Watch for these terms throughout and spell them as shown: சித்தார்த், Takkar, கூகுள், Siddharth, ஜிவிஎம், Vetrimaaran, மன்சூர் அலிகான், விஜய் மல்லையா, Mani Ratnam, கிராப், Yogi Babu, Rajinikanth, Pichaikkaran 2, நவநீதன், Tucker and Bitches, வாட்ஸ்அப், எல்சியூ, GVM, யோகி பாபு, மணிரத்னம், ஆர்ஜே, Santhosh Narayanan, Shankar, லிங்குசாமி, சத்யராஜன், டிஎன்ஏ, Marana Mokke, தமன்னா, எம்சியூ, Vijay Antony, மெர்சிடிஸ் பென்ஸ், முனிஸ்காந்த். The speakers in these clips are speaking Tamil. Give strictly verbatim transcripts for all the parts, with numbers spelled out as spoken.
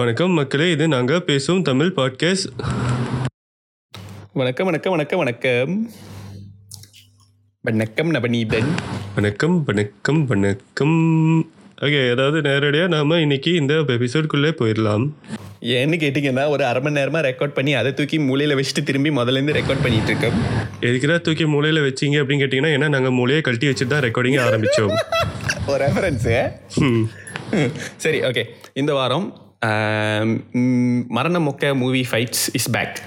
வணக்கம் மக்களே, இது நாங்கள் பேசும் தமிழ் பாட்காஸ்ட். வணக்கம் வணக்கம் வணக்கம் வணக்கம் வணக்கம் நபநீதன். வணக்கம் வணக்கம் வணக்கம். ஓகே, அதாவது நேரடியாக நாம் இன்னைக்கு இந்த எபிசோடுக்குள்ளே போயிடலாம். ஏன்னு கேட்டிங்கன்னா, ஒரு அரை மணி நேரமாக ரெக்கார்ட் பண்ணி அதை தூக்கி மூலையில் வச்சுட்டு திரும்பி முதலேருந்து ரெக்கார்ட் பண்ணிகிட்டு இருக்கோம். எதுக்குறா தூக்கி மூலையில் வச்சிங்க அப்படின்னு கேட்டிங்கன்னா, ஏன்னா நாங்கள் மூலையை கழட்டி வச்சுட்டு தான் ரெக்கார்டிங் ஆரம்பித்தோம். ஒரு ரெஃபரன்ஸு. சரி, ஓகே. இந்த வாரம் மரண மொக்க மூவி ஃபைட்ஸ் இஸ் பேக்.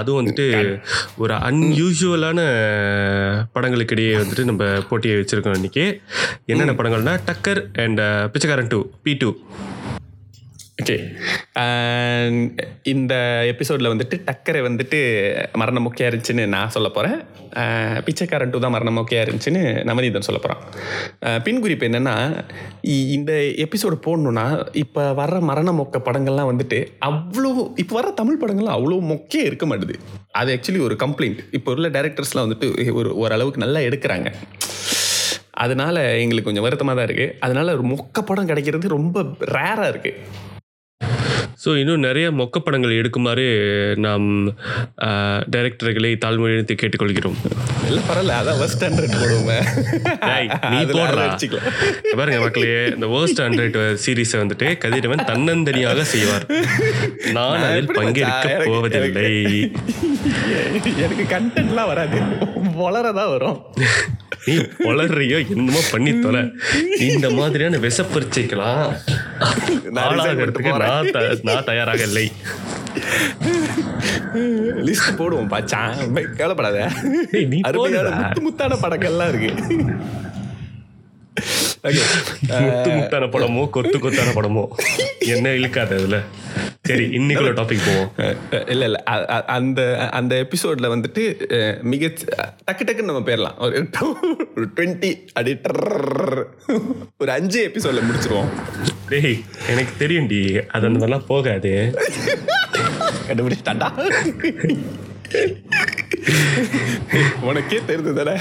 அதுவும் வந்துட்டு ஒரு அன்யூஷுவலான படங்களுக்கிடையே வந்துட்டு நம்ம போட்டியை வச்சுருக்கோம். இன்றைக்கி என்னென்ன படங்கள்னா, Takkar and Pichaikkaran two P two. Okay, இந்த எபிசோடில் வந்துட்டு டக்கரை வந்துட்டு மரண மொக்கையாக இருந்துச்சுன்னு நான் சொல்ல போகிறேன். பிச்சைக்காரன் டூ தான் மரண மொக்கையாக இருந்துச்சுன்னு நவநீதன் சொல்ல போகிறான். பின் குறிப்பு என்னென்னா, இந்த எபிசோடு போடணுன்னா இப்போ வர்ற மரண மொக்க படங்கள்லாம் வந்துட்டு அவ்வளோ, இப்போ வர தமிழ் படங்கள்லாம் அவ்வளோ மொக்கையே இருக்க மாட்டுது. அது ஆக்சுவலி ஒரு கம்ப்ளைண்ட். இப்போ உள்ள டேரக்டர்ஸ்லாம் வந்துட்டு ஒரு ஓரளவுக்கு நல்லா எடுக்கிறாங்க. அதனால் எங்களுக்கு கொஞ்சம் வருத்தமாக தான் இருக்குது. அதனால் ஒரு மொக்க படம் கிடைக்கிறது ரொம்ப ரேராக இருக்குது. ஸோ இன்னும் நிறைய மொக்க படங்கள் எடுக்குமாறு நாம் டைரக்டர்களை தாழ்மொழித்து கேட்டுக்கொள்கிறோம். இல்லை பரவாயில்ல, அதான் வேர்ஸ்ட் ஹண்ட்ரட் போடுவோமே. பாருங்க மக்களே, இந்த வேர்ஸ்ட் ஹண்ட்ரட் சீரீஸை வந்துட்டு கதிரவன் தன்னந்தனியாக செய்வார். நான் அதில் பங்கேற்க போவதில்லை. எனக்கு கண்டென்ட்லாம் வராது, வளரதான் வரும். நீ வளர்றியோ என்னமோ பண்ணி தொலை. இந்த மாதிரியான விஷப்பரிச்சைக்கலாம் நான் தயாராக இல்லை. லிஸ்ட் போடுவோம், கவலைப்படாத. முத்து முத்தான படங்கள்லாம் இருக்கு. முத்து முத்தான படமோ கொத்து கொத்தான படமோ என்ன இழுக்காது அதுல. சரி, இன்னைக்குள்ள டாபிக் போவோம். இல்லை இல்லை, அந்த அந்த எபிசோடில் வந்துட்டு மிக டக்கு டக்குன்னு நம்ம போயிடலாம். ஒரு டுவெண்ட்டி அடி ஒரு அஞ்சு எபிசோடில் முடிச்சிருவோம். டேய், எனக்கு தெரியும் டி, அது அந்த மாதிரிலாம் போகாது. கண்டுபிடிச்சிட்டாண்டா, உனக்கே தெரிஞ்சதுதானே.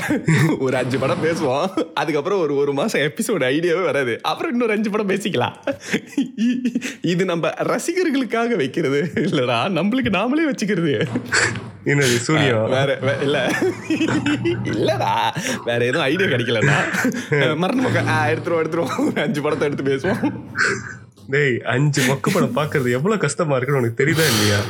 ஒரு அஞ்சு படம் பேசுவோம், அதுக்கப்புறம் ஒரு ஒரு மாசம் எபிசோடு ஐடியாவே வராது. அப்புறம் இன்னொரு அஞ்சு படம் பேசிக்கலாம். இது நம்ம ரசிகர்களுக்காக வைக்கிறது இல்லடா, நம்மளுக்கு நாமளே வச்சுக்கிறது. என்னது சூர்யா வேற இல்லை இல்லடா, வேற எதுவும் ஐடியா கிடைக்கலடா. மரண மொக்க எடுத்துருவோம் எடுத்துருவோம் ஒரு அஞ்சு படத்தை எடுத்து பேசுவோம். டேய், அஞ்சு மொக்க படம் பார்க்கறது எவ்வளோ கஷ்டமா இருக்குன்னு உனக்கு தெரியுதா இல்லையா?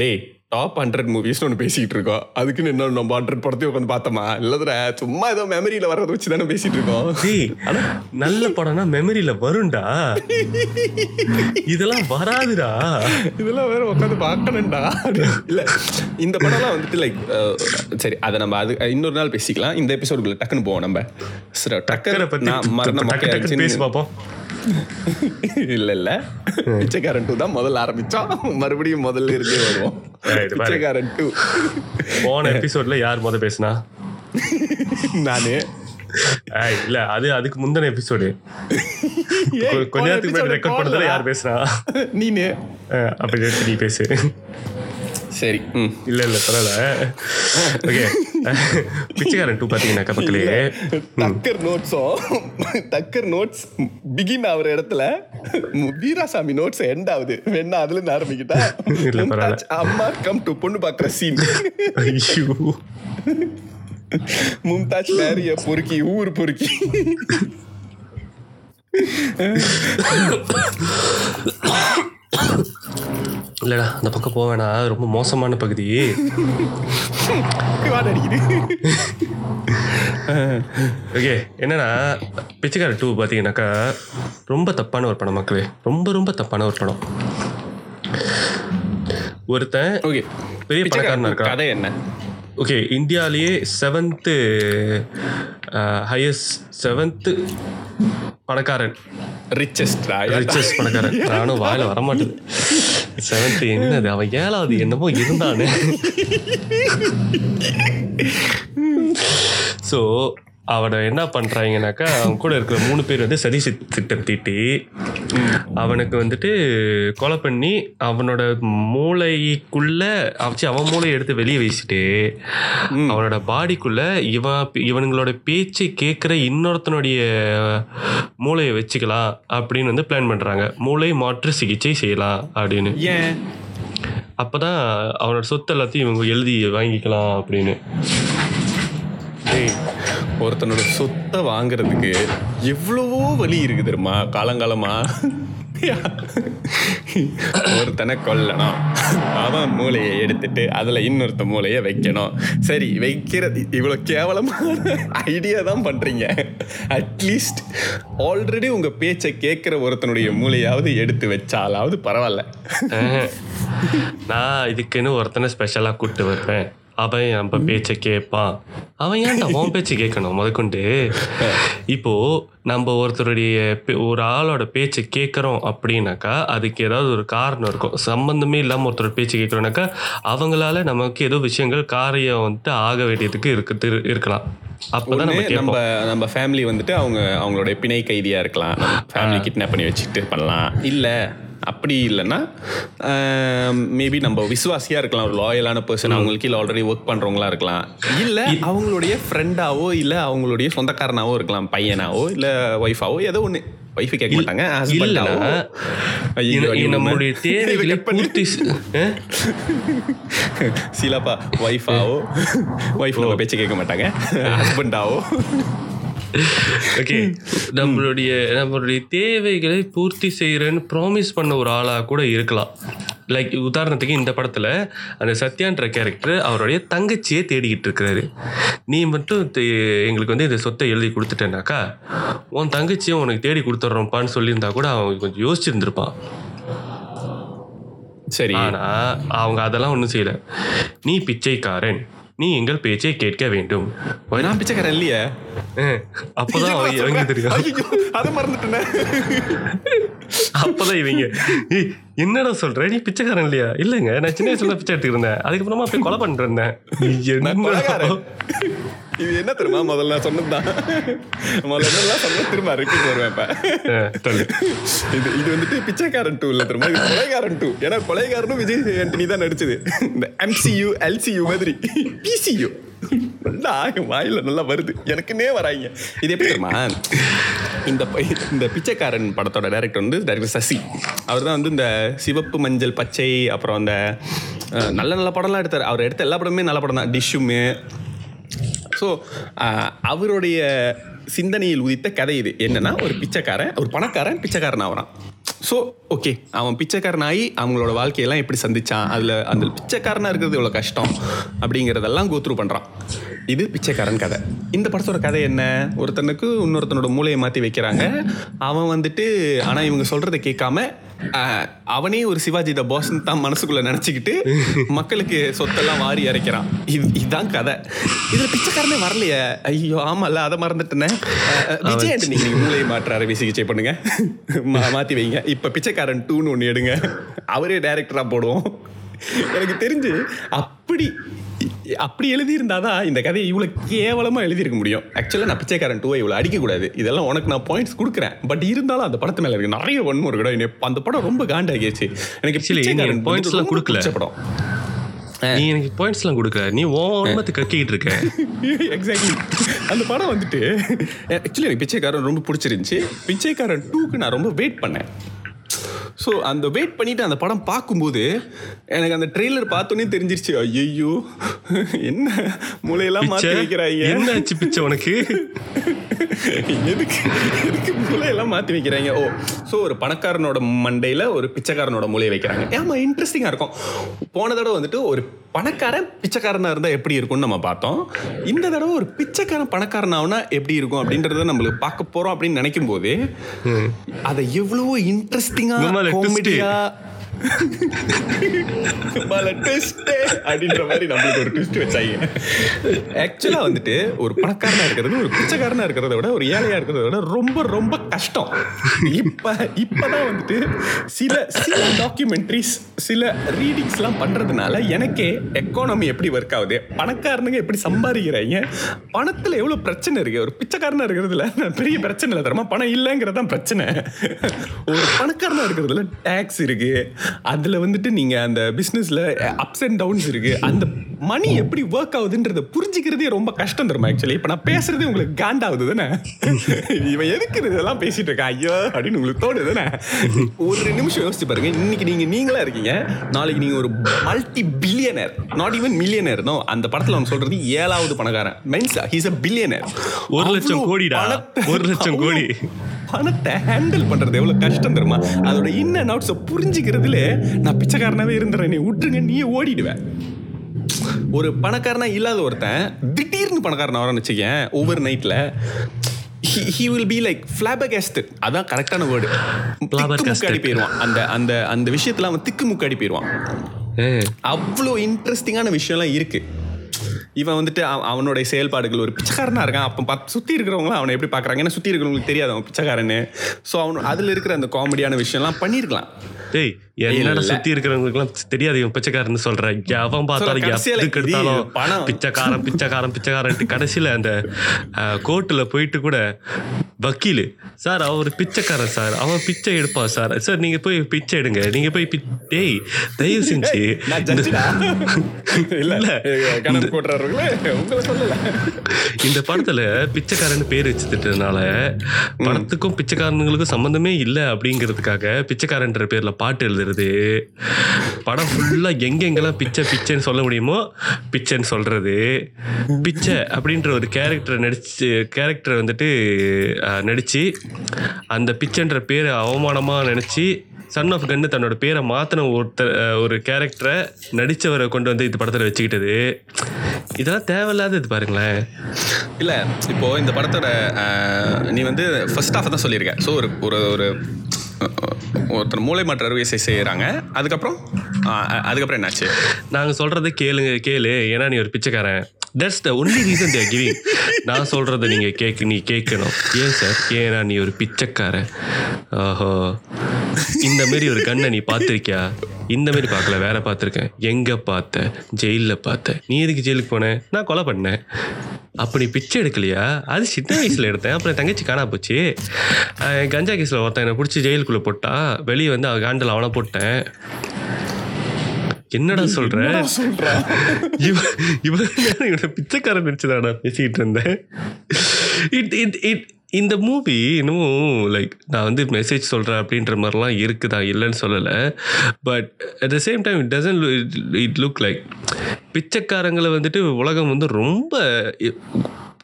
டேய், டாப் ஹண்ட்ரட் மூவிஸ்னு ஒன்று பேசிகிட்டு இருக்கோம். அதுக்குன்னு இன்னொன்று நம்ம ஹண்ட்ரட் படத்தையும் உட்காந்து பார்த்தோமா? இல்லைதுல சும்மா ஏதோ மெமரியில் வர்றத வச்சு தானே பேசிகிட்டு இருக்கோம். டேய், ஆனால் நல்ல படம்னா மெமரியில் வரும்டா, இதெல்லாம் வராதுடா. இதெல்லாம் வேறு உட்காந்து பார்க்கணும்டா. இல்லை, இந்த படம்லாம் வந்துட்டு லைக் சரி, அதை நம்ம அது இன்னொரு நாள் பேசிக்கலாம். இந்த எபிசோடுக்குள்ளே டக்குன்னு போவோம். நம்ம சரி, டக்கரை பற்றி மரண மொக்க பேசி பார்ப்போம். இல்ல இல்ல, பிச்சைக்காரன் டூ தான் முதல்ல ஆரம்பிச்சோம். மறுபடியும் முதல்ல இருந்தே வருவோம். பிச்சைக்காரன் டூ போன எபிசோட்ல யார் முதல்ல பேசினா? நானே. இல்ல, அது அதுக்கு முந்தின எபிசோடு. கொஞ்ச நேரத்துக்கு முன்னாடி ரெக்கார்ட் பண்ணதுல யார் பேசுனா? நீனே. அப்படி நீ பேசு. சரி, இல்ல இல்ல பரவாயில்ல. ஓகே, பிச்சைக்காரன் டூ பார்த்தீங்கன்னாக்கா மக்களே, டக்கர் நோட்ஸும் டக்கர் நோட்ஸ் பிகின் ஆகிற இடத்துல வீராசாமி நோட்ஸ் எண்ட் ஆகுது. வேணா அதுல இருந்து ஆரம்பிக்கிட்டா? இல்ல பரவாயில்ல. அம்மா கம் டு பொண்ணு பார்க்குற சீன். மும்தாஜ் நிறைய பொறுக்கி ஊர் பொறுக்கி. இல்லடா, அந்த பக்கம் போவேனா? ரொம்ப மோசமான பகுதி. ஓகே, என்னன்னா பிச்சைக்காரன் டூ பார்த்தீங்கன்னாக்கா ரொம்ப தப்பான ஒரு படம் மக்களே. ரொம்ப ரொம்ப தப்பான ஒரு படம். ஒருத்தன் பெரிய பணக்காரனா இருக்கான். அதே என்ன? ஓகே, இந்தியாவிலேயே செவன்த்து ஹையஸ்ட் செவன்த்து பணக்காரன், ரிச்சஸ்ட் ரிச்சஸ்ட் பணக்காரன். நானும் வாயில வரமாட்டேன். செவன்த் என்னது, அவன் ஏழாவது என்னமோ இருந்தானு. ஸோ அவனை என்ன பண்ணுறாங்கனாக்கா அவன் கூட இருக்கிற மூணு பேர் வந்து சதி திட்டம் தீட்டி அவனுக்கு வந்துட்டு கொலை பண்ணி அவனோட மூளைக்குள்ளே அவச்சு அவன் மூளையை எடுத்து வெளியே வீசிட்டு அவனோட பாடிக்குள்ளே இவன் இவனுங்களோட பேச்சை கேட்குற இன்னொருத்தனுடைய மூளையை வச்சுக்கலாம் அப்படின்னு வந்து பிளான் பண்ணுறாங்க. மூளை மாற்று சிகிச்சை செய்யலாம் அப்படின்னு. அப்போதான் அவனோட சொத்து எல்லாத்தையும் இவங்க எழுதி வாங்கிக்கலாம் அப்படின்னு. ஒருத்தனோட சொத்தை வாங்கிறதுக்கு எவ்வளவோ வழி இருக்குது தெரியுமா? காலங்காலமா ஒருத்தனை கொல்லணும், அவன் மூளையை எடுத்துட்டு அதில் இன்னொருத்த மூளையை வைக்கணும். சரி வைக்கிறது இவ்வளோ கேவலமான ஐடியா தான் பண்ணுறீங்க. அட்லீஸ்ட் ஆல்ரெடி உங்கள் பேச்சை கேட்குற ஒருத்தனுடைய மூளையாவது எடுத்து வச்சாலாவது பரவாயில்ல. நான் இதுக்குன்னு ஒருத்தனை ஸ்பெஷலாக கூப்பிட்டு வைப்பேன், அவன் நம்ம பேச்சை கேட்பான். அவன் ஏன்டா அவன் பேச்சை கேட்கணும்? முதற்கொண்டு இப்போது நம்ம ஒருத்தருடைய ஒரு ஆளோட பேச்சை கேட்குறோம் அப்படின்னாக்கா அதுக்கு ஏதாவது ஒரு காரணம் இருக்கும். சம்மந்தமே இல்லாமல் ஒருத்தர் பேச்சை கேட்குறோம்னாக்கா அவங்களால நமக்கு ஏதோ விஷயங்கள் காரியம் வந்துட்டு ஆக வேண்டியதுக்கு இருக்குது இருக்கலாம். அப்போதான் நம்ம நம்ம ஃபேமிலி வந்துட்டு அவங்க அவங்களுடைய பிணை கைதியாக இருக்கலாம், ஃபேமிலி கிட்னாப் பண்ணி வச்சுட்டு பண்ணலாம். இல்லை அப்படி இல்லைன்னா மேபி நம்ம விசுவாசியாக இருக்கலாம், ஒரு லாயலான பர்சன், அவங்களுக்கு இல்லை ஆல்ரெடி ஒர்க் பண்ணுறவங்களா இருக்கலாம், இல்லை அவங்களுடைய ஃப்ரெண்டாவோ இல்லை அவங்களுடைய சொந்தக்காரனாவோ இருக்கலாம், பையனாவோ இல்லை ஒய்ஃபாவோ ஏதோ ஒன்று. ஒய்ஃபு கேட்க மாட்டாங்க, ஹஸ்பண்டாவோ. நம்மளுடைய தேவைகளை பூர்த்தி சிலப்பா ஒய்ஃபாவோ ஒய்ஃபோட பேச்சு கேட்க மாட்டாங்க, ஹஸ்பண்டாவோ ஓகே நம்மளுடைய நம்மளுடைய தேவைகளை பூர்த்தி செய்கிறேன்னு ப்ராமிஸ் பண்ண ஒரு ஆளாக கூட இருக்கலாம். லைக் உதாரணத்துக்கு இந்த படத்தில் அந்த சத்யான்ற கேரக்டர் அவருடைய தங்கச்சியை தேடிக்கிட்டு இருக்கிறாரு. நீ மட்டும் எங்களுக்கு வந்து இந்த சொத்தை எழுதி கொடுத்துட்டேன்னாக்கா உன் தங்கச்சியும் உனக்கு தேடி கொடுத்துட்றோம்ப்பான்னு சொல்லியிருந்தா கூட அவன் கொஞ்சம் யோசிச்சுருந்துருப்பான். சரி, ஆனால் அவங்க அதெல்லாம் ஒன்றும் செய்யலை. நீ பிச்சைக்காரன், நீ எங்கள் பேச்சை கேட்க வேண்டும். நான் பிச்சைக்காரன் இல்லையே. அப்போதான் இறங்கி அதை மறந்துட்டேன். அப்போதான் இவங்க என்னடா சொல்ற, நீ பிச்சைக்காரன் இல்லையா? இல்லைங்க, நான் சின்ன வயசுல பிச்சை எடுத்துக்கிட்டு இருந்தேன், அதுக்கப்புறமா போய் கொலை பண்ணிட்டு இருந்தேன். இது என்ன தெரியுமா, முதல்ல சொன்னதுதான் முதல்ல சொன்ன திரும்ப ரிப்பீட் வருவேன். இது இது வந்துட்டு பிச்சைக்காரன் டூ இல்லை தெரியுமா, இது கொலைகாரன் டூ. ஏன்னா கொலைகாரனும் விஜய் ஆண்டனி தான் நடிச்சது. இந்த எம்சியூ எல்சியூ மாதிரி பிசியூ நல்லா ஆகும், வாயில நல்லா வருது, எனக்குன்னே வராங்க. இது எப்படி தெரியுமா, இந்த இந்த பிச்சைக்காரன் படத்தோட டைரக்டர் வந்து டைரக்டர் சசி. அவர் தான் வந்து இந்த சிவப்பு மஞ்சள் பச்சை அப்புறம் அந்த நல்ல நல்ல படம்லாம் எடுத்தார். அவர் எடுத்த எல்லா படமுமே நல்ல படம் தான், டிஷ்ஷுமே. ஸோ அவருடைய சிந்தனையில் உதித்த கதை இது. என்னன்னா, ஒரு பிச்சைக்காரன், ஒரு பணக்காரன் பிச்சைக்காரன் ஆகிறான். ஸோ ஓகே, அவன் பிச்சைக்காரனாகி அவங்களோட வாழ்க்கையெல்லாம் எப்படி சந்தித்தான், அதில் அந்த பிச்சைக்காரனாக இருக்கிறது எவ்வளோ கஷ்டம் அப்படிங்கிறதெல்லாம் கோத்ரூ பண்ணுறான். இது பிச்சைக்காரன் கதை. இந்த படத்தோட கதை என்ன, ஒருத்தனுக்கு இன்னொருத்தனோட மூளையை மாற்றி வைக்கிறாங்க. அவன் வந்துட்டு ஆனால் இவங்க சொல்கிறத கேட்காம அவனே ஒரு சிவாஜி த பாஸ்ன்னு தான் மனசுக்குள்ளே நினச்சிக்கிட்டு மக்களுக்கு சொத்தெல்லாம் வாரி இறைக்கிறான். இது இதுதான் கதை. இதில் பிச்சைக்காரனே வரலையே. ஐயோ ஆமாம்ல, அதை மறந்துட்டேனே. விஜய் ஆண்டனி மூளையை மாற்ற அறுவை சிகிச்சை பண்ணுங்க, மாற்றி வைங்க, இப்போ பிச்சைக்காரன் டூன்னு ஒன்று எடுங்க, அவரே டைரக்டராக போடுவோம். எனக்கு தெரிஞ்சு அப்படி அப்படி எழுதியிருந்தாதான் இந்த கதையை இவ்வளோ கேவலமாக எழுதியிருக்க முடியும். ஆக்சுவலாக நான் பிச்சைக்காரன் டூவை இவ்வளோ அடிக்கக்கூடாது, இதெல்லாம் உனக்கு நான் பாயிண்ட்ஸ் கொடுக்குறேன். பட் இருந்தாலும் அந்த படத்து மேலே இருக்கு நிறைய வன்முறை கூட. அந்த படம் ரொம்ப காண்டாகிடுச்சு எனக்கு. பாயிண்ட்ஸ்லாம் கொடுக்கல படம், நீ எனக்கு பாயிண்ட்ஸ்லாம் கொடுக்குற, நீ ஓரமாக கக்கிட்டு இருக்க. எக்ஸாக்ட்லி அந்த படம் வந்துட்டு ஆக்சுவலி எனக்கு பிச்சைக்காரன் ரொம்ப பிடிச்சிருந்துச்சி. பிச்சைக்காரன் டூக்கு நான் ரொம்ப வெயிட் பண்ணேன். ஸோ அந்த வெயிட் பண்ணிவிட்டு அந்த படம் பார்க்கும்போது எனக்கு அந்த ட்ரெய்லர் பார்த்தோன்னே தெரிஞ்சிருச்சு, ஐயோ என்ன மூளையெல்லாம் மாற்றி வைக்கிறாங்க, என்னாச்சு பிச்சை உனக்கு, எதுக்கு எதுக்கு மூளையெல்லாம் மாற்றி வைக்கிறாங்க. ஓ ஸோ ஒரு பணக்காரனோட மண்டையில் ஒரு பிச்சைக்காரனோட மூளையை வைக்கிறாங்க. ஏமா இன்ட்ரெஸ்டிங்காக இருக்கும். போன தடவை வந்துட்டு ஒரு பணக்காரன் பிச்சைக்காரனாக இருந்தால் எப்படி இருக்கும்னு நம்ம பார்த்தோம். இந்த தடவை ஒரு பிச்சைக்காரன் பணக்காரனாகனா எப்படி இருக்கும் அப்படின்றத நம்மளுக்கு பார்க்க போகிறோம் அப்படின்னு நினைக்கும் போது அதை எவ்வளவோ இன்ட்ரெஸ்டிங்காக காமெடியாக ஆக்சுவலா வந்துட்டு ஒரு பணக்காரனா இருக்கிறது ஒரு பிச்சைக்காரனா இருக்கிறத விட ஒரு ஏழையா இருக்கிறத விட ரொம்ப ரொம்ப கஷ்டம். இப்ப இப்பதான் வந்துட்டு சில சில டாக்குமெண்ட்ரிஸ் சில ரீடிங்ஸ் எல்லாம் பண்றதுனால எனக்கே எக்கானமி எப்படி ஒர்க் ஆகுது, பணக்காரனுங்க எப்படி சம்பாதிக்கிறாங்க, பணத்துல எவ்வளவு பிரச்சனை இருக்கு. ஒரு பிச்சைக்காரனா இருக்கிறதுல பெரிய பிரச்சனை இல்லை தரமா, பணம் இல்லைங்கிறது தான் பிரச்சனை. ஒரு பணக்காரனா இருக்கிறதுல டாக்ஸ் இருக்கு, அதுல வந்துட்டு நீங்க அந்த பிசினஸ்ல அப்ஸ் அண்ட் டவுன்ஸ் இருக்கு, அந்த மணி எப்படி ஒர்க் ஆகுதுன்றத புரிஞ்சுக்கிறதே ரொம்ப கஷ்டம் தரும். ஆக்சுவலி இப்ப நான் பேசுறதே உங்களுக்கு காண்டாவது தானே, இவன் எதுக்கு இதெல்லாம் பேசிட்டு இருக்கா ஐயோ அப்படின்னு உங்களுக்கு தோணுது தானே. ஒரு நிமிஷம் யோசிச்சு பாருங்க, இன்னைக்கு நீங்க நீங்களா இருக்கீங்க, நாளைக்கு நீங்க ஒரு multi billionaire, not even millionaire, அந்த படத்துல அவன் சொல்றது ஏழாவது பணக்காரன் means he is a billionaire. ஒரு லட்சம் கோடிடா, ஒரு லட்சம் கோடி பணத்தை ஹேண்டில் பண்றது எவ்வளவு கஷ்டம் தெரியுமா. அதோட இன் அண்ட் அவுட்ஸை புரிஞ்சுக்கிறதுல நான் பிச்சைக்காரனாவே இருந்துறேன், நீ விட்டுருங்க நீயே ஓடிடுவேன். ஒரு பணக்காரனா இல்லாத ஒருத்தன் திடீர்னு பணக்காரன் வரான்னு வச்சுக்கேன் ஓவர் நைட்ல, He, he will be like flabbergasted. அதான் கரெக்டான வேர்டு, திக்குமுக்காடி போயிடுவான். அந்த அந்த அந்த விஷயத்துல அவன் திக்குமுக்காடி போயிடுவான். அவ்வளோ இன்ட்ரெஸ்டிங்கான விஷயம்லாம் இருக்கு. இவன் வந்துட்டு அவனுடைய செயல்பாடுகள், ஒரு பிச்சைக்காரனாக இருக்கான் அப்போ பா சுற்றி இருக்கிறவங்களாம் அவனை எப்படி பார்க்குறாங்க, ஏன்னா சுற்றி இருக்கிறவங்களுக்கு தெரியாது அவன் பிச்சைக்காரன்னு. ஸோ அவன் அதில் இருக்கிற அந்த காமெடியான விஷயம்லாம் பண்ணியிருக்கலாம். டேய் என்னடா சுற்றி இருக்கிறவங்களுக்குலாம் தெரியாது இவன் பிச்சைக்காரன்னு சொல்கிறேன், அவன் பார்த்தாலும் எதுக்கு எடுத்தாலும் பணம் பிச்சைக்காரன் பிச்சைக்காரன் பிச்சைக்காரன்ட்டு கடைசியில் அந்த கோர்ட்டில் போயிட்டு கூட வக்கீல் சார் அவர் பிச்சைக்காரன் சார், அவன் பிச்சை எடுப்பான் சார், சார் நீங்கள் போய் பிச்சை எடுங்க, நீங்கள் போய் டேய் தயவு செஞ்சு இந்த படத்துல பிச்சைக்காரன் பேர் வச்சுட்டதுனால படத்துக்கும் பிச்சைக்காரனுங்களுக்கும் சம்பந்தமே இல்லை அப்படிங்கிறதுக்காக பிச்சைக்காரன்ற பேர்ல பாட்டு எழுதுறது, படம் ஃபுல்லா எங்கெங்கெல்லாம் பிச்சை பிச்சைன்னு சொல்ல முடியுமோ பிச்சைன்னு சொல்றது, பிச்சை அப்படின்ற ஒரு கேரக்டரை நடிச்சு கேரக்டரை வந்துட்டு நடிச்சு அந்த பிச்சைன்ற பேரை அவமானமா நினைச்சு சன் ஆஃப் கன்னு தன்னோட பேரை மாத்தின ஒருத்தர் ஒரு கேரக்டரை நடித்தவரை கொண்டு வந்து இந்த படத்தில் வச்சுக்கிட்டது, இதெல்லாம் தேவையில்லாத இது பாருங்களேன். இல்லை இப்போது இந்த படத்தோட நீ வந்து ஃபர்ஸ்ட் ஆஃப் தான் சொல்லியிருக்க. ஸோ ஒரு ஒரு ஒருத்தர் மூளை மாற்ற அறுவை சிகிச்சை செய்கிறாங்க, அதுக்கப்புறம் அதுக்கப்புறம் என்னாச்சு நாங்கள் சொல்கிறத கேளுங்க கேளு ஏன்னா நீ ஒரு பிச்சைக்காரன். That's the only reason they are giving. நான் சொல்கிறத நீங்கள் கேட்க நீ கேட்கணும் ஏன் சார் ஏன்னா நீ ஒரு பிச்சைக்காரன். ஓஹோ இந்த மாதிரி ஒரு கண்ணை நீ பார்த்துருக்கியா, இந்த மாதிரி பார்க்கல வேற பார்த்துருக்கேன், எங்கே பார்த்த ஜெயிலில் பார்த்த, நீ எதுக்கு ஜெயிலுக்கு போனேன், நான் கொலை பண்ணேன், அப்போ நீ பிச்சை எடுக்கலையா, அது சின்ன வயசில் எடுத்தேன் அப்புறம் தங்கச்சி காணா போச்சு, கஞ்சா கேஸில் ஒருத்தன் என்னை பிடிச்சி ஜெயிலுக்குள்ளே போட்டா வெளியே வந்து அவன் காண்டில் அவனை போட்டேன். என்னடா சொல்ற சொல்ற இவன் பிச்சைக்காரன் நினைச்சதாடா பேசிக்கிட்டு இருந்தேன். இட் இட் இட் இந்த மூவி இன்னும் லைக் நான் வந்து மெசேஜ் சொல்கிறேன் அப்படின்ற மாதிரிலாம் இருக்குதா இல்லைன்னு சொல்லலை, but at the same time it doesn't it look like பிச்சைக்காரங்களை வந்துட்டு உலகம் வந்து ரொம்ப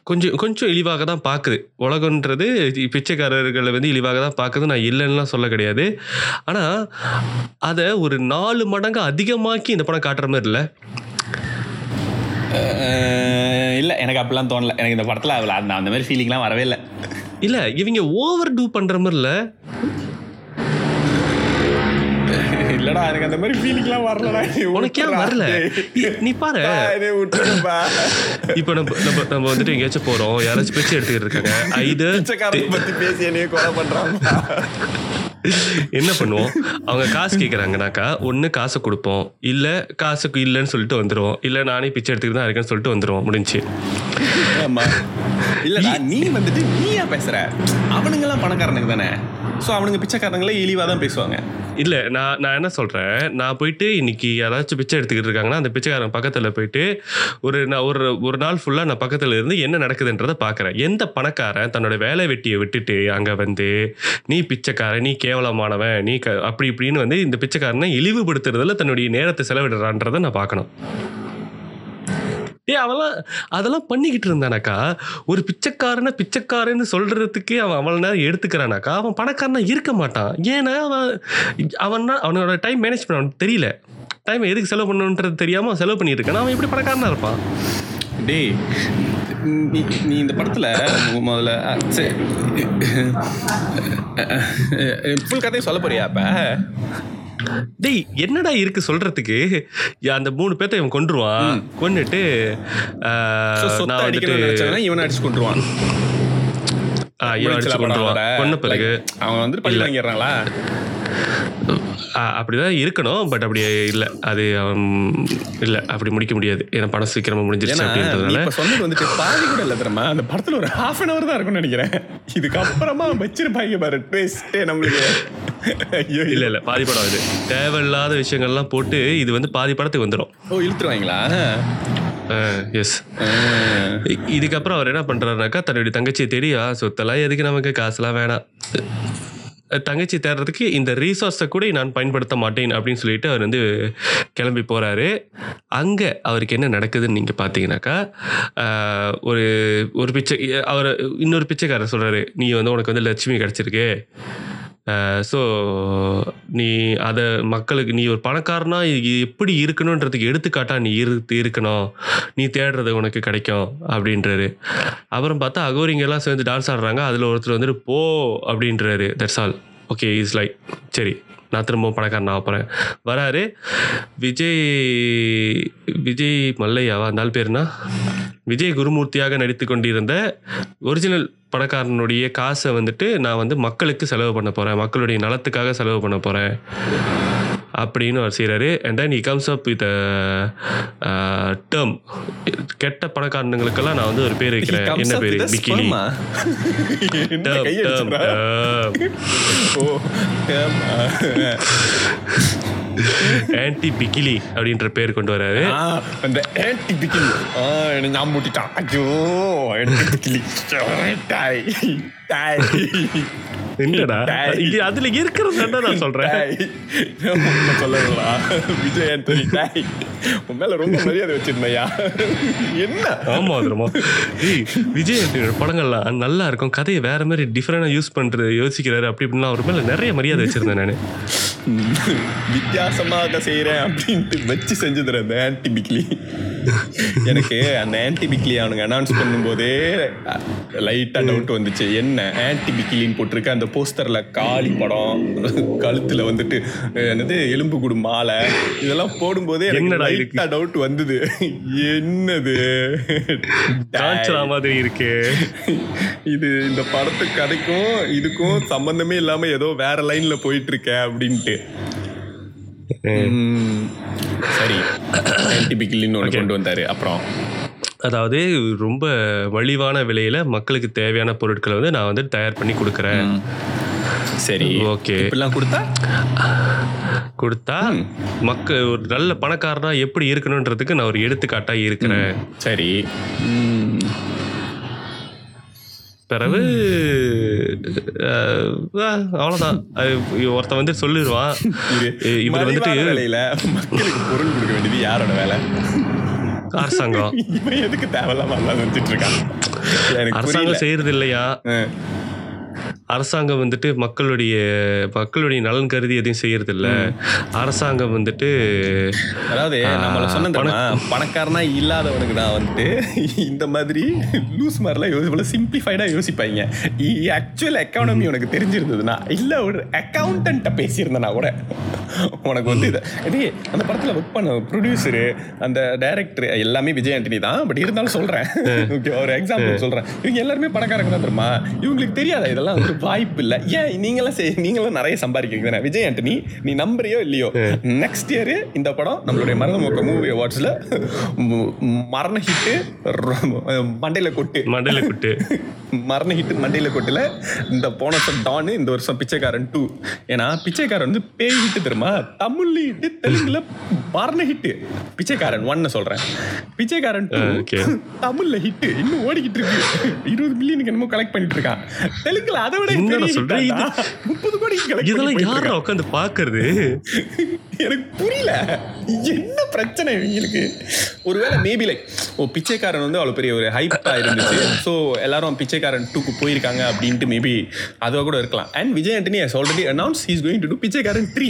கொஞ்சம் கொஞ்சம் இழிவாக தான் பார்க்குது, உலகன்றது பிச்சைக்காரர்களை வந்து இழிவாக தான் பார்க்குது, நான் இல்லைன்னுலாம் சொல்ல கிடையாது. ஆனால் அதை ஒரு நாலு மடங்கு அதிகமாக்கி இந்த படம் காட்டுற மாதிரி இல்லை இல்லை எனக்கு அப்படிலாம் தோணலை, எனக்கு இந்த படத்தில் அவ்வளோ அந்த அந்த மாதிரி ஃபீலிங்லாம் வரவே இல்லை. இல்லை இவங்க ஓவர் டூ பண்ணுற மாதிரி இல்லை இல்லடா எனக்கு அந்த மாதிரி ஃபீலிங்லாம் வரலடா, உனக்கே வரல நீ பாரு. இப்போ நம்ம நம்ம நம்ம வந்துட்டு எங்கேயாச்சும் போகிறோம், யாராச்சும் பிச்சை எடுத்துக்கிட்டு இருக்காங்க, ஐது பற்றி பேசி என்னையே கொலை பண்ணுறாங்களா, என்ன பண்ணுவோம், அவங்க காசு கேட்குறாங்கனாக்கா ஒன்று காசை கொடுப்போம், இல்லை காசுக்கு இல்லைன்னு சொல்லிட்டு வந்துடுவோம், இல்லை நானே பிச்சை எடுத்துக்கிட்டு தான் இருக்கேன்னு சொல்லிட்டு வந்துடுவோம், முடிஞ்சு. ஆமாம் இல்லைடா நீ வந்துட்டு நீயா பேசுகிற, அவனுங்கெல்லாம் பணக்காரனுக்கு தானே, ஸோ அவனுங்க பிச்சைக்காரங்களே இழிவாக தான் பேசுவாங்க. இல்லை நான் நான் என்ன சொல்கிறேன், நான் போயிட்டு இன்றைக்கி யாராச்சும் பிச்சை எடுத்துக்கிட்டு இருக்காங்கன்னா அந்த பிச்சைக்காரன் பக்கத்தில் போயிட்டு ஒரு நான் ஒரு ஒரு நாள் ஃபுல்லாக நான் பக்கத்தில் இருந்து என்ன நடக்குதுன்றதை பார்க்குறேன். எந்த பணக்காரன் தன்னோட வேலை வெட்டியை விட்டுட்டு அங்கே வந்து நீ பிச்சைக்காரன் நீ கேவலமானவன் நீ க அப்படி இப்படின்னு வந்து இந்த பிச்சைக்காரனை இழிவுபடுத்துறதுல தன்னுடைய நேரத்தை செலவிடுறான்றதை நான் பார்க்கணும். ஏ அவெல்லாம் அதெல்லாம் பண்ணிக்கிட்டு இருந்தானாக்கா ஒரு பிச்சைக்காரனை பிச்சைக்காரன்னு சொல்கிறதுக்கே அவன் அவள் நேரம் எடுத்துக்கிறானாக்கா அவன் பணக்காரனா இருக்க மாட்டான். ஏன்னா அவன் அவன்னா அவனோட டைம் மேனேஜ் பண்ண அவனுக்கு தெரியல, டைம் எதுக்கு செலவு பண்ணணுன்றது தெரியாமல் செலவு பண்ணிட்டு இருக்கான், அவன் எப்படி பணக்காரனா இருப்பான். டே நீ இந்த படத்தில் முதல்ல சரி ஃபுல் கதையை சொல்ல போறியா, அப்போ டேய் என்னடா இருக்கு சொல்றதுக்கு, அந்த மூணு பேர்த்த இவன் கொன்றுவான், கொன்னுட்டு நான் வந்துட்டு இவனை அடிச்சு கொண்டுருவான். கொன்ன பிறகு அவன் வந்து பள்ளி வாங்கிடுறாங்களா அப்படிதான் இருக்கணும். பட் அப்படி இல்லை, அது இல்லை, அப்படி முடிக்க முடியாது. ஏன்னா படம் சீக்கிரமா முடிஞ்சிருச்சு அப்படின்றதுனால சொன்னது வந்துட்டு பாதி கூட இல்லை தரமா. அந்த படத்தில் ஒரு ஹாஃப் அன் அவர் தான் இருக்கும்னு நினைக்கிறேன். இதுக்கப்புறமா வச்சிருப்பாங்க பாரு ட்விஸ்ட் நம்மளுக்கு. இல்லை இல்லை பாதி படம் இது தேவையில்லாத விஷயங்கள்லாம் போட்டு இது வந்து பாதி படத்துக்கு வந்துடும். ஓ இழுத்துருவாங்களா? எஸ். இதுக்கப்புறம் அவர் என்ன பண்ணுறாருனாக்கா தன்னுடைய தங்கச்சியை தேடியா சொத்தெல்லாம் எதுக்கு நமக்கு காசுலாம் வேணாம், தங்கச்சி தேடுறதுக்கு இந்த ரீசோர்ஸை கூட நான் பயன்படுத்த மாட்டேன் அப்படின்னு சொல்லிட்டு அவர் வந்து கிளம்பி போகிறாரு. அங்கே அவருக்கு என்ன நடக்குதுன்னு நீங்கள் பார்த்தீங்கன்னாக்கா ஒரு ஒரு பிச்சை அவர் இன்னொரு பிச்சைக்காரர் சொல்கிறாரு, நீ வந்து உனக்கு வந்து லட்சுமி கிடச்சிருக்கு, ஸோ நீ அதை மக்களுக்கு நீ ஒரு பணக்காரனா இது எப்படி இருக்கணுன்றதுக்கு எடுத்துக்காட்டா நீ இரு இருக்கணும், நீ தேடுறது உனக்கு கிடைக்கும் அப்படின்றாரு. அப்புறம் பார்த்தா அகோரிங்கெல்லாம் சேர்ந்து டான்ஸ் ஆடுறாங்க, அதில் ஒருத்தர் வந்துட்டு போ அப்படின்றாரு. That's all. Okay is like சரி நான் திரும்பவும் பணக்காரன் ஆகப்போகிறேன் வராரு. விஜய் விஜய் மல்லையாவா அந்த ஆள் பேருனா விஜய் குருமூர்த்தியாக நடித்து கொண்டிருந்த ஒரிஜினல் பணக்காரனுடைய காசை வந்துட்டு நான் வந்து மக்களுக்கு செலவு பண்ண போகிறேன், மக்களுடைய நலத்துக்காக செலவு பண்ண போகிறேன் அப்படின்னு அவர் செய்கிறாரு. And then he comes up with term, கெட்ட பணக்காரனுங்களுக்கெல்லாம் நான் வந்து ஒரு பேர் வைக்கிறேன். என்ன பேர்? பிகினி ஆன்டி பிகிலி அப்படின்ற பேர் கொண்டு வராரு. அந்த ஆன்டி பிகிலி நான் மூட்டிட்டான். ஐயோ ஆன்டி பிகிலி டாய் டாய் என்னடா இது அதுல இருக்குறதடா நான் சொல்றேன். நம்ம சொல்லலடா விஜய் ஆண்டனி டாய் உன் மேல ரொம்ப மரியாதை வச்சிருந்தயா என்ன? ஆமா அதுமா விஜய் ஆண்டனியோட படங்கள்லாம் நல்லா இருக்கும், கதையை வேற மாதிரி டிஃப்ரெண்டாக யூஸ் பண்றது யோசிக்கிறாரு அப்படி இப்படின்னா அவர் மேல நிறைய மரியாதை வச்சிருந்தேன் நான். வித்தியாசமாக செய்கிறேன் அப்படின்ட்டு வச்சு செஞ்சுதுறேன் அந்த ஆன்டிபிக்லி. எனக்கு அந்த ஆன்டிபிக்லி அவனுக்கு அனௌன்ஸ் பண்ணும்போதே லைட்டாக டவுட் வந்துச்சு, என்ன ஆன்டிபிக்லின்னு போட்டிருக்க அந்த போஸ்டரில் காளி படம், கழுத்தில் வந்துட்டு என்னது எலும்பு கூடு மாலை, இதெல்லாம் போடும்போதே எனக்கு லைட்டாக டவுட் வந்தது, என்னது மாதிரி இருக்கு இது, இந்த படத்து கதைக்கும் இதுக்கும் சம்பந்தமே இல்லாமல் ஏதோ வேற லைனில் போயிட்டு இருக்க அப்படின்ட்டு. சரி டிபிக்கலி இன்னொன்று கொண்டு வந்தாரு. அப்புறம் அதாவது ரொம்ப மலிவான விலையில மக்களுக்கு தேவையான பொருட்களை வந்து நான் வந்து தயார் பண்ணி கொடுக்குறேன். சரி ஓகே இப்பெல்லாம் கொடுத்தா கொடுத்தா மக்கள் ஒரு நல்ல பணக்காரனா எப்படி இருக்கணும்ன்றதுக்கு நான் ஒரு எடுத்துக்காட்டா இருக்கிறேன். சரி பிறகு அவ்வளோதான். ஒருத்த வந்து சொல்லிடுவான் இவர் வந்துட்டு மக்களுக்கு பொருள் கொடுக்க வேண்டியது யாரோட வேலை? அரசாங்கம். இவன் எதுக்கு தேவையில்லாம வந்துட்டு இருக்கான்? அரசாங்கம் செய்யறது இல்லையா? அரசாங்கம் வந்துட்டு மக்களுடைய மக்களுடைய நலன் கருதி எதையும் செய்யறது இல்லை. அரசாங்கம் வந்துட்டு அதாவது நம்மள சொன்ன பணக்காரனா இல்லாதவனுக்கு தான் வந்துட்டு இந்த மாதிரி லூஸ் மாதிரிலாம் யோசிப்பல சிம்பிளிஃபைடா யோசிப்பாங்க. ஆக்சுவல் எக்கானமி உனக்கு தெரிஞ்சிருந்ததுன்னா இல்லை ஒரு அக்கௌண்டண்ட்டை பேசியிருந்தனா கூட உனக்கு வந்து இதை இதே அந்த படத்தில் ஒர்க் பண்ண ப்ரொடியூசரு அந்த டைரக்டர் எல்லாமே விஜய் ஆண்டனி தான். பட் இருந்தாலும் சொல்கிறேன் ஓகே ஒரு எக்ஸாம்பிள் சொல்கிறேன். இவங்க எல்லாருமே பணக்காரங்க தான் தெரியுமா, இவங்களுக்கு தெரியாத இதெல்லாம் ஒரு வாய்ப்பு இல்லை. ஏன் நீங்களாம் செய் நீங்களும் நிறைய சம்பாதிக்கிறீங்க தானே விஜய் ஆண்டனி, நீ நம்புறியோ இல்லையோ நெக்ஸ்ட் இயரு இந்த படம் நம்மளுடைய மரண மொக்க மூவி அவார்ட்ஸில் மரண ஹிட்டு மண்டையில் கொட்டு மண்டையில் கொட்டு மரண ஹிட்டு மண்டையில் கொட்டில் இந்த போன வருஷம் டானு இந்த வருஷம் பிச்சைக்காரன் டூ. ஏன்னா பிச்சைக்காரன் வந்து பேய் ஹிட்டு தெரியுமா, தமிழ் ஹிட்டு தெலுங்குல மரண ஹிட்டு. பிச்சைக்காரன் ஒன்னு சொல்றேன், பிச்சைக்காரன் டூ தமிழ்ல ஹிட்டு இன்னும் ஓடிக்கிட்டு இருக்கு, இருபது மில்லியனுக்கு என்னமோ கலெக்ட் பண்ணிட்டு இருக்கான். தெலுங்குல அதை விட முப்பது கோடி உட்காந்து பாக்குறது எனக்கு புரியல, என்ன பிரச்சனை இவங்களுக்கு? ஒருவேளை மேபி லைக் ஓ பிச்சைக்காரன் வந்து அவ்வளோ பெரிய ஒரு ஹைப்பா இருந்துச்சு, ஸோ எல்லாரும் பிச்சைக்காரன் டூக்கு போயிருக்காங்க அப்படின்ட்டு மேபி அதுவாக கூட இருக்கலாம். And Vijay Antony has already announce he is going to do Pichaikkaran three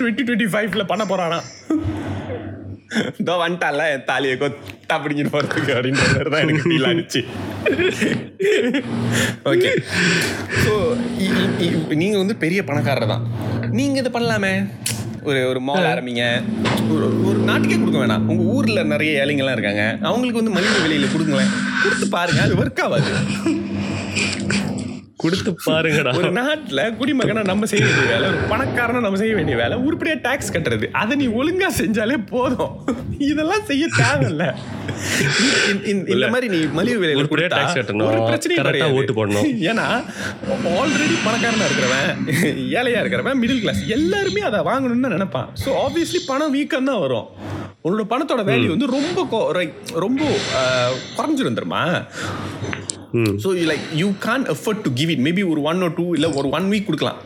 twenty twenty ஃபைவ்ல பண்ண போறானா. இதோ வந்துட்டால தாலியை கொத்த அப்படிங்கிட்டு போறதுக்கு அப்படின்ற தான் எனக்கு ஃபீல் ஆனிச்சு. ஓகே ஸோ நீங்கள் வந்து பெரிய பணக்காரர் தான், நீங்கள் இது பண்ணலாமே, ஒரு ஒரு மால் ஆரம்பிங்க, ஒரு ஒரு நாட்டுக்கே கொடுக்க வேணாம், உங்கள் ஊரில் நிறைய ஏழைங்கள்லாம் இருக்காங்க, அவங்களுக்கு வந்து மலிவு விலையில் கொடுங்களேன், கொடுத்து பாருங்கள், அது ஒர்க் ஆகாது. கொடுத்து பாருங்கடா. ஒரு நாட்டில் குடிமகனா நம்ம செய்ய வேண்டிய வேலை, ஒரு பணக்காரனா நம்ம செய்ய வேண்டிய வேலை உருப்படியாக டேக்ஸ் கட்டுறது. அதை நீ ஒழுங்காக செஞ்சாலே போதும், இதெல்லாம் செய்ய தேவையில்லை. இந்த மாதிரி நீ மலிவு விலையில் கூட டேக்ஸ் கட்டணும், ஒரு பிரச்சனையும் கிடையாது. ஓட்டு போடணும். ஏன்னா ஆல்ரெடி பணக்காரனா இருக்கிறவன், ஏழையாக இருக்கிறவன், மிடில் கிளாஸ் எல்லாருமே அதை வாங்கணும்னு நினைப்பான். ஸோ ஆப்வியஸ்லி பணம் வீக்கம் தான் வரும். உன்னோட பணத்தோட வேல்யூ வந்து ரொம்ப ரொம்ப குறைஞ்சிருந்துருமா. Mm. So you like you can't afford to give it. Maybe ஒரு one or two இல்ல ஒரு one week கொடுக்கலாம்.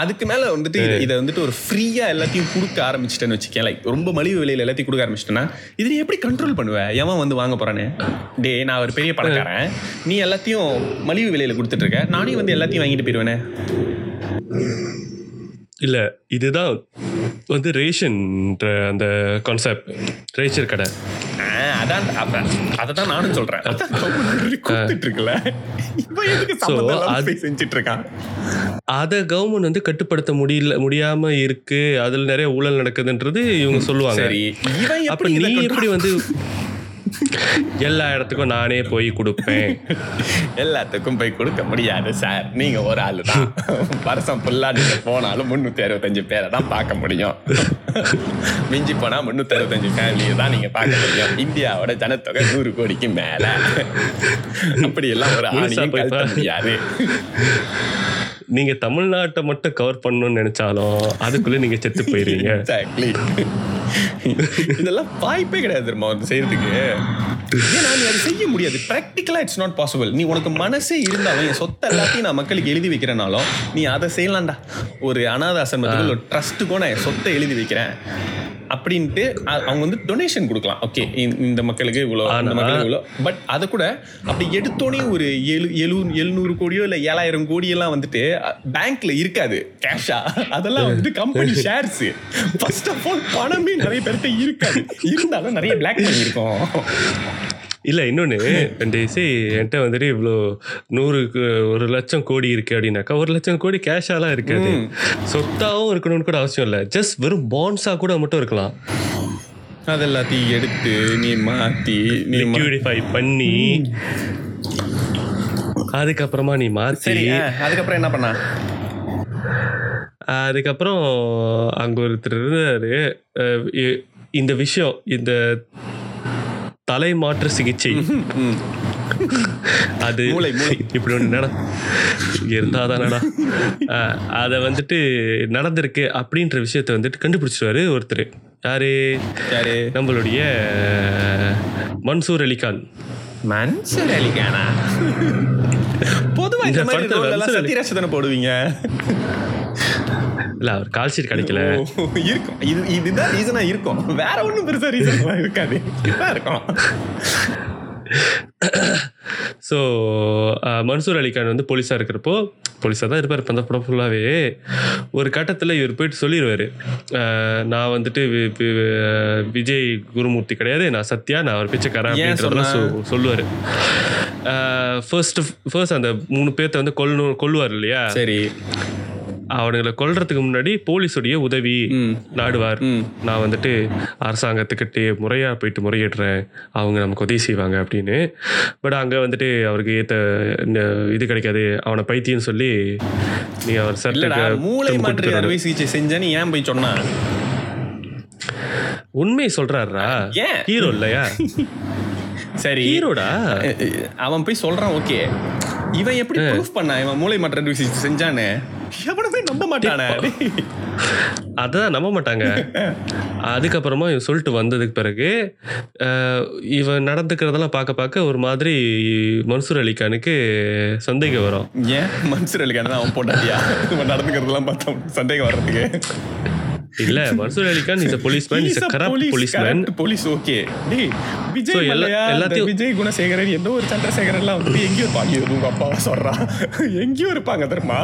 அதுக்கு மேல வந்துட்டு இதை வந்துட்டு ஒரு ஃப்ரீயா எல்லாத்தையும் கொடுக்க ஆரம்பிச்சிட்டேன்னு வச்சுக்கேன், லைக் ரொம்ப மலிவு விலையில எல்லாத்தையும் கொடுக்க ஆரம்பிச்சிட்டேன்னா இதை எப்படி கண்ட்ரோல் பண்ணுவேன்? எவன் வந்து வாங்க போறானே, டே நான் ஒரு பெரிய பணக்காரன், நீ எல்லாத்தையும் மலிவு விலையில கொடுத்துட்டு இருக்க, நானே வந்து எல்லாத்தையும் வாங்கிட்டு போயிடுவேனே. இல்லை, இதுதான் வந்து ரேஷன்ற அந்த கான்செப்ட், ரேஷன் கடை. அதான் அதை தான் நானும் சொல்கிறேன். அதை கவர்மெண்ட் வந்து கட்டுப்படுத்த முடியல முடியாமல் இருக்கு, அதில் நிறைய ஊழல் நடக்குதுன்றது இவங்க சொல்லுவாங்க. அப்போ நீ எப்படி வந்து எல்லா இடத்துக்கும் நானே போய் கொடுப்பேன்? எல்லாத்துக்கும் போய் கொடுக்க முடியாது சார், நீங்க ஒரு ஆளு தான், வருஷம் ஃபுல்லா நீங்க போனாலும் முன்னூத்தி அறுபத்தஞ்சு பேரை தான் பார்க்க முடியும், மிஞ்சி போனா முன்னூத்தி அறுபத்தஞ்சு ஃபேமிலியை தான் நீங்க பார்க்க முடியும். இந்தியாவோட ஜனத்தொகை நூறு கோடிக்கு மேல, அப்படி எல்லாம் ஒரு ஆணையம் கட்ட முடியாது. நீங்க தமிழ்நாட்டை மட்டும் கவர் பண்ணணும்னு நினைச்சாலும் அதுக்குள்ள நீங்க செத்து போயிருவீங்க. எக்ஸாக்ட்லி, இதெல்லாம் வாய்ப்பே கிடையாது தெரியுமா வந்து செய்யறதுக்கு. ஏன்னா நீ அது செய்ய முடியாது, ப்ராக்டிக்கலா இட்ஸ் நாட் பாசிபிள். நீ உனக்கு மனசே இருந்தாலும், என் சொத்தை எல்லாத்தையும் நான் மக்களுக்கு எழுதி வைக்கிறனாலும் நீ அதை செய்யலாம்டா. ஒரு அநாத ஆசிரமத்துக்கு ஒரு ட்ரஸ்ட்டுக்கோ நான் என் சொத்தை எழுதி வைக்கிறேன் அப்படின்ட்டு அவங்க வந்து டொனேஷன் கொடுக்கலாம். ஓகே, இந்த மக்களுக்கு இவ்வளோ, அந்த மக்களுக்கு இவ்வளோ. பட் அதை கூட அப்படி எடுத்தோடனே ஒரு எழு எழு எழுநூறு கோடியோ இல்லை ஏழாயிரம் கோடியெல்லாம் வந்துட்டு பேங்க்ல இருக்காது கேஷா. அதெல்லாம் வந்துட்டு company shares. First of all பணமே நிறைய பேர்கிட்ட இருக்காது, இருந்தாலும் நிறைய பிளாக் பண்ணி இருக்கும். இல்லை, இன்னொன்று ரெண்டு இசை என்கிட்ட வந்துட்டு இவ்வளோ நூறுக்கு ஒரு லட்சம் கோடி இருக்குது அப்படின்னாக்கா, ஒரு லட்சம் கோடி கேஷாலாம் இருக்காது, சொத்தாகவும் இருக்கணும்னு கூட அவசியம் இல்லை. ஜஸ்ட் வெறும் பாண்ட்ஸாக கூட மட்டும் இருக்கலாம். அது எல்லாத்தையும் எடுத்து நீ மாற்றி லிக்விடிஃபை பண்ணி அதுக்கப்புறமா நீ மாற்றி அதுக்கப்புறம் என்ன பண்ண? அதுக்கப்புறம் அங்கே ஒருத்தர் இருந்தாரு, இந்த விஷயம் இந்த தலை மாற்று சிகிச்சை அது இப்படி ஒன்று நட இருந்தாதானடா அதை வந்துட்டு நடந்திருக்கு அப்படின்ற விஷயத்த வந்துட்டு கண்டுபிடிச்சிருவாரு ஒருத்தர். யாரு யாரு? நம்மளுடைய மன்சூர் அலிகான். மன்சூர் அலிகானா? பொதுவாக இந்த படத்தில் சத்யராஜனை போடுவீங்க. இல்ல, அவர் கால் ஷீட் கிடைக்கல இருக்கும். இது இதுதான் ரீசனா இருக்கும், வேற ஒன்றும் பெருசா ரீசனா இருக்காது, இதுதான் இருக்கும். ஸோ மன்சூர் அலிகான் வந்து போலீஸாக இருக்கிறப்போ, போலீஸாக தான் இருப்பார் இப்போ அந்த படம் ஃபுல்லாகவே. ஒரு கட்டத்தில் இவர் போயிட்டு சொல்லிடுவார், நான் வந்துட்டு விஜய் குருமூர்த்தி கிடையாது, நான் சத்யா, நான் அவர் பிச்சைக்காரன் அப்படின்றதெல்லாம் சொ சொல்லுவார் ஃபர்ஸ்ட் ஃபர்ஸ்ட் அந்த மூணு பேர்த்த வந்து கொல்லணும் கொல்லுவார் இல்லையா? சரி, அவனுங்களை கொல்றதுக்கு முன்னாடி போலீஸுடைய உதவி நாடுவார். நான் வந்துட்டு அரசாங்கத்துக்கிட்டே முறையாக போயிட்டு முறையிடுறேன், அவங்க நமக்கு உதவி செய்வாங்க அப்படின்னு. பட் அங்கே வந்துட்டு அவருக்கு ஏற்ற இது கிடைக்காது, அவனை பைத்தியன்னு சொல்லி நீ அவர் சட்ட மூளை மாற்று அறுவை சிகிச்சை செஞ்சேன்னு ஏன் போய் சொன்னான்? உண்மையை சொல்றாரா? ஹீரோ இல்லையா? சரி, ஹீரோடா அவன் போய் சொல்றான். ஓகே, இவன் எப்படி ப்ரூஃப் பண்ணா இவன் மூளை மாற்று அறுவை சிகிச்சை செஞ்சான்னு? எவனுமே நம்ப மாட்டானே, அதான் நம்ப மாட்டாங்க. அதுக்கப்புறமா இவன் சொல்லிட்டு வந்ததுக்கு பிறகு இவன் நடந்துக்கிறதெல்லாம் பார்க்க பார்க்க ஒரு மாதிரி மன்சூர் அலிகானுக்கு சந்தேகம் வரும். ஏன் மன்சூர் அலிகான் தான் அவன் போட்டாட்டியா இவன் நடந்துக்கிறதெல்லாம் பார்த்தா சந்தேகம் வர்றதுக்கு? இல்ல, மன்சூர் அலிகான் is a policeman, is a corrupt policeman, police. Okay, டேய் விஜய் மல்லையா, விஜய் குணசேகரன், ஏதோ ஒரு சந்திரசேகரன்லாம் வந்து எங்கேயோ பாங்கி உங்க அப்பாவை சொல்றான், எங்கேயோ இருப்பாங்க தெரியுமா,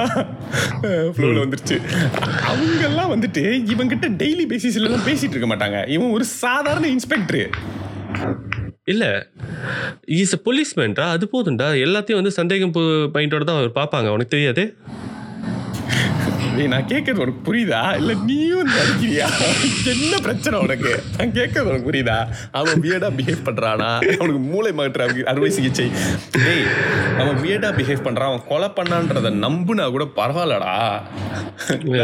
ஃப்ளோல வந்துருச்சு. அவங்க எல்லாம் வந்துட்டு இவங்கிட்ட டெய்லி பேசிஸ்ல எல்லாம் பேசிட்டு இருக்க மாட்டாங்க. இவன் ஒரு சாதாரண இன்ஸ்பெக்டர் இல்ல, இஸ் a policeman டா, அது போதும்டா. எல்லாத்தையும் வந்து சந்தேகம் பாயிண்டோட தான் அவர் பார்ப்பாங்க. உனக்கு தெரியாது நான் கேட்கறது உனக்கு புரியுதா? இல்லை நீயும் நடிக்கிறியா? என்ன பிரச்சனை உனக்கு? நான் கேட்கறது உனக்கு புரியுதா? அவன் வியர்டாக பிஹேவ் பண்ணுறானா? அவனுக்கு மூளை மாற்று அறுவை சிகிச்சை. டேய், அவன் வியர்டாக பிஹேவ் பண்ணுறான், அவன் கொலை பண்ணான்றதை நம்புனா கூட பரவாயில்லடா.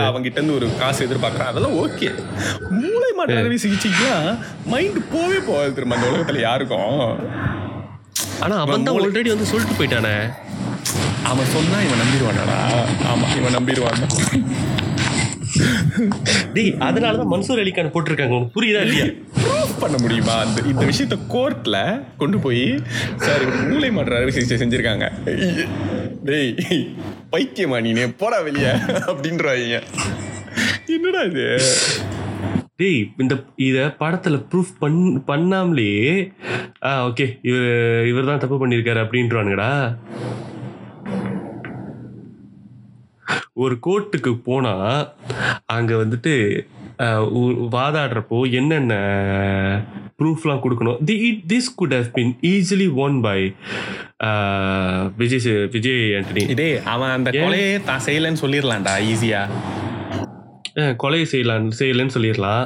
அவங்ககிட்ட இருந்து ஒரு காசு எதிர்பார்க்குறான், அதெல்லாம் ஓகே. மூளை மாற்று அறுவை சிகிச்சைக்குன்னா மைண்டு போவே போகாது திரும்ப அந்த உலகத்தில் யாருக்கும். ஆனால் அவன் தான் ஆல்ரெடி வந்து சொல்லிட்டு போயிட்டானே, அவன் சொன்னா இவன் நம்பிடுவானடா. ஆமா, இவன் நம்பிடுவான். டேய், அதனாலதான் மன்சூர் அலிகான் போட்டிருக்காங்க, உங்களுக்கு புரியுதா இல்லையா? பண்ண முடியுமா அந்த இந்த விஷயத்த? கோர்ட்ல கொண்டு போய் சார் மூளை மாற்று அறுவை சிகிச்சை செஞ்சிருக்காங்க, டேய் பைத்தியமா நீ போடா வெளிய அப்படின்றாங்க. என்னடா இது? டேய், இந்த இதை படத்தில் ப்ரூஃப் பண் பண்ணாமலே ஆ ஓகே இவர் இவர் தான் தப்பு பண்ணியிருக்காரு அப்படின்றானுங்கடா. ஒரு கோர்ட்டுக்கு போனால் அங்கே வந்துட்டு வாதாடுறப்போ என்னென்ன ப்ரூஃப்லாம் கொடுக்கணும். The it this good have been easily won by Vijay Vijay Antony. இதே அவன் அந்த கொலையே தான் செய்யலைன்னு சொல்லிடலாம்டா, ஈஸியாக கொலையை செய்யலாம் செய்யலைன்னு சொல்லிடலாம்.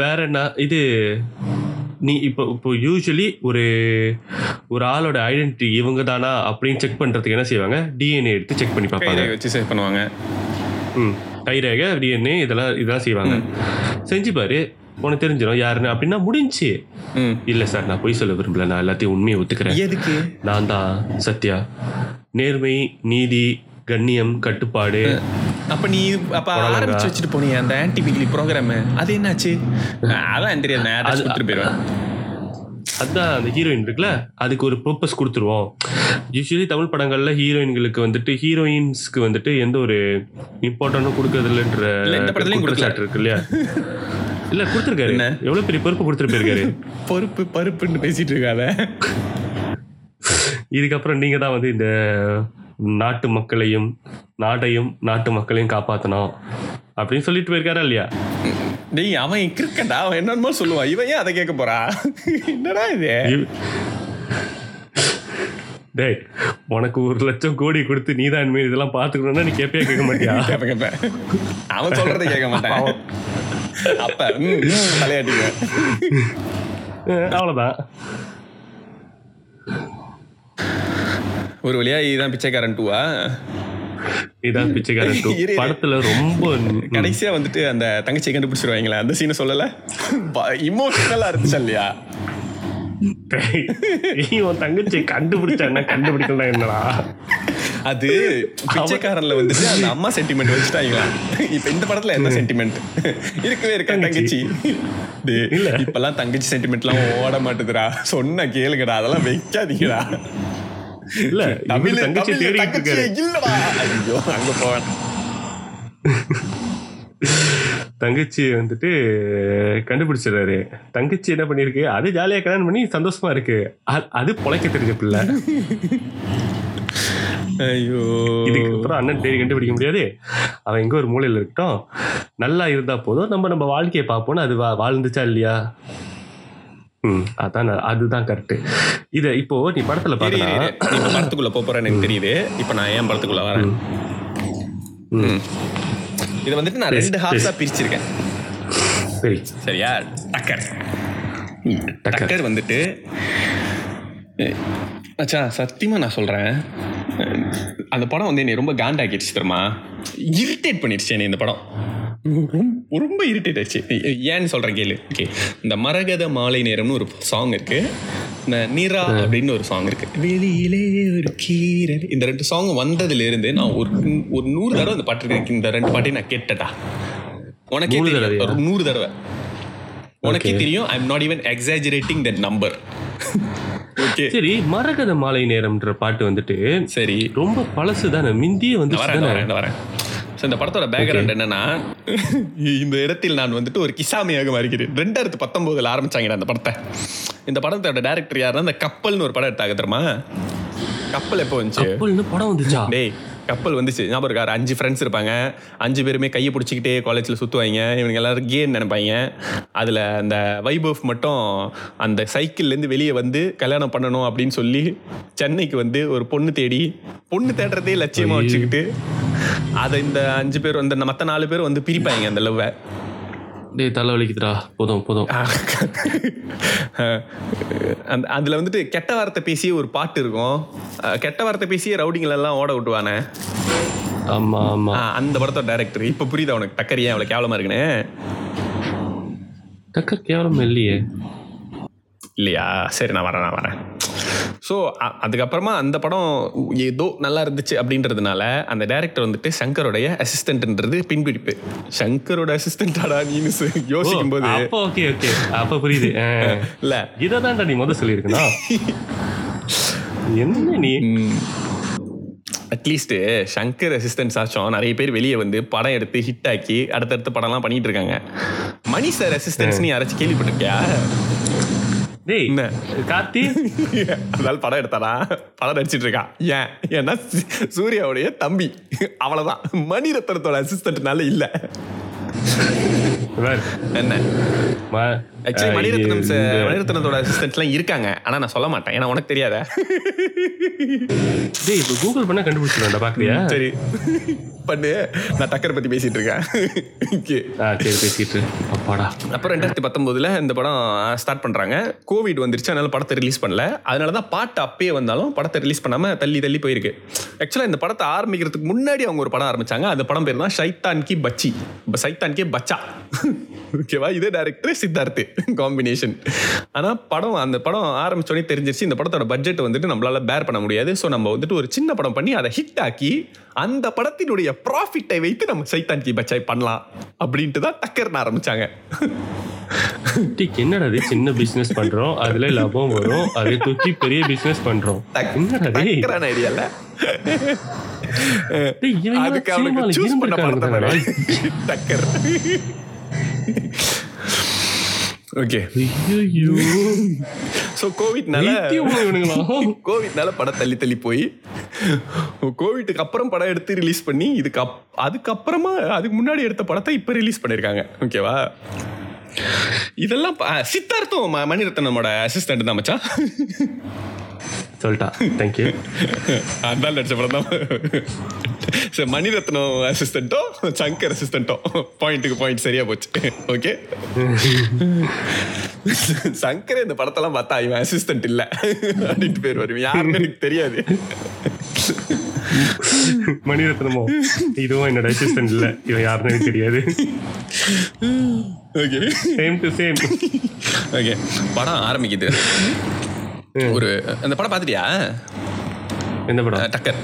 வேற என்ன இது? நீ இப்போ இப்போ யூஸ்வலி ஒரு ஒரு ஆளோட ஐடென்டிட்டி இவங்க தானா அப்படின்னு செக் பண்ணுறதுக்கு என்ன செய்வாங்க? டிஎன்ஏ எடுத்து செக் பண்ணி பார்ப்பாங்க, வச்சு செக் பண்ணுவாங்க. ம் கைரேகை, டிஎன்ஏ இதெல்லாம் இதெல்லாம் செய்வாங்க. செஞ்சு பாரு, உனக்கு தெரிஞ்சிடும் யாருன்னு அப்படின்னா முடிஞ்சு. இல்லை சார், நான் பொய் சொல்ல விரும்பல, நான் எல்லாத்தையும் உண்மையை ஒத்துக்கிறேன். எதுக்கு? நான் தான் சத்யா, நேர்மை, நீதி, கண்ணியம், கட்டுப்பாடு. அப்போ நீ அப்போ ஆரம்பிச்சு வச்சுட்டு போனீங்க அந்த ஆன்டிபிக்லி ப்ரோக்ராமு, அது என்னாச்சு? அதான் தெரியாது, அது கொடுத்துட்டு போயிடுவேன். அதுதான் அந்த ஹீரோயின் இருக்குல்ல, அதுக்கு ஒரு பர்பஸ் கொடுத்துருவோம். யூஸ்வலி தமிழ் படங்களில் ஹீரோயின்களுக்கு வந்துட்டு ஹீரோயின்ஸ்க்கு வந்துட்டு எந்த ஒரு இம்பார்ட்டன்ட்டும் கொடுக்கறது இல்லைன்றாட்டு இருக்கு இல்லையா? இல்லை கொடுத்துருக்காரு, எவ்வளோ பெரிய பொறுப்பு கொடுத்துட்டு போயிருக்காரு. பொறுப்பு பருப்புன்னு பேசிட்டு இருக்காங்க. இதுக்கப்புறம் நீங்கள் தான் வந்து இந்த நாட்டு மக்களையும் நாட்டையும் நாட்டு மக்களையும் காப்பாற்றணும் அப்படின்னு சொல்லிட்டு போயிருக்காரா இல்லையா? டேய், அவன் கிரிக்கெட்டா? அவன் என்னன்னு சொல்லுவான், இவன் ஏன் அதை கேட்க போறா? என்னடா இது? டேய், உனக்கு ஒரு லட்சம் கோடி கொடுத்து நீ தான் இனிமேல் இதெல்லாம் பார்த்துக்கணும்னா நீ கேட்பே கேட்க மாட்டியா? கேட்பேன். அவன் சொல்றதை கேட்க மாட்டான், அப்ப தலையாட்டிக்குவேன், அவ்வளோதான். ஒரு வழியா இதுதான் பிச்சைக்காரன் டூவா? இதுதான் பிச்சைக்காரன் டூ. படத்துல ரொம்ப கடைசியா வந்துட்டு அந்த தங்கச்சியை கண்டுபிடிச்சிருவாங்களே, அந்த சீனை சொல்லல? இமோஷனலா இருந்துச்சு இல்லையா? தங்கச்சியை கண்டுபிடிச்சா கண்டுபிடிக்கலாம் என்னடா அது? பிச்சைக்காரன்ல வந்துட்டு அந்த அம்மா சென்டிமெண்ட் வச்சுட்டாங்களா? இப்ப இந்த படத்துல என்ன சென்டிமெண்ட் இருக்கவே இருக்க? தங்கச்சி இல்ல, இப்பெல்லாம் தங்கச்சி சென்டிமெண்ட் எல்லாம் ஓட மாட்டுதுடா, சொன்ன கேளுங்கடா, அதெல்லாம் வைக்காதீங்கடா. தங்கச்சி வந்துட்டு கண்டுபிடிச்சிடறாரு. தங்கச்சி என்ன பண்ணிருக்கு? அது ஜாலியா கல்யாணம் பண்ணி சந்தோஷமா இருக்கு, அது பொழைக்க தெரிஞ்ச பிள்ளை. ஐயோ, இதுக்கப்புறம் அண்ணன் தேடி கண்டுபிடிக்க முடியாது, அவன் எங்க ஒரு மூலையில இருக்கட்டும், நல்லா இருந்தா போதும், நம்ம நம்ம வாழ்க்கையை பார்ப்போம்னு அது வாழ்ந்துச்சா இல்லையா? ம், அதான் அதுதான் கரெக்ட். இதை இப்போ நீ படத்துல பாத்தீங்கன்னா, இப்போ படத்துக்குள்ள போறேன் எனக்கு தெரியுது, இப்போ நான் ஏன் படத்துக்குள்ள வரேன். இதை வந்துட்டு நான் ரெண்டு ஹாஃப்ஸா பிரிச்சிருக்கேன். சரி சரியா? டக்கர் டக்கர் வந்துட்டு அச்சா சத்தியமா நான் சொல்றேன், அந்த படம் வந்து என்னை ரொம்ப காண்டாக்கிடுச்சு தெரியுமா, இரிட்டேட் பண்ணிடுச்சு என்னை இந்த படம், ரொம்ப இரிட்டேட் ஆச்சு. ஏன்னு சொல்கிறேன் கேளு. ஓகே, இந்த மரகத மாலை நேரம்னு ஒரு சாங் இருக்குது, இந்த நிரா அப்படின்னு ஒரு சாங் இருக்குது, வெளியிலே ஒரு கீரல், இந்த ரெண்டு சாங் வந்ததுலேருந்து நான் ஒரு ஒரு நூறு தடவை இந்த பாட்டு, இந்த ரெண்டு பாட்டையும் நான் கேட்டேடா. உனக்கே தெரியும், நூறு தடவை உனக்கே தெரியும். I am not even exaggerating that number. Okay சரி, மரகத மாலை நேரம்ன்ற பாட்டு வந்துட்டு சரி ரொம்ப பழசு தானே, மிந்தியே வந்து வரேன் வரேன். ஸோ இந்த படத்தோட பேக்ரவுண்ட் என்னன்னா, இந்த இடத்தில் நான் வந்துட்டு ஒரு கிசாமியாக மாறிக்கிறேன். ரெண்டாயிரத்து பத்தொம்போதில் ஆரம்பித்தாங்கடா அந்த படத்தை. இந்த படத்தோட டேரக்டர் யாருன்னா, இந்த கப்பல்னு ஒரு படம் எடுத்தாங்க தெரியுமா? கப்பல் எப்போ வந்துச்சு? கப்பல்னு படம் வந்துச்சா? டேய், கப்பல் வந்துச்சு ஞாபகம் இருக்காரு. அஞ்சு ஃப்ரெண்ட்ஸ் இருப்பாங்க, அஞ்சு பேருமே கையை பிடிச்சிக்கிட்டே காலேஜில் சுற்றுவாங்க, இவங்க எல்லோரும் கேன்னு நினைப்பாங்க. அதில் அந்த வைபவ் மட்டும் அந்த சைக்கிள்லேருந்து வெளியே வந்து கல்யாணம் பண்ணணும் அப்படின்னு சொல்லி சென்னைக்கு வந்து ஒரு பொண்ணு தேடி, பொண்ணு தேடுறதே லட்சியமாக வச்சுக்கிட்டு அதை இந்த அஞ்சு பேர் இந்த மற்ற நாலு பேர் வந்து பிரிப்பாங்க அந்த லவ்வை. டேய் தலைவலிக்குதுடா போதும் போதும். அந்த அதில் வந்துட்டு கெட்ட வார்த்தை பேசி ஒரு பாட்டு இருக்கும், கெட்ட வார்த்தை பேசியே ரவுடிங்களெல்லாம் ஓட விட்டுவானே. ஆமாம் ஆமாம், அந்த படத்தோட டைரக்டர். இப்போ புரியுதா உனக்கு டக்கர் ஏன் அவ்வளோ கேவலமாக இருக்குன்னு? டக்கர் கேவலம் இல்லையே இல்லையா? சரி நான் வரேன் நான் வரேன் ஸோ அதுக்கப்புறமா அந்த படம் ஏதோ நல்லா இருந்துச்சு அப்படின்றதுனால அந்த டைரக்டர் வந்துட்டு சங்கரோடைய அசிஸ்டன்ட்ன்றது பின்பிடிப்பு. சங்கரோட அசிஸ்டன்டாடா நீனு யோசிக்கும் போது ஓகே ஓகே அப்போ புரியுது இல்லை, இதை தான்டா நீ முதல் சொல்லியிருக்கா என்ன நீ. அட்லீஸ்ட்டு சங்கர் அசிஸ்டன்ஸ் ஆச்சும் நிறைய பேர் வெளியே வந்து படம் எடுத்து ஹிட் ஆக்கி அடுத்தடுத்த படம்லாம் பண்ணிகிட்டு இருக்காங்க. மணி சார் அசிஸ்டன்ஸ் நீ யாராச்சும் கேள்விப்பட்டிருக்கியா? கார்த்தி அதால் படம் எடுத்தாரா, படம் நடிச்சிட்டு இருக்கா. ஏன் ஏன்னா சூர்யாவுடைய தம்பி, அவ்வளோதான். மணி ரத்னத்தோட அசிஸ்டன்ட்னால இல்லை என்ன. ஆக்சுவலி மணிரத்னம் மணிரத்னத்தோட அசிஸ்டன்ட்லாம் இருக்காங்க, ஆனால் நான் சொல்ல மாட்டேன் ஏன்னா உனக்கு தெரியாத. டேய் இப்போ கூகுள் பண்ணால் கண்டுபிடிச்சிடலாம்டா, பார்க்குறியா? சரி பண்ணு. நான் டக்கரை பற்றி பேசிகிட்டு இருக்கேன். ஓகே சரி பேசிகிட்டு அப்பாடா. அப்புறம் ரெண்டாயிரத்தி பத்தொம்போதில் இந்த படம் ஸ்டார்ட் பண்ணுறாங்க. கோவிட் வந்துருச்சு, அதனால் படத்தை ரிலீஸ் பண்ணல. அதனால தான் பாட்டு அப்பயே வந்தாலும் படத்தை ரிலீஸ் பண்ணாமல் தள்ளி தள்ளி போயிருக்கு. ஆக்சுவலாக இந்த படத்தை ஆரம்பிக்கிறதுக்கு முன்னாடி அவங்க ஒரு படம் ஆரம்பித்தாங்க. அந்த படம் பேர் தான் சைத்தான் கி பச்சி, சைத்தான் கி பச்சா. ஓகேவா? இதே டைரக்டர் சித்தார்த்து காம்பினேஷன். ஆனால் படம் அந்த படம் ஆரம்பித்தோடனே தெரிஞ்சிருச்சு இந்த படத்தோட பட்ஜெட் வந்துட்டு நம்மளால் பேர் பண்ண முடியாது. ஸோ நம்ம வந்துட்டு ஒரு சின்ன படம் பண்ணி அதை ஹிட் ஆக்கி அந்த படத்தினுடைய ப்ராஃபிட்டை வைத்து நம்ம சைத்தான் கி பச்சாய் பண்ணலாம் அப்படின்ட்டு தான் டக்கர்னு ஆரம்பித்தாங்க. என்னடா அது சின்ன பிசினஸ் பண்றோம், அதுல லாபம் வரும், அதை தூக்கி பெரிய பிசினஸ் பண்றோம். என்னடா ஐடியால அதுக்கு அவனுக்கு சூஸ் பண்ண பண்றதா டக்கர். ஓகே ஐயோ. ஸோ கோவிட்னால கோவிட்னால படம் தள்ளி தள்ளி போய் கோவிட்டுக்கு அப்புறம் படம் எடுத்து ரிலீஸ் பண்ணி இதுக்கு அப் அதுக்கப்புறமா அதுக்கு முன்னாடி எடுத்த படத்தை இப்போ ரிலீஸ் பண்ணியிருக்காங்க. ஓகேவா? இதெல்லாம் சித்தார்த்தும் மணிரத்னமோட அசிஸ்டன்ட் தான் மச்சான். சொல்லிட்டா தேங்க்யூ. அதான் நடிச்ச படம் தான். சரி, மணிரத்னம் அசிஸ்டண்ட்டோ சங்கர் அசிஸ்டண்ட்டோ பாயிண்ட்டுக்கு பாயிண்ட் சரியா போச்சு. ஓகே, சங்கரே இந்த படத்தெல்லாம் பார்த்தா இவன் அசிஸ்டண்ட் இல்லை அப்படின்ட்டு பேர் வருவேன். யாருன்னு எனக்கு தெரியாது. மணிரத்னமோ இதுவும் என்னோட அசிஸ்டண்ட் இல்லை, இவன் யாருன்னு எனக்கு தெரியாது. Okay, same to same. Okay, படம் ஆரம்பிக்குது. ஒரு அந்த படம் பார்த்துட்டியா? எந்த படம்? டக்கர்.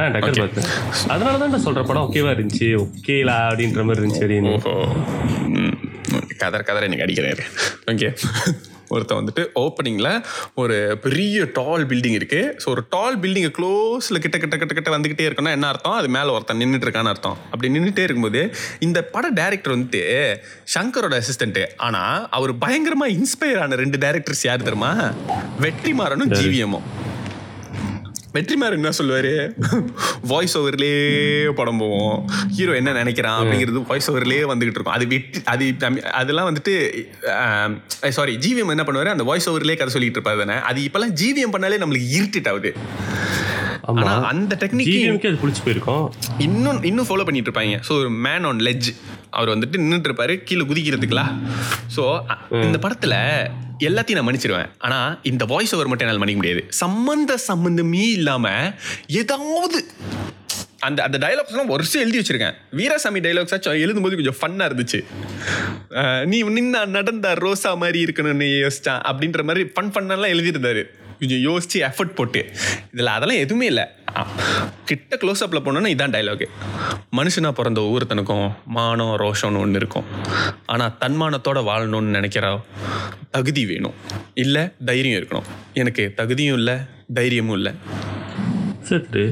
ஆ டக்கர் பார்த்தேன். அதனால தான் நான் சொல்கிற படம் ஓகேவா இருந்துச்சு, ஓகேலா அப்படின்ற மாதிரி இருந்துச்சு. அப்படின்னு கதர் கதரை எனக்கு அடிக்கிறேன். ஓகே, ஒருத்தன் வந்துட்டு ஓப்பனிங்கில் ஒரு பெரிய டால் பில்டிங் இருக்குது. ஸோ ஒரு டால் பில்டிங்கை க்ளோஸில் கிட்ட கிட்ட கிட்ட கிட்ட வந்துக்கிட்டே இருக்குன்னா என்ன அர்த்தம்? அது மேலே ஒருத்தன் நின்றுட்டு இருக்கான்னு அர்த்தம். அப்படி நின்றுட்டே இருக்கும்போது இந்த பட டைரக்டர் வந்துட்டு சங்கரோட அசிஸ்டண்ட்டு. ஆனால் அவர் பயங்கரமாக இன்ஸ்பயர் ஆன ரெண்டு டைரக்டர்ஸ் யார் தெரியுமா? வெற்றிமாறனும் ஜிவிஎம்மும். வெற்றிமாறன் என்ன சொல்லுவார்? வாய்ஸ் ஓவர்லேயே படம் போவோம், ஹீரோ என்ன நினைக்கிறான் அப்படிங்கிறது வாய்ஸ் ஓவர்லேயே வந்துகிட்டு இருக்கும். அது வெற்றி அது அதெல்லாம் வந்துட்டு சாரி ஜிவிஎம் என்ன பண்ணுவார்? அந்த வாய்ஸ் ஓவர்லேயே கதை சொல்லிக்கிட்டு இருப்பாரு தானே. அது இப்போல்லாம் ஜிவிஎம் பண்ணாலே நம்மளுக்கு இரிட்டேட் ஆகுது. ஆனால் அந்த டெக்னிக் அது பிடிச்சி போயிருக்கோம், இன்னும் இன்னும் ஃபாலோ பண்ணிட்டு இருப்பாங்க. ஸோ ஒரு மேன் ஆன் லெட்ஜ், அவர் வந்துட்டு நின்றுட்டு இருப்பாரு கீழே குதிக்கிறதுக்குலா. ஸோ இந்த படத்தில் எல்லாத்தையும் நான் மன்னிச்சிருவேன், ஆனால் இந்த வாய்ஸ் ஓவர் மட்டும் என்னால் மன்னிக்க முடியாது. சம்மந்த சம்மந்தமே இல்லாமல் ஏதாவது அந்த அந்த டைலாக்ஸ்லாம் வருஷம் எழுதி வச்சுருக்கேன். வீராசாமி டைலாக்ஸாச்சும் எழுதும்போது கொஞ்சம் ஃபன்னாக இருந்துச்சு. நீ நின்னா நடந்த ரோசா மாதிரி இருக்கணும்னு யோசிச்சான் அப்படின்ற மாதிரி ஃபன் ஃபன்னெல்லாம் எழுதியிருந்தாரு, கொஞ்சம் யோசிச்சு எஃபர்ட் போட்டு. இதில் அதெல்லாம் எதுவுமே இல்லை. கிட்ட க்ளோஸ் அப்பில் போனோன்னா இதான் டைலாகு. மனுஷனாக பிறந்த ஒவ்வொருத்தனுக்கும் மானம் ரோஷம்னு ஒன்று இருக்கும், ஆனால் தன்மானத்தோடு வாழணும்னு நினைக்கிற தகுதி வேணும், இல்லை தைரியம் இருக்கணும். எனக்கு தகுதியும் இல்லை தைரியமும் இல்லை. சரி,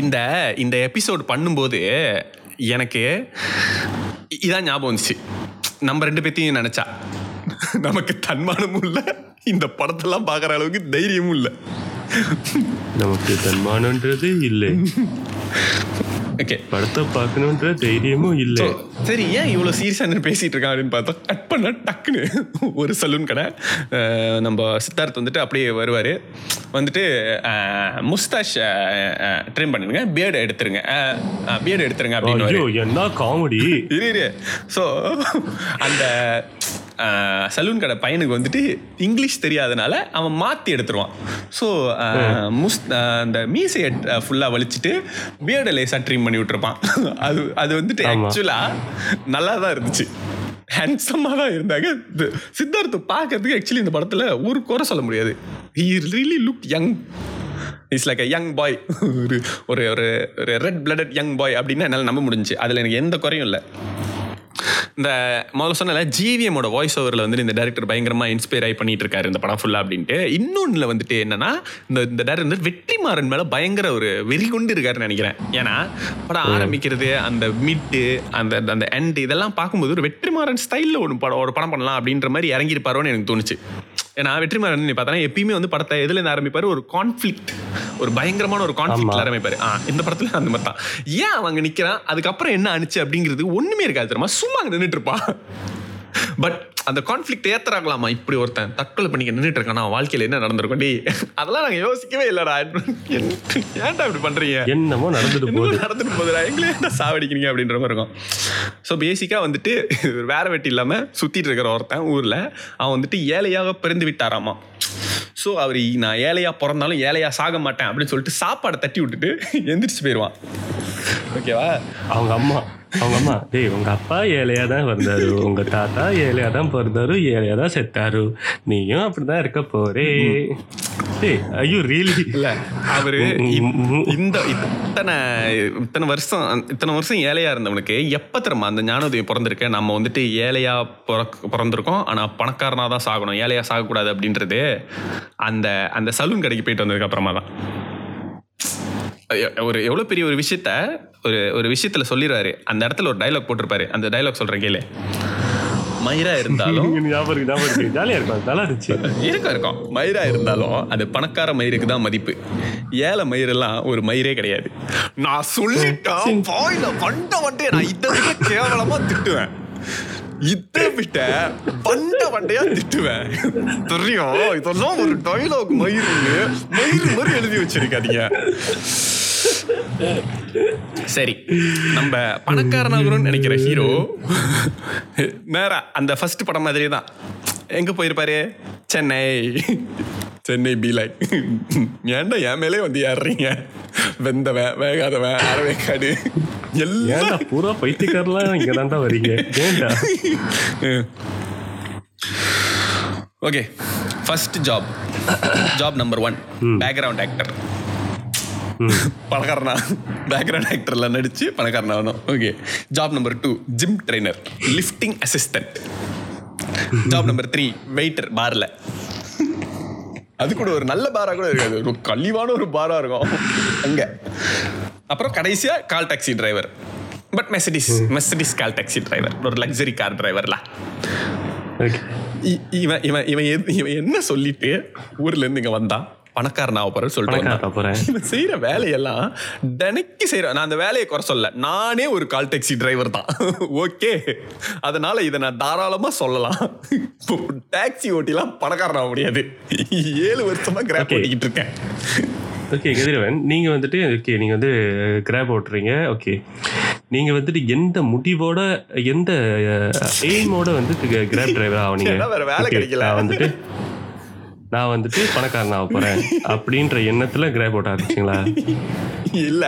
இந்த இந்த எபிசோட் பண்ணும்போது எனக்கு இதான் ஞாபகம் வந்துச்சு. நம்ம ரெண்டு பேர்த்தையும் நினச்சா நமக்கு தன்மானமும் இல்லை, இந்த படத்தெல்லாம் பார்க்குற அளவுக்கு தைரியமும் இல்லை, நமக்கு தன்மானன்றது இல்லை. ஓகே படத்தை பார்க்கணுன்ற தைரியமும் இல்லை. சரி, ஏன் இவ்வளோ சீரியஸாக பேசிட்டு இருக்கான் அப்படின்னு பார்த்தா கட் பண்ண டக்குன்னு ஒரு சலூன் கடை நம்ம சித்தார்த் வந்துட்டு அப்படியே வருவார். வந்துட்டு முஸ்தாஷ் ட்ரிம் பண்ணிடுங்க, பியர்டு எடுத்துருங்க பியர்டு எடுத்துருங்க அப்படின்னு. என்ன காமெடி இரு. ஸோ அந்த சலூன் கடை பையனுக்கு வந்துட்டு இங்கிலீஷ் தெரியாதனால அவன் மாற்றி எடுத்துருவான். ஸோ முஸ் அந்த மீசையை ஃபுல்லாக வலிச்சுட்டு பியர்டை லேசாக ட்ரீம் பண்ணி விட்டுருப்பான். அது அது வந்துட்டு ஆக்சுவலாக நல்லா தான் இருந்துச்சு, ஹேண்ட்ஸமாக தான் இருந்தாங்க. சித்தார்த்து பார்க்கறதுக்கு ஆக்சுவலி இந்த படத்தில் ஒரு குறை சொல்ல முடியாது. He really look young, it's like a young boy, ஒரு ஒரு ஒரு ரெட் பிளடட் யங் பாய் அப்படின்னு என்னால் நம்ப முடிஞ்சு. அதில் எனக்கு எந்த குறையும் இல்லை. இந்த முதல்ல சொன்னால ஜிவிஎமோட வாய்ஸ் ஓவரில் வந்துட்டு இந்த டேரக்டர் பயங்கரமாக இன்ஸ்பயர் ஆகி பண்ணிட்டு இருக்காரு இந்த படம் ஃபுல்லாக அப்படின்ட்டு. இன்னொன்றில் வந்துட்டு என்னன்னா இந்த இந்த டேரக்டர் வந்து வெற்றிமாறன் மேலே பயங்கர ஒரு வெறி கொண்டு இருக்காருன்னு நினைக்கிறேன். ஏன்னா படம் ஆரம்பிக்கிறது அந்த மிட்டு அந்த அந்த எண்டு இதெல்லாம் பார்க்கும்போது ஒரு வெற்றிமாறன் ஸ்டைலில் ஒரு படம் ஒரு படம் பண்ணலாம் அப்படின்ற மாதிரி இறங்கியிருப்பாரோன்னு எனக்கு தோணுச்சு. ஏன்னா வெற்றிமாறன் பார்த்தா எப்பயுமே வந்து படத்தை எதுலேருந்து ஆரம்பிப்பார், ஒரு கான்ஃப்ளிக்ட், ஒரு பயங்கரமான ஒரு கான்ஃப்ளிக்ட்ல ஆரம்பிப்பார். ஆ இந்த படத்துல அந்த மாதிரி தான். ஏன் அவங்க நிற்கிறான், அதுக்கப்புறம் என்ன அனுச்சு அப்படிங்கிறது ஒன்றுமே இருக்காது. தெரியுமா, சும்மா அங்கே நின்றுட்டு இருப்பான். பட் அந்த கான்ஃப்ளிக்ட் ஏத்தராகலாமா, இப்படி ஒருத்தன் தற்கொலை பண்ணிக்க நின்றுட்டு இருக்கான், நான் வாழ்க்கையில் என்ன நடந்திருக்கோம் டே அதெல்லாம் நாங்கள் யோசிக்கவே இல்லைடா, ஏன்டா இப்படி பண்ணுறீங்க, என்னமோ நடந்துட்டு போகுது நடந்துட்டு போகுதுடா, எங்களே என்ன சாவடிக்கிறீங்க அப்படின்ற மாதிரி இருக்கும். ஸோ பேசிக்காக வந்துட்டு வேற வெட்டி இல்லாமல் சுற்றிட்டு இருக்கிற ஒருத்தன் ஊரில் அவன் வந்துட்டு ஏழையாக பிறந்து விட்டாராமா. ஸோ அவர் நான் ஏழையாக பிறந்தாலும் ஏழையாக சாக மாட்டேன் அப்படின்னு சொல்லிட்டு சாப்பாடை தட்டி விட்டுட்டு எந்திரிச்சு போயிடுவான். ஓகேவா, அவங்க அம்மா அவங்க அம்மா டேய் உங்கள் அப்பா ஏழையாக தான் வந்தார், உங்கள் தாத்தா ஏழையாக தான் பிறந்தாரு, ஏழையாக தான் செத்தாரு, நீயும் அப்படி தான் இருக்க போறே. டேய் ஐயோ ரியலி இல்லை, அவர் இந்த இத்தனை இத்தனை வருஷம் இத்தனை வருஷம் ஏழையாக இருந்தவனுக்கு எப்போ திரும்ப அந்த ஞானோதயம் பிறந்திருக்க, நம்ம வந்துட்டு ஏழையாக பிறக்க பிறந்திருக்கோம் ஆனால் பணக்காரனாக தான் சாகணும், ஏழையாக சாகக்கூடாது அப்படின்றது அந்த அந்த சலூன் கடைக்கு போயிட்டு வந்ததுக்கு அப்புறமா தான். ஒரு எவ்வளோ பெரிய ஒரு விஷயத்த ஒரு ஒரு விஷயத்தில் சொல்லிடுவாரு. அந்த இடத்துல ஒரு டைலாக் போட்டிருப்பாரு, அந்த டைலாக் சொல்கிறேன் கேளு. மயிரா இருந்தாலும் ஜாலியாக இருக்கும், நல்லா இருந்துச்சு, இருக்க இருக்கும். மயிரா இருந்தாலும் அது பணக்கார மயிருக்கு தான் மதிப்பு, ஏழை மயிரெல்லாம் ஒரு மயிரே கிடையாது. நான் சொல்லிட்டேன் வாயில வண்ட வண்டையை நான் இதை விட கேவலமாக திட்டுவேன், இதை விட்ட வண்ட வண்டையா திட்டுவேன் தெரியும். இதெல்லாம் ஒரு டைலாக், மயிர் மயிர் மாதிரி எழுதி வச்சிருக்காதீங்க. சரி, நம்ம பணக்காரனாகணும்னு நினைக்கிற ஹீரோ நேரா அந்த ஃபர்ஸ்ட் படம் மாதிரி தான் எங்க போயிருப்பாரு, சென்னை. சென்னை பீலாய், ஏன்டா என் மேலே வந்து ஏறுறீங்க, வெந்தவன் வேகாதவன் அரவேக்காடு எல்லாம் பூரா பைத்தியக்காரலாம் இங்கே தாண்டா வரீங்க. ஏண்டா okay, first job job number one background actor. பணக்காரனா பேக்ரவுண்ட் ஆக்டர்லாம் நடிச்சு பணக்காரனா ஆகணும். Okay, job number two gym trainer lifting assistant. Job number three waiter பார்ல. அது கூட ஒரு நல்ல பாரா கூட இருக்காது, ஒரு கழிவான ஒரு பாரா இருக்கும் அங்க. அப்புறம் கடைசியா call taxi driver, but Mercedes Mercedes call taxi driver, ஒரு லக்ஸரி கார் டிரைவர்ல. இவன் இவன் இவன் இவன் என்ன சொல்லிட்டு ஊர்ல இருந்து இங்க வந்தான், பணக்காரன் ஆக போறேன்னு சொல்லிட்டு இவன் செய்யற வேலையெல்லாம் தினைக்கு செய்யற. நான் அந்த வேலையை குறை சொல்ல, நானே ஒரு கால் டாக்ஸி டிரைவர் தான், ஓகே, அதனால இதை நான் தாராளமா சொல்லலாம். டாக்ஸி ஓட்டிலாம் பணக்காரன் ஆக முடியாது, ஏழு வருஷமா கிராப் ஓட்டிக்கிட்டு இருக்கேன். ஓகே கதிரவன், நீங்க வந்துட்டு ஓகே நீங்க வந்து கிராப் ஓட்டுறீங்க, ஓகே நீங்க வந்துட்டு எந்த முடிவோட எந்த எய்மோட வந்து கிராப் டிரைவர் ஆவீங்க, வேற வேலை கிடைக்கல வந்துட்டு நான் வந்துட்டு பணக்காரன் ஆக போறேன் அப்படின்ற எண்ணத்துல கிராப் ஓட்ட ஆரம்பிச்சிங்களா? இல்ல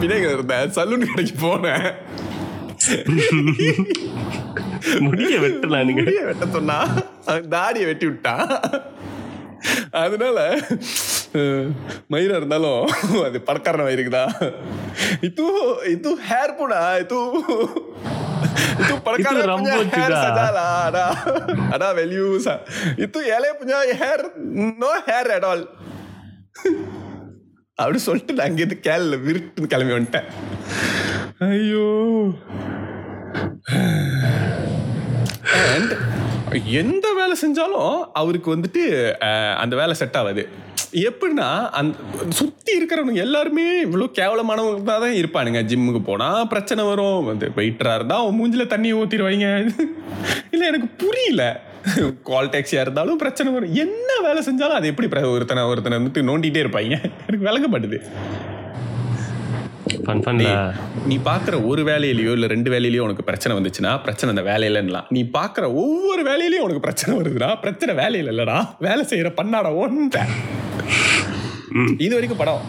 பிள்ளைங்க இருந்தேன் சலூன் கடைக்கு போனேன், முடிய வெட்டலாம் நீங்க முடிய வெட்ட சொன்னா தாடியை வெட்டி விட்டான். அதனால மயிரா இருந்தாலும் அது பணக்காரன் மயிருக்குதா, இது இது ஹேர் போனா இது तू पड़कार रंबो हेयर सजाला अदा अदा वैल्यू सा इतु येले पुजा hair no hair at all அப்படி சொல்லிட்டு நான் அங்கேருந்து கேள்ல விருட்டு கிளம்பி வந்துட்டேன். ஐயோ எந்த வேலை செஞ்சாலும் அவருக்கு வந்துட்டு அந்த வேலை செட் ஆகாது. எப்படின்னா அந்த சுற்றி இருக்கிறவனுங்க எல்லாருமே இவ்வளோ கேவலமானவங்களுக்கு தான் தான் இருப்பானுங்க. ஜிம்முக்கு போனால் பிரச்சனை வரும், வந்து வெயிட்டராக இருந்தால் அவன் மூஞ்சில் தண்ணி ஊற்றிடுவாங்க. இல்லை எனக்கு புரியல, கால் டாக்ஸியாக இருந்தாலும் பிரச்சனை வரும், என்ன வேலை செஞ்சாலும் அது எப்படி ஒருத்தனை ஒருத்தனை வந்துட்டு நோண்டிகிட்டே இருப்பாங்க. எனக்கு விளங்கப்படுது. நீ பார்க்குற ஒரு வேலையிலையோ இல்லை ரெண்டு வேலையிலையோ உனக்கு பிரச்சனை வந்துச்சுன்னா பிரச்சனை அந்த வேலையிலலாம். நீ பார்க்குற ஒவ்வொரு வேலையிலையும் உனக்கு பிரச்சனை வருதுடா, பிரச்சனை வேலையில் இல்லைடா, வேலை செய்கிற பண்ணாடா ஒன்ற. இது வரைக்கும் படம்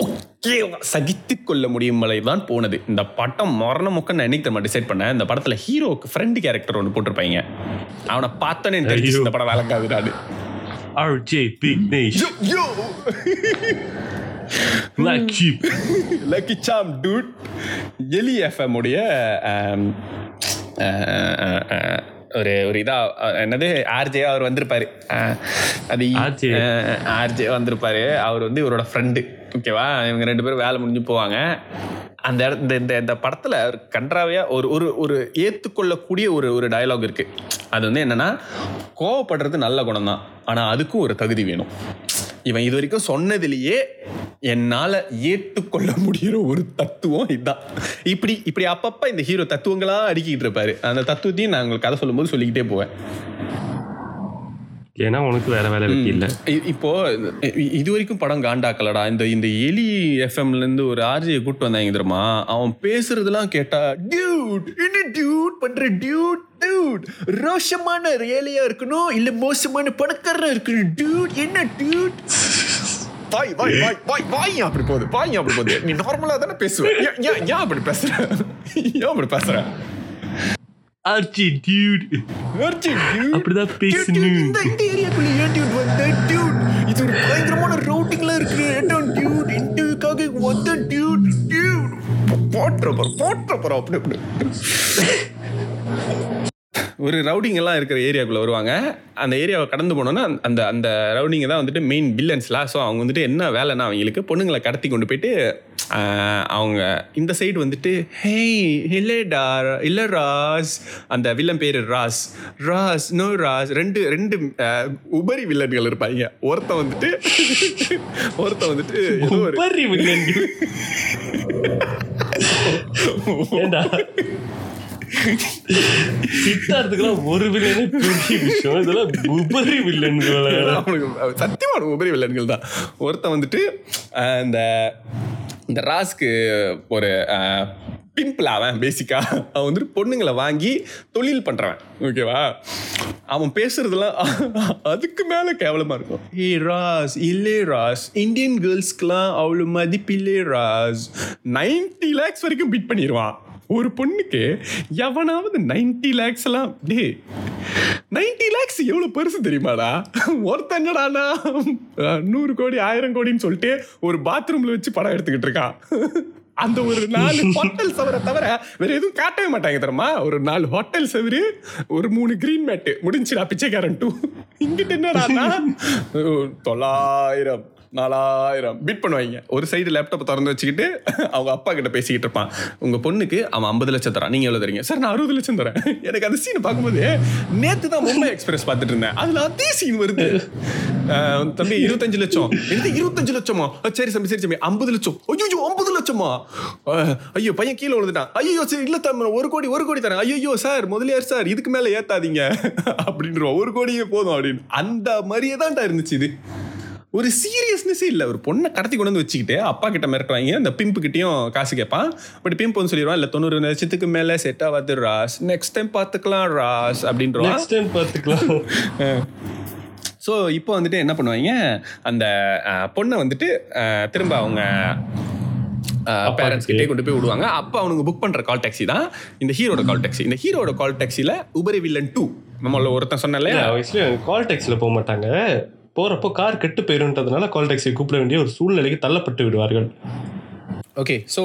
ஓகே சகித்து கொள்ள முடியும் தான் போனது. இந்த படம் மரண முக்கம் நான் என்னைக்கு நம்ம டிசைட் பண்ணேன், இந்த படத்தில் ஹீரோவுக்கு ஃப்ரெண்டு கேரக்டர் ஒன்று போட்டிருப்பாங்க, அவனை பார்த்தோன்னே தெரிஞ்சு இந்த படம் விளங்காதுடாது. ஆர்ஜே Vignesh lucky lucky Sam dude எலி எஃப்எம் உடைய ஒரு ஒரு இதாக என்னது ஆர்ஜே அவர் வந்திருப்பாரு, அது ஆர்ஜே வந்திருப்பாரு. அவர் வந்து இவரோட ஃப்ரெண்டு, ஓகேவா. இவங்க ரெண்டு பேரும் வேலை முடிஞ்சு போவாங்க. அந்த இந்த இந்த படத்தில் ஒரு கன்றாவையாக ஒரு ஒரு ஒரு ஏற்றுக்கொள்ளக்கூடிய ஒரு ஒரு டயலாக் இருக்குது. அது வந்து என்னென்னா, கோவப்படுறது நல்ல குணம் தான், ஆனால் அதுக்கும் ஒரு தகுதி வேணும். இவன் இது வரைக்கும் சொன்னதுலேயே என்னால் ஏற்றுக்கொள்ள முடிகிற ஒரு தத்துவம் இதுதான். இப்படி இப்படி அப்பப்போ இந்த ஹீரோ தத்துவங்களாக அடிக்கிட்டு இருப்பார். அந்த தத்துவத்தையும் நான் உங்களுக்கு கதை சொல்லும்போது சொல்லிக்கிட்டே போவேன். ஏன்னா உனக்கு வேற வேலை இல்லை. இப்போ இது வரைக்கும் படம் காண்டாக்கலடா. இந்த இந்த எலி எஃப்எம்லேருந்து ஒரு ஆர்ஜியை கூப்பிட்டு வந்தாங்க தெரியுமா, அவன் பேசுறதுலாம் கேட்டா டியூட் என்ன டியூட் பண்ற டியூட் டியூட் ரோஷமான ஏலியா இருக்கணும் இல்லை மோசமான பணக்காரன் இருக்கணும் டியூட் என்ன டியூட் வாய் வாய் வாய் வாய் வாய் அப்படி போகுது வாய் அப்படி போகுது. நீ நார்மலாக தானே பேசுவேன், ஏன் அப்படி பேசுற ஏன் அப்படி பேசுற அர்ஜி டியூட் அர்ஜி டியூட் அப்படிதான் பேசணும். இந்த இந்த ஏரியாக்குள்ள ஏன் டியூட் வந்து டியூட் இது ஒரு பயங்கரமான ரூட்டிங்ல இருக்கு ஏன் டியூட் இன்டர்வியூக்காக வந்து டியூட் டியூட் போட்றப்ப போட்றப்ப அப்படி அப்படி ஒரு ரவுடிங் எல்லாம் இருக்கிற ஏரியாக்குள்ள வருவாங்க. அந்த ஏரியாவை கடந்து போனோன்னா அந்த அந்த ரவுடிங்க தான் வந்துட்டு மெயின் வில்லன்ஸ்லாம். ஸோ அவங்க வந்துட்டு என்ன வேலைன்னா அவங்களுக்கு பொண்ணுங்களை கடத்தி கொண்டு போயிட்டு அவங்க இந்த சைடு வந்துட்டு ஹேய் இல்லைடா இல்லை ராஸ், அந்த வில்லன் பேர் ராஸ் ராஸ் நோ ராஸ். ரெண்டு ரெண்டு உபரி வில்லன்கள் இருப்பாங்க. ஒருத்த வந்துட்டு ஒருத்த வந்துட்டு உபரி வில்லன்கள் சித்தார்த்துக்கெல்லாம் ஒரு வில்லனே பெரிய விஷயம், இதெல்லாம் உபரி வில்லன்கள். அவனுக்கு சத்தியமான உபரி வில்லன்கள் தான். ஒருத்தன் வந்துட்டு இந்த இந்த ராஸ்க்கு ஒரு பிம்பிள் அவன் பேசிக்காக அவன் வந்துட்டு பொண்ணுங்களை வாங்கி தொழில் பண்ணுறவன், ஓகேவா. அவன் பேசுறதுலாம் அதுக்கு மேலே கேவலமாக இருக்கும். ஏ ராஸ் இல்லை ராஸ் இந்தியன் கேர்ள்ஸ்க்குலாம் அவ்வளோ மதிப்பில்லே ராஸ். நைன்டி லேக்ஸ் வரைக்கும் பிட் பண்ணிடுவான் ஒரு பொண்ணுக்கு. எவனாவது நைன்டி லேக்ஸ் எல்லாம் டே நைன்டி லேக்ஸ் எவ்வளோ பெருசு தெரியுமாடா. ஒருத்தங்கடானா நூறு கோடி ஆயிரம் கோடின்னு சொல்லிட்டு ஒரு பாத்ரூம்ல வச்சு படம் எடுத்துக்கிட்டு இருக்கான். அந்த ஒரு நாலு ஹோட்டல் சவரை தவிர வேற எதுவும் காட்டவே மாட்டாங்க தெரியுமா. ஒரு நாலு ஹோட்டல் சவரு ஒரு மூணு கிரீன் மேட்டு முடிஞ்சுடா பிச்சைக்காரன் டூ. இங்கிட்ட என்னடானா தொள்ளாயிரம் நாலாயிரம் பிட் பண்ணுவாங்க. ஒரு சைடு லேப்டாப் திறந்து வச்சுக்கிட்டு அவங்க அப்பா கிட்ட பேசிக்கிட்டு இருப்பான். உங்கள் பொண்ணுக்கு அவன் ஐம்பது லட்சம் தரான், நீங்கள் எவ்வளோ தரீங்க? சார் நான் அறுபது லட்சம் தரேன். எனக்கு அந்த சீனை பார்க்கும்போது நேற்று தான் மும்பை எக்ஸ்பிரஸ் பார்த்துட்டு இருந்தேன், அதில் அதே சீன் வருது. தம்பி இருபத்தஞ்சு லட்சம் எனக்கு இருபத்தஞ்சு லட்சமா சரி தம்பி சரி தம்பி ஐம்பது லட்சம் ஐயோ ஐம்பது லட்சமா ஐயோ பையன் கீழே விழுந்துட்டான் ஐயோ சரி இல்லை தம்பி ஒரு கோடி ஒரு கோடி தரேன் ஐயோ சார் முதலியார் சார் இதுக்கு மேலே ஏற்றாதீங்க அப்படின்றோம் ஒரு கோடியே போதும் அப்படின்னு. அந்த மாதிரியே தான்டா இருந்துச்சு இது. ஒரு சீரியஸ்னஸே இல்லை. ஒரு பொண்ணை கடத்தி கொண்டு வந்து வச்சுக்கிட்டு அப்பா கிட்ட மிரட்டுறாங்க. அந்த பிம்புக்கிட்டையும் காசு கேட்பான், பட் பிம்புன்னு சொல்லிடுவான் இல்லை தொண்ணூறு லட்சத்துக்கு மேலே செட் ஆகாது ராஸ் நெக்ஸ்ட் டைம் பார்த்துக்கலாம் ராஸ் அப்படின்றோம். ஸோ இப்போ வந்துட்டு என்ன பண்ணுவாங்க, அந்த பொண்ணை வந்துட்டு திரும்ப அவங்க பேரண்ட்ஸ் கிட்டே கொண்டு போய் விடுவாங்க. அப்போ அவனுக்கு புக் பண்ணுற கால் டாக்ஸி தான் இந்த ஹீரோட கால் டாக்ஸி. இந்த ஹீரோட கால் டாக்ஸியில் உபரி வில்லன் டூ நம்மள ஒருத்தன் சொன்னாலே கால் டாக்ஸியில் போக மாட்டாங்க, போறப்போ கார் கெட்டு போயிருன்றதுனால கால் டாக்ஸியை கூப்பிட வேண்டிய ஒரு சூழ்நிலைக்கு தள்ளப்பட்டு விடுவார்கள். ஓகே, ஸோ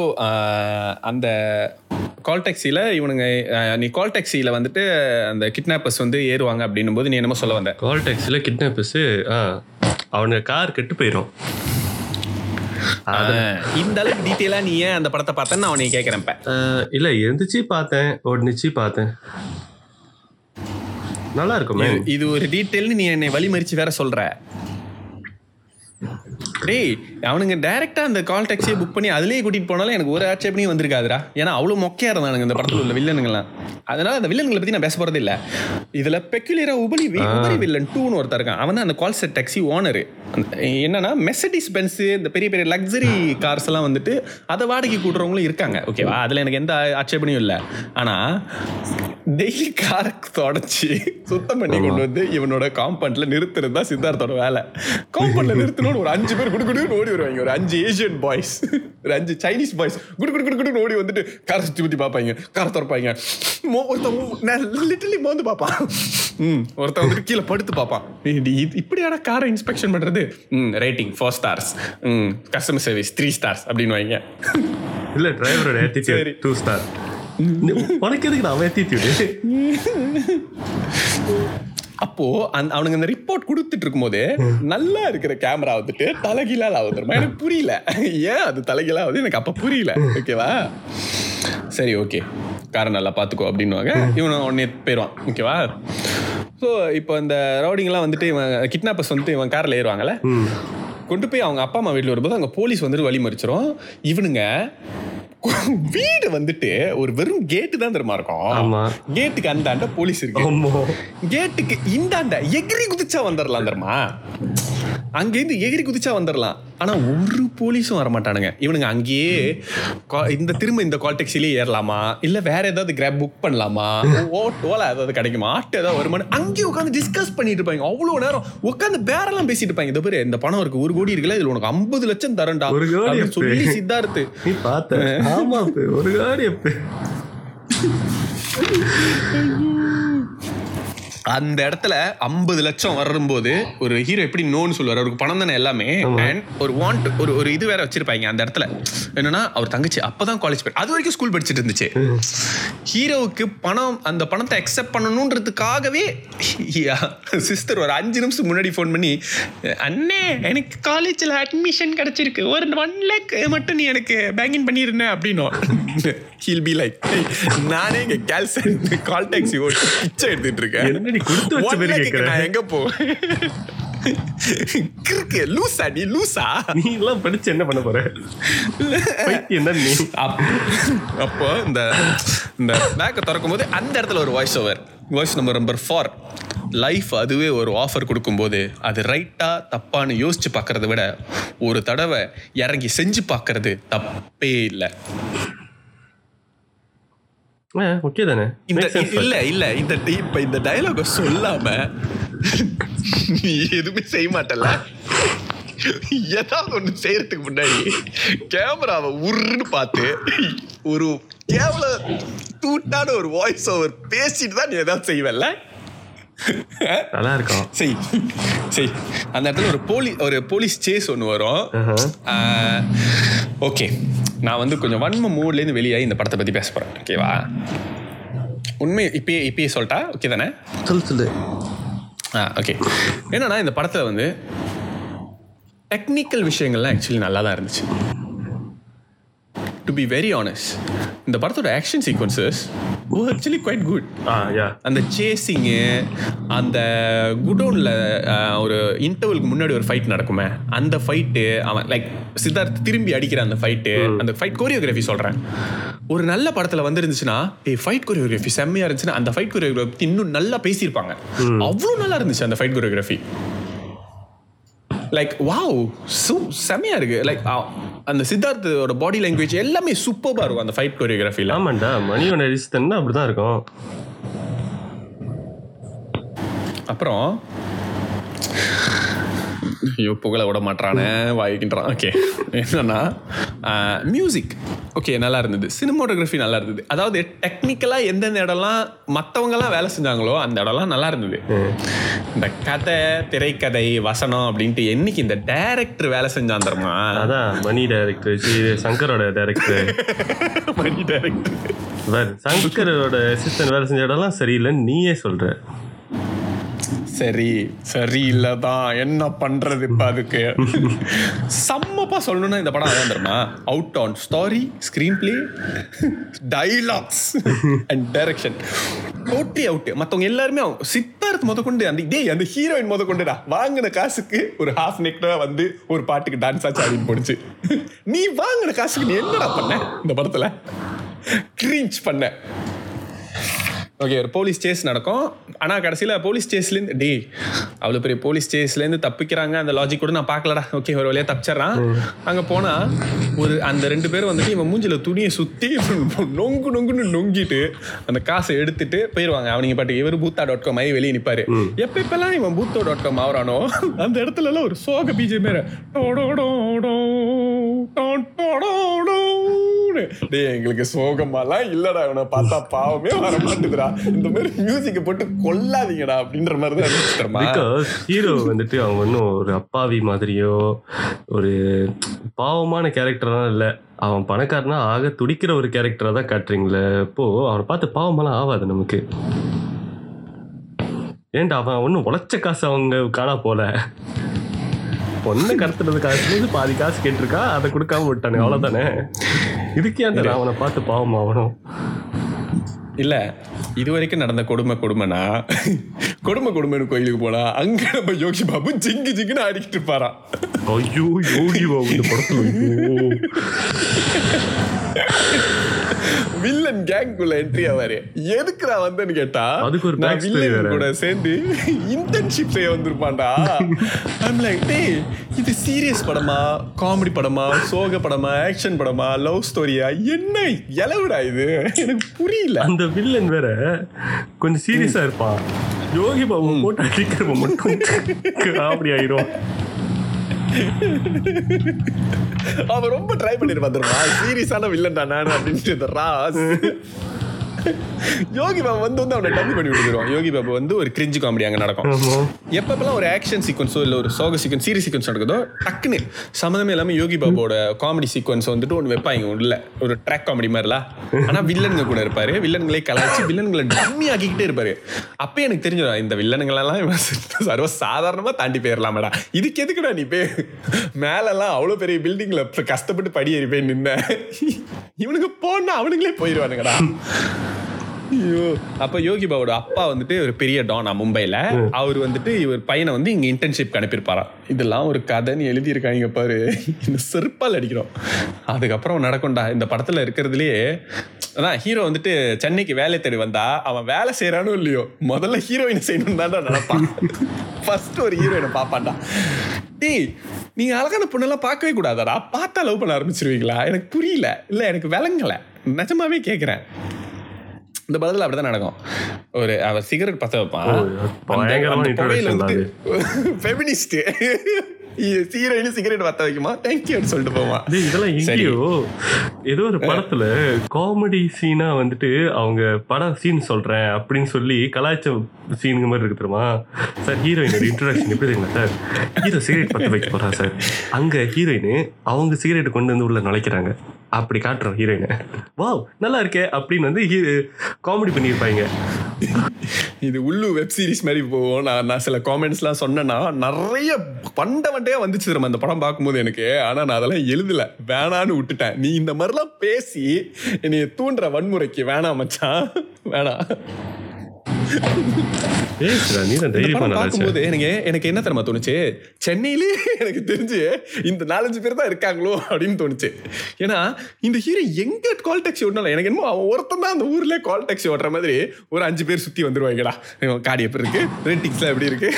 அந்த கால் டாக்ஸியில் இவனுங்க நீ கால் டாக்ஸியில் வந்துட்டு அந்த கிட்னாப்பர்ஸ் வந்து ஏறுவாங்க அப்படின்னும் போது நீ என்னமோ சொல்ல வந்த கால் டாக்ஸியில் கிட்னாப்பர்ஸு அவனுங்க கார் கெட்டு போயிடும். இந்த அளவுக்கு டீட்டெயிலாக நீ ஏன் அந்த படத்தை பார்த்தேன்னு அவனை கேட்குறேன். இல்லை இருந்துச்சு பார்த்தேன், ஒடுச்சு பார்த்தேன், நல்லா இருக்குமே. இது ஒரு டீட்டெயில் நீ என்னை வழிமறிச்சு வேற சொல்ற. டேய் அவனுங்க டைரக்டா அந்த கால் டாக்ஸியை புக் பண்ணி அதுலேயே கூட்டிட்டு போனாலும் எனக்கு ஒரு ஆட்சேபனையும் வந்திருக்காதுடா. ஏன்னா அவ்வளோ மொக்கையா இருந்தானுங்க இந்த படத்துல உள்ள வில்லனுங்களாம். அதனால அந்த வில்லன்களை பத்தி நான் பேச போறது இல்லை. இதுல பெக்குலியரா உபரி உபரி வில்லன் டூன்னு ஒருத்தர் இருக்கான். அவன் அந்த கால் செட் டாக்ஸி ஓனரு. என்னன்னா மெர்சிடிஸ் பென்ஸ் இந்த பெரிய பெரிய லக்ஸரி கார்ஸ் எல்லாம் வந்துட்டு அதை வாடகை கூட்டுறவங்களும் இருக்காங்க. ஓகேவா, அதுல எனக்கு எந்த ஆட்சேபனையும் இல்லை. ஆனா டெய்லி காரை தொடச்சி சுத்தம் பண்ணி கொண்டு வந்து இவனோட காம்பவுண்ட்ல நிறுத்துறது தான் சித்தார்த்தோட வேலை. காம்பவுண்ட்ல நிறுத்தணும்னு ஒரு அஞ்சு பேர் குடுக்குடுன்னு ஓடி வருவாங்க. ஒரு அஞ்சு ஏஷியன் பாய்ஸ், ஒரு அஞ்சு சைனீஸ் பாய்ஸ் குடுக்குடுன்னு ஓடி வந்துட்டு காரை சுற்றி சுற்றி பார்ப்பாங்க, காரை திறப்பாங்க. ஒருத்தவங்க லிட்டர்லி மோந்து பார்ப்பான். ம் ஒருத்தன் வந்துட்டு கீழே படுத்து பார்ப்பான். இப்படியான காரை இன்ஸ்பெக்ஷன் பண்ணுறது. Hmm rating four stars, hmm customer service three stars அப்படின்னு வாங்க. இல்லை டிரைவரோட ஆட்டிடியூட் டூ ஸ்டார். உனக்கு எதுக்கு நான் ஆட்டிடியூடு? அப்போ அந்த அவனுங்க அந்த ரிப்போர்ட் கொடுத்துட்டு இருக்கும் போது நல்லா இருக்கிற கேமரா வந்துட்டு தலைகீழால் ஆகுது. எனக்கு புரியல ஏன் அது தலைகீழா ஆகுது, எனக்கு அப்போ புரியல. ஓகேவா, சரி ஓகே காரை நல்லா பார்த்துக்கோ அப்படின்வாங்க. இவன் உடனே போயிடுவான். ஓகேவா, ஸோ இப்போ இந்த ரவுடிங்லாம் வந்துட்டு இவன் கிட்னாப்பர்ஸ் வந்துட்டு இவன் காரில் ஏறுவாங்கல்ல, கொண்டு போய் அவங்க அப்பா அம்மா வீட்டில் வரும்போது அங்கே போலீஸ் வந்துட்டு வழி மறிச்சிடும். இவனுங்க வீடு வந்துட்டு ஒரு வெறும் கேட்டு தான் தருமா இருக்கும். கேட்டுக்கு அந்தாண்ட போலீஸ் இருக்கு, கேட்டுக்கு இந்தாண்ட எகிரி குதிச்சா வந்துடலாம் தருமா, அங்கேருந்து எகிரி குதிச்சா வந்துடலாம். ஆனால் ஒரு போலீஸும் வரமாட்டானுங்க. இவனுங்க அங்கேயே இந்த திரும்ப இந்த கால் டாக்ஸிலேயே ஏறலாமா, இல்லை வேற ஏதாவது கிராப் புக் பண்ணலாமா, ஓட்டோலாம் ஏதாவது கிடைக்குமா, ஆட்டோ ஏதாவது வருமானு அங்கேயே உட்காந்து டிஸ்கஸ் பண்ணிட்டு இருப்பாங்க. அவ்வளோ நேரம் உட்காந்து பேரெல்லாம் பேசிட்டு இருப்பாங்க. இந்த பேர் இந்த பணம் இருக்கு, ஒரு கோடி இருக்குல்ல, இதில் உனக்கு ஐம்பது லட்சம் தரண்டா சொல்லி சித்தார்த்து ஒரு கோடி அந்த இடத்துல ஐம்பது லட்சம் வரும்போது ஒரு ஹீரோ எப்படி நோன்னு சொல்லுவார். அவருக்கு பணம் தானே எல்லாமே. அண்ட் ஒரு வாண்ட் ஒரு ஒரு இது வேற வச்சிருப்பாங்க அந்த இடத்துல. என்னன்னா அவர் தங்கச்சி அப்பதான் காலேஜ் போய் அது வரைக்கும் ஸ்கூல் படிச்சுட்டு இருந்துச்சு. ஹீரோவுக்கு பணம் அந்த பணத்தை அக்செப்ட் பண்ணணுன்றதுக்காகவே சிஸ்டர் ஒரு அஞ்சு நிமிஷம் முன்னாடி ஃபோன் பண்ணி, அண்ணே எனக்கு காலேஜில் அட்மிஷன் கிடைச்சிருக்கு, ஒரு ஒன் லேக் மட்டும் நீ எனக்கு பேங்கிங் பண்ணிருந்தேன் அப்படின்னோம். ஹீல் பி லைக், நானே இங்கே கேல்சன் கால் டாக்ஸி ஓட்டு பிச்சை எடுத்துட்டு இருக்கேன். அதுவே ஒரு ஆஃபர் கொடுக்கும் போது அது ரைட்டா தப்பான்னு யோசிச்சு பாக்கிறத விட ஒரு தடவை இறங்கி செஞ்சு பாக்கிறது தப்பே இல்லை. இந்த டயலாக சொல்லாம நீ எதுவுமே செய்ய மாட்டல. ஏதாவது ஒண்ணு செய்யறதுக்கு முன்னாடி கேமராவை உருன்னு பார்த்து ஒரு கேவல தூட்டான ஒரு வாய்ஸ் ஓவர் பேசிட்டு தான் நீ ஏதாவது செய்வல்ல. நல்லா இருக்கும். சரி சரி, அந்த இடத்துல ஒரு போலி ஒரு போலீஸ் சேஸ் ஒன்று வரும். ஓகே, நான் வந்து கொஞ்சம் வன்ம மூட்லேருந்து வெளியாகி இந்த படத்தை பற்றி பேச போகிறேன். ஓகேவா, உண்மை இப்பயே இப்பயே சொல்லிட்டா ஓகே தானே? சொல்லு சொல்லு. ஆ ஓகே, என்னன்னா இந்த படத்தில் வந்து டெக்னிக்கல் விஷயங்கள்லாம் ஆக்சுவலி நல்லா தான் இருந்துச்சு. To be very honest, இந்த படத்தோட action sequences were actually quite good. அந்த சேசிங், அந்த குடோன்ல ஒரு இன்டர்வலுக்கு முன்னாடி ஒரு ஃபைட் நடக்குமே, அந்த ஃபைட்டு அவன் லைக் சித்தார்த் திரும்பி அடிக்கிற அந்த ஃபைட்டு, அந்த ஃபைட் கோரியோகிராஃபி சொல்றேன், ஒரு நல்ல படத்துல வந்துருந்துச்சுன்னா ஏய் ஃபைட் கோரியோகிராஃபி செம்மையா இருந்துச்சுன்னா அந்த ஃபைட் கோரியோகிராஃபி இன்னும் நல்லா பேசியிருப்பாங்க. அவ்வளோ நல்லா இருந்துச்சு அந்த ஃபைட் கோரியோகிராஃபி. லைக் வாவ், சூ செமையா இருக்கு. லைக் அந்த சித்தார்த்தோட பாடி லாங்குவேஜ் எல்லாமே சூப்பராக இருக்கும் அந்த ஃபைட் கோரியோகிராஃபியில். ஆமாண்டா, மணியோட ரிஸ்தன்னா அப்படிதான் இருக்கும். அப்புறம் ஐயோ புகழ விட மாட்டானே வாய்க்கின்றான். ஓகே, என்னன்னா மியூசிக் ஓகே நல்லா இருந்தது, சினிமோட்டோகிராஃபி நல்லா இருந்தது. அதாவது டெக்னிக்கலாக எந்தெந்த இடம்லாம் மற்றவங்கலாம் வேலை செஞ்சாங்களோ அந்த இடம்லாம் நல்லா இருந்தது. இந்த கதை, திரைக்கதை, வசனம் அப்படின்ட்டு என்னைக்கு இந்த டைரக்டர் வேலை செஞ்சான் தருமா? அதான் மணி டைரக்டர், சங்கரோட டைரக்டர், மணி டைரக்டர் சங்கரோட அசிஸ்டன்ட் வேலை செஞ்ச இடம்லாம் சரியில்லைன்னு நீயே சொல்ற. சரி சரி இல்லதான் என்ன பண்றது இப்ப? அதுக்கு சம்மப்பா சொல்லணும்னா இந்த படம் அதான் தருமா, out on story, screenplay, dialogues and direction, totally out. மற்றவங்க எல்லாருமே சித்த சித்தார்த் முதக்கொண்டு அந்த டே அந்த ஹீரோயின் முதக்கொண்டுடா வாங்கின காசுக்கு ஒரு ஹாஃப் நெக்டா வந்து ஒரு பாட்டுக்கு டான்ஸ் ஆச்சு அப்படின்னு போடுச்சு. நீ வாங்கின காசுக்கு நீ என்னடா பண்ண இந்த படத்துல? கிரிஞ்ச் பண்ண. ஓகே, ஒரு போலீஸ் சேஸ் நடக்கும். ஆனால் கடைசியில் போலீஸ் சேஸ்லேருந்து டே அவ்வளோ பெரிய போலீஸ் சேஸ்லேருந்து தப்பிக்கிறாங்க. அந்த லாஜிக் கூட நான் பார்க்கலடா. ஓகே, ஒரு வழியாக தப்பிச்சிட்றான். அங்கே போனால் ஒரு அந்த ரெண்டு பேரும் வந்துட்டு இவன் மூஞ்சில் துணியை சுற்றி நொங்கு நொங்குன்னு நொங்கிட்டு அந்த காசை எடுத்துட்டு போயிடுவாங்க. அவனிங்க பாட்டு இவர் பூத்தா டாட் காம் ஆகி வெளியே நிற்பார். எப்போ இப்போல்லாம் இவன் பூத்தோ டாட் காம் ஆகிறானோ அந்த இடத்துலலாம் ஒரு சோக பிஜே பேர் எங்களுக்கு சோகமாலாம் இல்லடா, இவனை பார்த்தா பாவமே வர மாட்டேதுடா, இந்த மாதிரி மியூசிக்கை போட்டு கொல்லாதீங்கடா அப்படின்ற மாதிரி தான் இருந்துச்சுமா. பிகாஸ் ஹீரோ வந்துட்டு அவங்க ஒன்றும் ஒரு அப்பாவி மாதிரியோ ஒரு பாவமான கேரக்டர்லாம் இல்லை. அவன் பணக்காரனா ஆக துடிக்கிற ஒரு கேரக்டராக தான் காட்டுறீங்களே. அப்போது அவனை பார்த்து பாவமெல்லாம் ஆகாது நமக்கு. ஏன்டா அவன் ஒன்றும் உழைச்ச காசு அவங்க காணா போல பொண்ணு கடத்துறது காசுலேருந்து பாதி காசு கேட்டிருக்கா, அதை கொடுக்காம விட்டானு, அவ்வளோதானே. இதுக்கே அந்த அவனை பார்த்து பாவம் ஆகணும் இல்லை? இது வரைக்கும் நடந்த கொடுமை கொடுமைனா கொடுமை கொடுமைன்னு கோயிலுக்கு போனா அங்க நம்ம யோகி பாபு ஜிங்கு ஜிங்குன்னு ஆடிக்கிட்டு இருப்பாரா. ஐயோ யோகி பாபு இந்த படத்துல வில்லன் கேங்குள்ள என்ட்ரி ஆவாரு. எதுக்குடா வந்தேன்னு கேட்டா அதுக்கு ஒரு பேக் ஸ்டோரி கூட சேர்ந்து இன்டர்ன்ஷிப் செய்ய வந்திருப்பான்டா. I'm like, "டேய், இது சீரியஸ் படமா, காமெடி படமா, சோக படமா, ஆக்ஷன் படமா, லவ் ஸ்டோரியா, என்ன எலவுடா இது?" எனக்கு புரியல. அந்த வில்லன் வேற கொஞ்சம் சீரியஸா இருப்பான். யோகி பாபு போட்டு அடிக்கிறப்ப மட்டும் காமெடி ஆயிடும். அவன் ரொம்ப ட்ரை பண்ணிட்டு பார்த்துருப்பான், சீரியஸான வில்லன் தானே அப்படின்ட்டு. ராஸ் யோகி பாபு வந்து வந்து அவனை டம்மி பண்ணி விட்டுருவான். யோகி பாபு வந்து ஒரு கிரிஞ்சு காமெடி அங்கே நடக்கும். எப்பப்பெல்லாம் ஒரு ஆக்ஷன் சீக்வன்ஸோ இல்லை ஒரு சோக சீக்வன்ஸ் சீரியஸ் சீக்வன்ஸ் நடக்குதோ டக்குன்னு சம்மந்தமே இல்லாமல் யோகி பாபுவோட காமெடி சீக்வன்ஸ் வந்துட்டு ஒன்று வைப்பாங்க. இல்லை ஒரு ட்ராக் காமெடி மாதிரிலாம். ஆனால் வில்லனுங்க கூட இருப்பார், வில்லன்களே கலாய்ச்சி வில்லன்களை டம்மி ஆக்கிக்கிட்டே இருப்பார். அப்போ எனக்கு தெரிஞ்சிடும் இந்த வில்லனுங்களெல்லாம் சர்வ சாதாரணமாக தாண்டி போயிடலாம் மேடம். இதுக்கு எதுக்குடா நீ போய் மேலெல்லாம் அவ்வளோ பெரிய பில்டிங்கில் கஷ்டப்பட்டு படியேறி போய் நின்ன? இவனுக்கு போனால் அவனுங்களே போயிடுவானுங்கடா. அப்போ யோகி பாபோட அப்பா வந்துட்டு ஒரு பெரிய டானா மும்பையில். அவர் வந்துட்டு இவர் பையனை வந்து இங்கே இன்டர்ன்ஷிப்க்கு அனுப்பியிருப்பாரா. இதெல்லாம் ஒரு கதைன்னு எழுதியிருக்காங்க பாரு, இந்த செருப்பால் அடிக்கிறோம். அதுக்கப்புறம் நடக்கும்டா இந்த படத்தில் இருக்கிறதுலேயே. அதான் ஹீரோ வந்துட்டு சென்னைக்கு வேலை தேடி வந்தா அவன் வேலை செய்கிறானோ இல்லையோ முதல்ல ஹீரோயினை செய்யணும் தான்டா நினைப்பான். ஃபர்ஸ்ட் ஒரு ஹீரோயினை பார்ப்பான்டா. டேய், நீங்கள் அழகான பொண்ணெல்லாம் பார்க்கவே கூடாதாடா, பார்த்தா லவ் பண்ண ஆரம்பிச்சிருவீங்களா? எனக்கு புரியல. இல்லை எனக்கு விளங்கலை, நிஜமாவே கேட்குறேன். இந்த படத்துல அப்படிதான் நடக்கும். ஒரு அவர் சிகரெட் பத்த வைப்பான், சீரையில சிகரெட் பத்த வைக்குமா, தேங்க்யூன்னு சொல்லிட்டு போவான். இதெல்லாம் எங்கேயோ ஏதோ ஒரு படத்துல காமெடி சீனா வந்துட்டு அவங்க படம் சீன் சொல்றேன் அப்படின்னு சொல்லி கலாய்ச்ச சீனுங்க மாதிரி இருக்கு தெரியுமா? சார் ஹீரோயினோட இன்ட்ரோடக்ஷன் எப்படி தெரியுமா சார்? ஹீரோ சிகரெட் பத்த வைக்க போறா சார், அங்க ஹீரோயின் அவங்க சிகரெட் கொண்டு வந்து உள்ள நுழைக்கிறாங்க, அப்படி காட்டுறோம் ஹீரோயினை. வாவ் நல்லா இருக்கே அப்படின்னு வந்து காமெடி பண்ணியிருப்பாங்க. இது உள்ளு வெப் சீரிஸ் மாதிரி போவோம். நான் நான் சில காமெண்ட்ஸ்லாம் சொன்னேன்னா நிறைய பண்ட வண்டையாக வந்துச்சு திரும்ப அந்த படம் பார்க்கும்போது எனக்கு. ஆனால் நான் அதெல்லாம் எழுதலை, வேணான்னு விட்டுட்டேன். நீ இந்த மாதிரிலாம் பேசி என்னை தூண்டுற வன்முறைக்கு வேணாம் மச்சான், வேணாம். எனக்கு என்ன தெரியுமா தோணுச்சு, சென்னையிலே எனக்கு தெரிஞ்சு இந்த நாலஞ்சு பேர் தான் இருக்காங்களோ அப்படின்னு தோணுச்சு. ஏன்னா இந்த ஹீரோ எங்க கால் டாக்ஸி ஓட்டினாலும் எனக்கு என்னமோ அவன் ஒருத்தன் தான் அந்த ஊர்ல கால் டாக்ஸி ஓட்டுற மாதிரி ஒரு அஞ்சு பேர் சுத்தி வந்துருவாங்கடா. காடி எப்படி இருக்கு, ரேட்டிங்ஸ்லாம் எப்படி இருக்கு,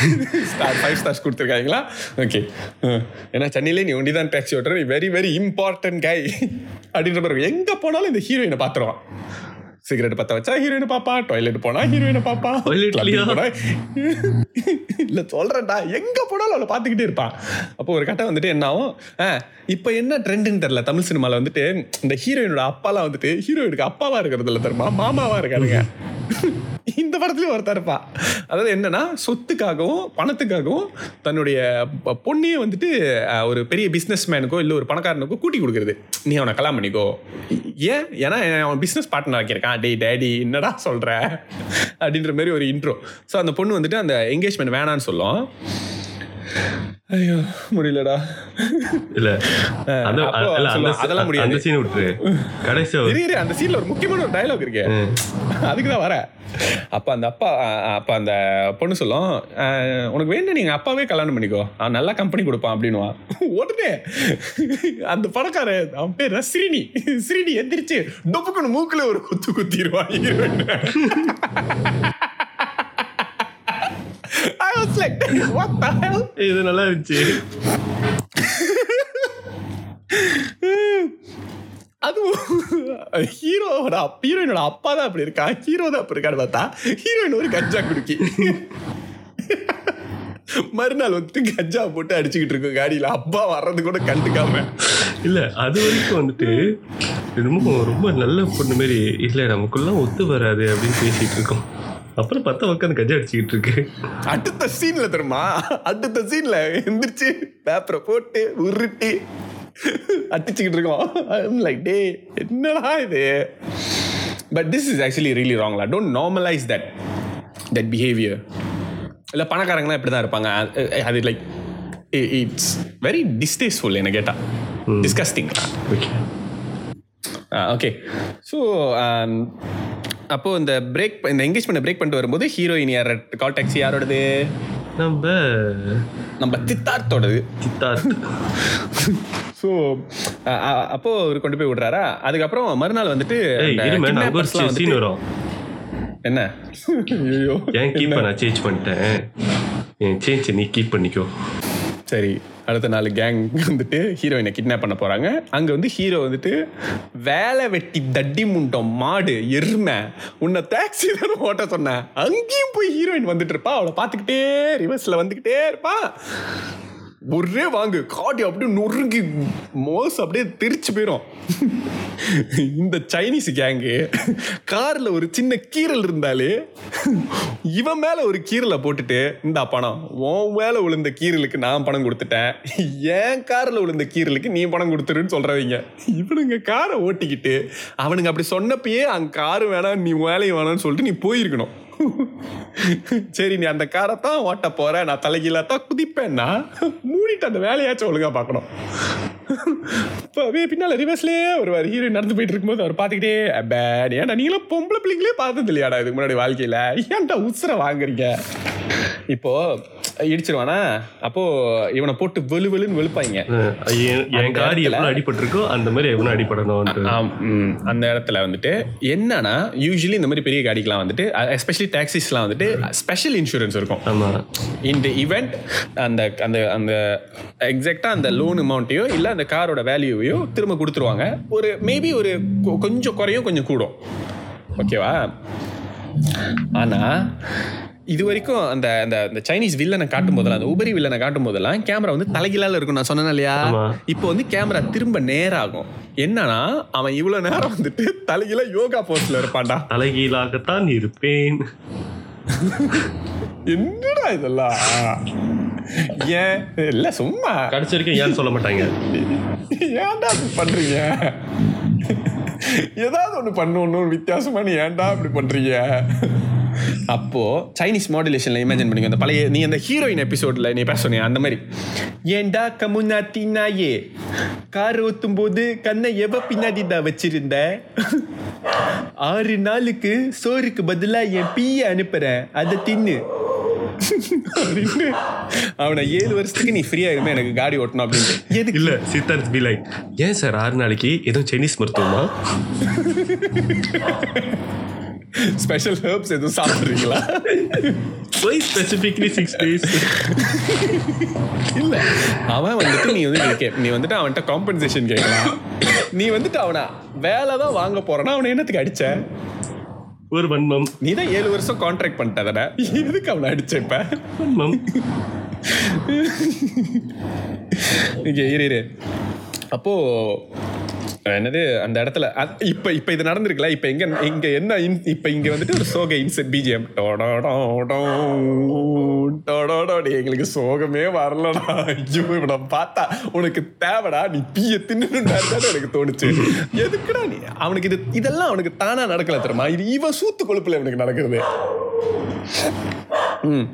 ஸ்டார் ஃபைவ் ஸ்டார்ஸ் கொடுத்துருக்காங்களா, ஓகே. ஏன்னா சென்னையிலே நீ ஒண்டி தான் டாக்ஸி ஓட்டுற, வெரி வெரி இம்பார்ட்டன்ட் கை அப்படின்ற மாதிரி எங்க போனாலும் இந்த ஹீரோயினை பாத்துருவான். சிகரெட் பற்ற வச்சா ஹீரோயினை பாப்பா, டாய்லெட் போனா ஹீரோயினை பாப்பா, இல்லை சொல்கிறேன்டா எங்கே போனாலும் அவளை பார்த்துக்கிட்டே இருப்பான். அப்போ ஒரு கட்டம் வந்துட்டு என்ன ஆகும், இப்போ என்ன ட்ரெண்டுன்னு தெரில தமிழ் சினிமாவில் வந்துட்டு இந்த ஹீரோயினோட அப்பாலாம் வந்துட்டு ஹீரோயினுக்கு அப்பாவாக இருக்கிறது இல்லை தெரியுமா, மாமாவாக இருக்காருங்க. இந்த படத்துலேயும் ஒருத்தர் இருப்பா. அதாவது என்னன்னா சொத்துக்காகவும் பணத்துக்காகவும் தன்னுடைய பொண்ணையே வந்துட்டு ஒரு பெரிய பிஸ்னஸ் மேனுக்கோ இல்லை ஒரு பணக்காரனுக்கோ கூட்டி கொடுக்குறது. நீ அவனை கல்யாணம் பண்ணிக்கோ, ஏன் ஏன்னா அவன் பிஸ்னஸ் பார்ட்னர் ஆக்கியிருக்கான். டே டேடி என்னடா சொல்கிற அப்படின்ற மாதிரி ஒரு இன்ட்ரோ. ஸோ அந்த பொண்ணு வந்துட்டு அந்த என்கேஜ்மெண்ட் வேணான்னு சொல்லும். ஐயோ முடியலடா. இல்ல அதெல்லாம் முடியாது. அந்த சீன் விட்டுரு. கடைசியா அந்த சீன்ல ஒரு முக்கியமான ஒரு டயலாக் இருக்கு, அதுக்குதான் வர. அப்போ அந்த அப்பா அப்போ அந்த பொண்ணு சொல்லும், உனக்கு வேணும் நீங்கள் அப்பாவே கல்யாணம் பண்ணிக்கோ, நான் நல்லா கம்பெனி கொடுப்பான் அப்படின்னுவான். உடனே அந்த பணக்கார அவன் பேர் ஸ்ரீனி ஸ்ரீனி எந்திரிச்சு டொப்புக்குன்னு மூக்கில் ஒரு குத்து குத்திடுவான். I was like, what the hell? இது நல்லா இருந்துச்சு. அதுவும் ஹீரோட ஹீரோயினோட அப்பா தான் அப்படி இருக்கா, ஹீரோ தான் அப்படி இருக்கான்னு பார்த்தா ஹீரோயின் ஒரு கஞ்சா குடிக்கி மறுநாள் வந்துட்டு கஞ்சா போட்டு அடிச்சுக்கிட்டு இருக்கும் காடியில், அப்பா வர்றது கூட கண்டுக்காம. இல்லை அது வரைக்கும் வந்துட்டு ரொம்ப ரொம்ப நல்ல பொண்ணு மாரி, இல்லை நமக்குலாம் ஒத்து வராது அப்படின்னு பேசிகிட்டு இருக்கோம். அப்புறம் பத்த உட்காந்து கஞ்சா அடிச்சுக்கிட்டு இருக்கு. அடுத்த சீன்ல தெரியுமா, அடுத்த சீன்ல எந்திரிச்சு பேப்பரை போட்டு உருட்டி அடிச்சுக்கிட்டு இருக்கோம். லைக் டே என்னடா இது. But this is actually really wrong. லா don't normalise that that behaviour. இல்லை பணக்காரங்களாம் இப்படி தான் இருப்பாங்க. அது லைக் இட்ஸ் வெரி டிஸ்டேஸ்ஃபுல் என்ன கேட்டால், டிஸ்கஸ்டிங். ஓகே ஓகே ஸோ அப்போது இந்த பிரேக் இந்த என்கேஜ்மெண்ட் பிரேக் பண்ணிட்டு வரும்போது ஹீரோயின் யார் கால் டாக்ஸி யாரோடது? நம்ம நம்ம சித்தார்த்தோடது. சித்தார்த். ஸோ அப்போ அவர் கொண்டு போய் விடுறாரா. அதுக்கப்புறம் மறுநாள் வந்துட்டு என்ன ஐயோ ஏன் கீப் பண்ண சேஞ்ச் பண்ணிட்டேன், என் சேஞ்ச் நீ கீப் பண்ணிக்கோ. சரி அடுத்த நாள் கேங் வந்துட்டு ஹீரோயினை கிட்னாப் பண்ண போகிறாங்க. அங்கே வந்து ஹீரோ வந்துட்டு வேலை வெட்டி தட்டி முண்டோம் மாடு எருமை உன்னை டாக்ஸி தானே ஓட்ட சொன்னேன். அங்கேயும் போய் ஹீரோயின் வந்துட்டு இருப்பா, அவளை பார்த்துக்கிட்டே ரிவர்ஸில் வந்துக்கிட்டே இருப்பா. ஒரே வாங்கு காடி அப்படியே நொறுங்கி மோஸ் அப்படியே தெரிச்சு போயிடும். இந்த சைனீஸ் கேங்கு காரில் ஒரு சின்ன கீரல் இருந்தாலே இவன் மேலே ஒரு கீரலை போட்டுட்டு இந்த பணம் உன் மேலே விழுந்த கீரலுக்கு நான் பணம் கொடுத்துட்டேன், என் காரில் விழுந்த கீரலுக்கு நீ பணம் கொடுத்துருன்னு சொல்கிறவங்க இவனுங்க காரை ஓட்டிக்கிட்டு அவனுங்க அப்படி சொன்னப்பயே அங்கே காரு வேணாம் நீ வேலையும் வேணான்னு சொல்லிட்டு நீ போயிருக்கணும். சரி நீ அந்த காரை தான் ஓட்ட போற, நான் தலைகீழ தான் குதிப்பேன்னா மூடிட்டு அந்த வேலையாச்சும் ஒழுங்கா பார்க்கணும். இப்போ பின்னால ரிவர்ஸ்லயே ஒரு ஹீரோயின் நடந்து போயிட்டு இருக்கும்போது அவர் பார்த்துக்கிட்டே பேட் ஏன்டா நீங்களும் பொம்பளை பிள்ளைங்களே பார்த்தது இல்லையாடா இதுக்கு முன்னாடி வாழ்க்கையில, ஏன்டா உசுரை வாங்குறீங்க? இப்போ இடிச்சிருவானா, அப்போ இவனை போட்டு வெளு வெளுன்னு வெளுப்பாங்க. என் காடி எவ்வளோ அடிபட்டு இருக்கோ அந்த மாதிரி எவ்வளோ அடிபடணும் அந்த இடத்துல வந்துட்டு என்னன்னா, யூஸ்வலி இந்த மாதிரி பெரிய காடிக்கெலாம் வந்துட்டு எஸ்பெஷலி டாக்ஸிஸ்லாம் வந்துட்டு ஸ்பெஷல் இன்சூரன்ஸ் இருக்கும். இந்த ஈவெண்ட் அந்த அந்த அந்த எக்ஸாக்டாக அந்த லோன் அமௌண்ட்டையோ இல்லை அந்த காரோட வேல்யூவையோ திரும்ப கொடுத்துருவாங்க. ஒரு மேபி ஒரு கொஞ்சம் குறையும் கொஞ்சம் கூடும், ஓகேவா? ஆனால் இது வரைக்கும் அந்த அந்த சைனீஸ் வில்லனை காட்டும் போதெல்லாம் அந்த உபரி வில்லனை காட்டும் போதெல்லாம் கேமரா வந்து தலைகீழால இருக்கும் நான் சொன்னேன் இல்லையா. இப்போ வந்து கேமரா திரும்ப நேராகும். என்னன்னா அவன் இவ்வளோ நேரம் வந்துட்டு தலைகீழா யோகா போஸ்ட்ல இருப்பான்டா. தலைகீழாகத்தான் இருப்பேன். என்னடா இதெல்லாம் ஏன் இல்லை சும்மா கடைச்சிருக்கேன் ஏன்னு சொல்ல மாட்டாங்க. ஏன்டா பண்றீங்க? ஏதாவது ஒன்று பண்ணணும் வித்தியாசமான, ஏன்டா அப்படி பண்றீங்க? அப்போ சைனீஸ் மாடுலேஷன்ல இமேஜின் பண்ணிக்கோ அந்த பழைய நீ அந்த ஹீரோயின் எபிசோட்ல நீ பேச சொன்னியா அந்த மாதிரி. ஏண்டா கமுனாத்தி நாயே கார் ஓட்டும் போது கண்ணை எவ பின்னாடி தான் வச்சிருந்த, ஆறு நாளுக்கு சோறுக்கு பதிலா என் பிய அனுப்புறேன் அதை தின்னு, அவனை ஏழு வருஷத்துக்கு நீ ஃப்ரீயா இருமே எனக்கு காடி ஓட்டணும் அப்படின்னு. எதுக்கு இல்ல சித்தார்த் பி லைக் ஏன் சார் ஆறு நாளைக்கு எதுவும் சைனீஸ் மருத்துவமா ஸ்பெஷல் ஹெர்ப்ஸ் எதுவும் சாப்பிட்றீங்களா? போய் ஸ்பெசிஃபிக்லி சிக்ஸ் டேஸ் இல்லை அவன் வந்துட்டு நீ வந்து கே நீ வந்துட்டு அவன்கிட்ட காம்பன்சேஷன் கேட்கலாம். நீ வந்துட்டு அவனை வேலை தான் வாங்க போறேன்னா அவனை என்னத்துக்கு அடிச்ச? ஒரு வன்மம். நீ தான் ஏழு வருஷம் கான்ட்ராக்ட் பண்ணிட்டதானே, எதுக்கு அவனை அடிச்ச? இப்ப வன்மம். ஓகே இரு இரு அப்போ என்னது அந்த இடத்துல இப்போ இப்போ இது நடந்திருக்குல்ல. இப்போ எங்கே இங்கே என்ன இப்போ இங்கே வந்துட்டு ஒரு சோகை இன்செட் பிஜிஎம் டோடோடோடோடோடோட எங்களுக்கு சோகமே வரலடா. ஐயோ இவனை பார்த்தா உனக்கு தேவைடா நீ பீய தின்னுன்னு எனக்கு தோணுச்சு. எதுக்குடா நீ அவனுக்கு இது இதெல்லாம் அவனுக்கு தானாக நடக்கல தெரியுமா, இது இவன் சூத்து கொழுப்பில் இவனுக்கு நடக்கிறது. ம்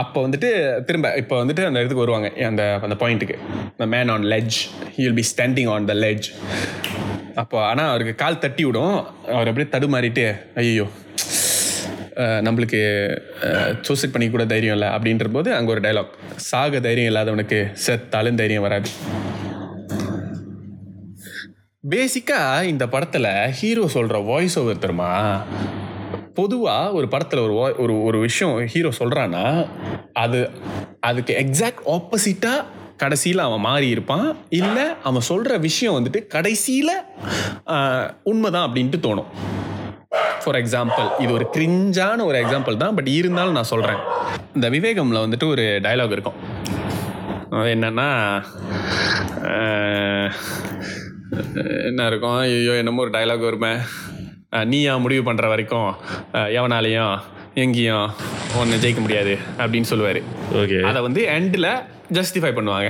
அப்போ வந்துட்டு திரும்ப இப்போ வந்துட்டு அந்த இடத்துக்கு வருவாங்க, அந்த அந்த பாயிண்ட்டுக்கு. The man on ledge, he will be standing on the ledge. அப்போ ஆனால் அவருக்கு கால் தட்டி விடும், அவர் அப்படியே தடுமாறிட்டு ஐயோ நம்மளுக்கு சூசைட் பண்ணிக்கூட தைரியம் இல்லை அப்படின்ற போது அங்கே ஒரு டைலாக், சாக தைரியம் இல்லாதவனுக்கு செத்தாலும் தைரியம் வராது. பேசிக்காக இந்த படத்தில் ஹீரோ சொல்கிற வாய்ஸ் ஓவர் தெரியுமா, பொதுவாக ஒரு படத்தில் ஒரு ஒரு ஒரு விஷயம் ஹீரோ சொல்கிறான்னா அது அதுக்கு எக்ஸாக்ட் ஆப்போசிட்டாக கடைசியில் அவன் மாறி இருப்பான், இல்லை அவன் சொல்கிற விஷயம் வந்துட்டு கடைசியில் உண்மைதான் அப்படின்ட்டு தோணும். ஃபார் எக்ஸாம்பிள், இது ஒரு கிரிஞ்சான ஒரு எக்ஸாம்பிள் தான், பட் இருந்தாலும் நான் சொல்கிறேன். இந்த விவேகமில் வந்துட்டு ஒரு டைலாக் இருக்கும், அது என்னென்னா என்ன இருக்கும், ஐயோ என்னமோ ஒரு டைலாக் வருமே, நீயா முடிவு பண்ணுற வரைக்கும் எவனாலையும் எங்கேயும் ஒன்று ஜெயிக்க முடியாது அப்படின்னு சொல்லுவார். ஓகே, அதை வந்து எண்டில் ஜஸ்டிஃபை பண்ணுவாங்க.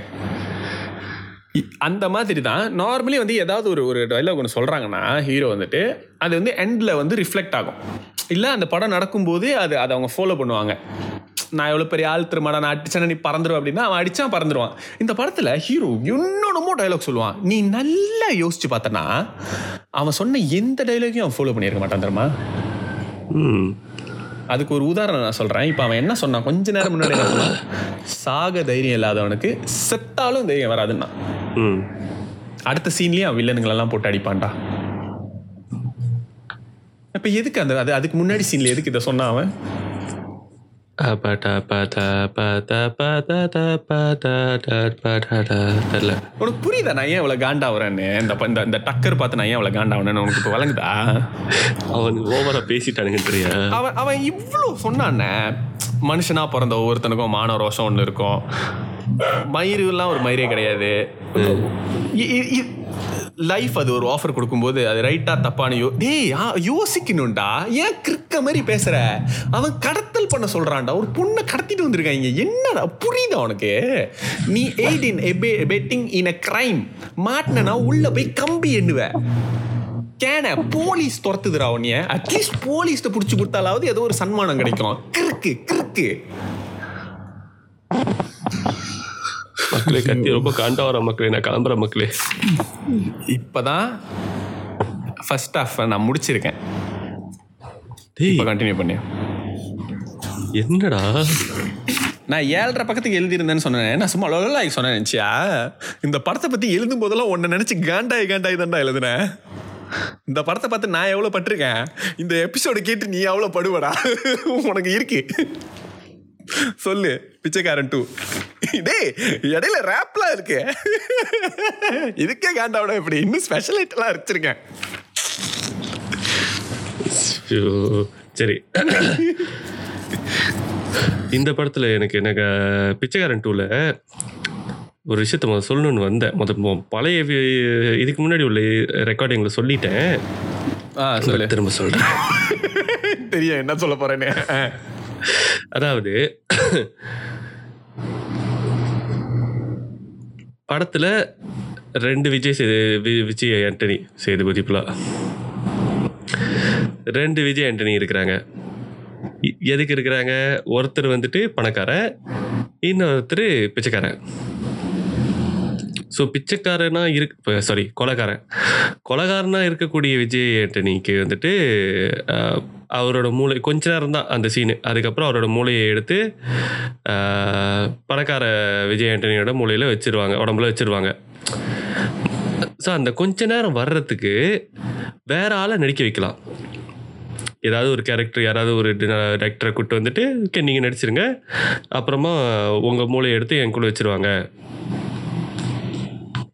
அந்த மாதிரி தான் நார்மலி வந்து ஏதாவது ஒரு ஒரு டைலாக் ஒன்று சொல்கிறாங்கன்னா ஹீரோ வந்துட்டு அது வந்து எண்டில் வந்து ரிஃப்ளெக்ட் ஆகும், இல்லை அந்த படம் நடக்கும்போது அது அதை அவங்க ஃபாலோ பண்ணுவாங்க. நான் எவ்வளோ பெரிய ஆள் திரும்ப நான் அடிச்சேன்னா நீ பறந்துடும் அப்படின்னா அவன் அடித்தான் பறந்துடுவான். இந்த படத்தில் ஹீரோ இன்னொன்னுமோ டைலாக் சொல்லுவான், நீ நல்லா யோசிச்சு பார்த்தனா அவன் சொன்ன எந்த டைலாக்கையும் அவன் ஃபாலோ பண்ணியிருக்க மாட்டான் தெரியுமா. அதுக்கு ஒரு உதாரணம் நான் சொல்கிறேன். இப்போ அவன் என்ன சொன்னான் கொஞ்ச நேரம் முன்னாடி, சாக தைரியம் இல்லாதவனுக்கு செத்தாலும் தைரியம் வராதுன்னா, அடுத்த சீன்லேயே அவன் வில்லனுங்களெல்லாம் போட்டு அடிப்பான்டா. இப்போ எதுக்கு அந்த அது அதுக்கு முன்னாடி சீனில் எதுக்கு இதை சொன்னான் அவன்? உனக்கு புரியுதா நான் ஏன் இவ்வளோ காண்டாகிறேன்னு? இந்த டக்கர் பார்த்து நான் ஏன் இவ்வளோ காண்டாகணும்னு உனக்கு இப்போ வழங்குதா? அவன் ஓவராக பேசிட்டானுங்க தெரியா. அவன் அவன் இவ்வளோ சொன்னானே, மனுஷனாக பிறந்த ஒவ்வொருத்தனுக்கும் மான ரோஷம் ஒன்று இருக்கும், மயிருலாம் ஒரு மயிரே கிடையாது, லைஃப் அது ஒரு ஆஃபர் கொடுக்கும்போது அது ரைட்டா தப்பான யோ டேய் யோசிக்கணும்டா, ஏன் கிறுக்க மாதிரி பேசுற? அவன் கடத்தல் பண்ண சொல்றான்டா, ஒரு பொண்ணை கடத்திட்டு வந்திருக்காங்க, என்னடா புரியுதா உனக்கு? நீ எய்ட் இன் எபேட்டிங் இன் அ கிரைம் மாட்டினா உள்ள போய் கம்பி எண்ணுவ கேன, போலீஸ் துரத்துதுரா உன்னைய, அட்லீஸ்ட் போலீஸ்ட புடிச்சு கொடுத்தாலாவது ஏதோ ஒரு சன்மானம் கிடைக்கும். கிறுக்கு கிறுக்கு மக்களே, கத்தி ரொம்ப காண்டா வர மக்களே, நான் கிளம்புற மக்களே. இப்பதான் ஃபர்ஸ்ட் ஆஃப் நான் முடிச்சிருக்கேன், இப்போ கண்டினியூ பண்ணு. என்னடா நான் ஏழரை பக்கத்துக்கு எழுதியிருந்தேன்னு சொன்னேன், நான் சும்மா லோலாகி சொன்னேன் நினச்சியா? இந்த படத்தை பற்றி எழுதும் போதெல்லாம் ஒன்றை நினச்சி காண்டாய் காண்டாய் தான்டா எழுதுனேன். இந்த படத்தை பார்த்து நான் எவ்வளோ பட்டிருக்கேன், இந்த எபிசோடு கேட்டு நீ எவ்வளோ படுவடா உனக்கு இருக்கு சொல்லு. பிச்சைக்காரன் டூ இதே இடையில ரேப்லாம் இருக்கு, இதுக்கே காண்டாவோட இப்படி இன்னும் ஸ்பெஷல் ஐட்டெல்லாம் வச்சிருக்கேன். சரி, இந்த படத்தில் எனக்கு எனக்கு பிச்சைக்காரன் டூவில் ஒரு விஷயத்த முதல் சொல்லணுன்னு வந்தேன். மொத்த பழைய இதுக்கு முன்னாடி உள்ள ரெக்கார்டிங்கில் சொல்லிட்டேன், திரும்ப சொல்கிறேன், தெரியும் என்ன சொல்ல போகிறேன்னு. அதாவது படத்தில் ரெண்டு விஜய் சேது விஜய் ஆண்டனி சேதுபதி புலா ரெண்டு விஜய் ஆண்டனி இருக்கிறாங்க. எதுக்கு இருக்கிறாங்க? ஒருத்தர் வந்துட்டு பணக்காரன், இன்னொருத்தர் பிச்சைக்காரன். ஸோ பிச்சைக்காரனா இருக்கு சாரி கொலைக்காரன் கொலைக்காரனா இருக்கக்கூடிய விஜய் ஆண்டனிக்கு வந்துட்டு அவரோட மூளை கொஞ்ச நேரம் தான் அந்த சீனு, அதுக்கப்புறம் அவரோட மூளையை எடுத்து பணக்கார விஜய் ஆண்டனியோட மூளையில் வச்சிருவாங்க, உடம்புல வச்சிருவாங்க. ஸோ அந்த கொஞ்ச நேரம் வர்றதுக்கு வேற ஆளை நடிக்க வைக்கலாம், ஏதாவது ஒரு கேரக்டர் யாராவது ஒரு டேரக்டரை கூப்பிட்டு வந்துட்டு நீங்கள் நடிச்சிருங்க, அப்புறமா உங்கள் மூளையை எடுத்து என் கூட வச்சிருவாங்க.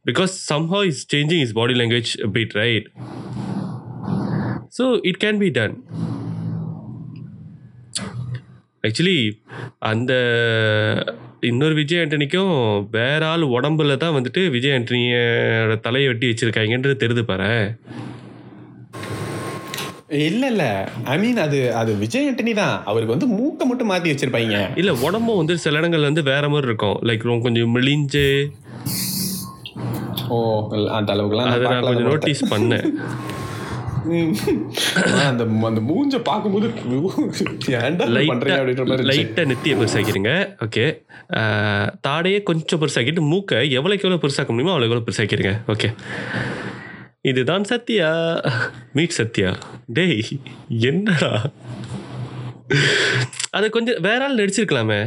Because somehow he's changing his body language a bit, right? So it can be done. Actually, அந்த இன்னொரு விஜய் ஆண்டனிக்கும் வேற ஆள் உடம்புல தான் வந்துட்டு விஜய் ஆண்டனியோட தலையை வெட்டி வச்சிருக்காங்கன்றது தெரிது பாரு. இல்லை இல்லை, ஐ மீன் அது அது விஜய் ஆண்டனி தான், அவருக்கு வந்து மூக்கை மட்டும் மாற்றி வச்சிருப்பாங்க. இல்லை, உடம்பும் வந்து சில இடங்கள்ல வந்து வேற மாதிரி இருக்கும், லைக் கொஞ்சம் மெலிஞ்சு. ஓ, அந்த அளவுக்குலாம் அதை நான் கொஞ்சம் நோட்டீஸ் பண்ணேன். அந்த அந்த மூஞ்ச பார்க்கும்போது லைட்டா நெத்தியை பெருசாக்கிறீங்க, ஓகே, தாடையே கொஞ்சம் பெருசாக்கிட்டு மூக்கை எவ்வளோக்கு எவ்வளோ பெருசாக்க முடியுமோ அவ்வளோ எவ்வளோ பெருசாக்கிறீங்க, ஓகே. இதுதான் சத்யா மீட் சத்யா. டேய் என்னடா அதை கொஞ்சம் வேற ஆள் நடிச்சிருக்கலாமே.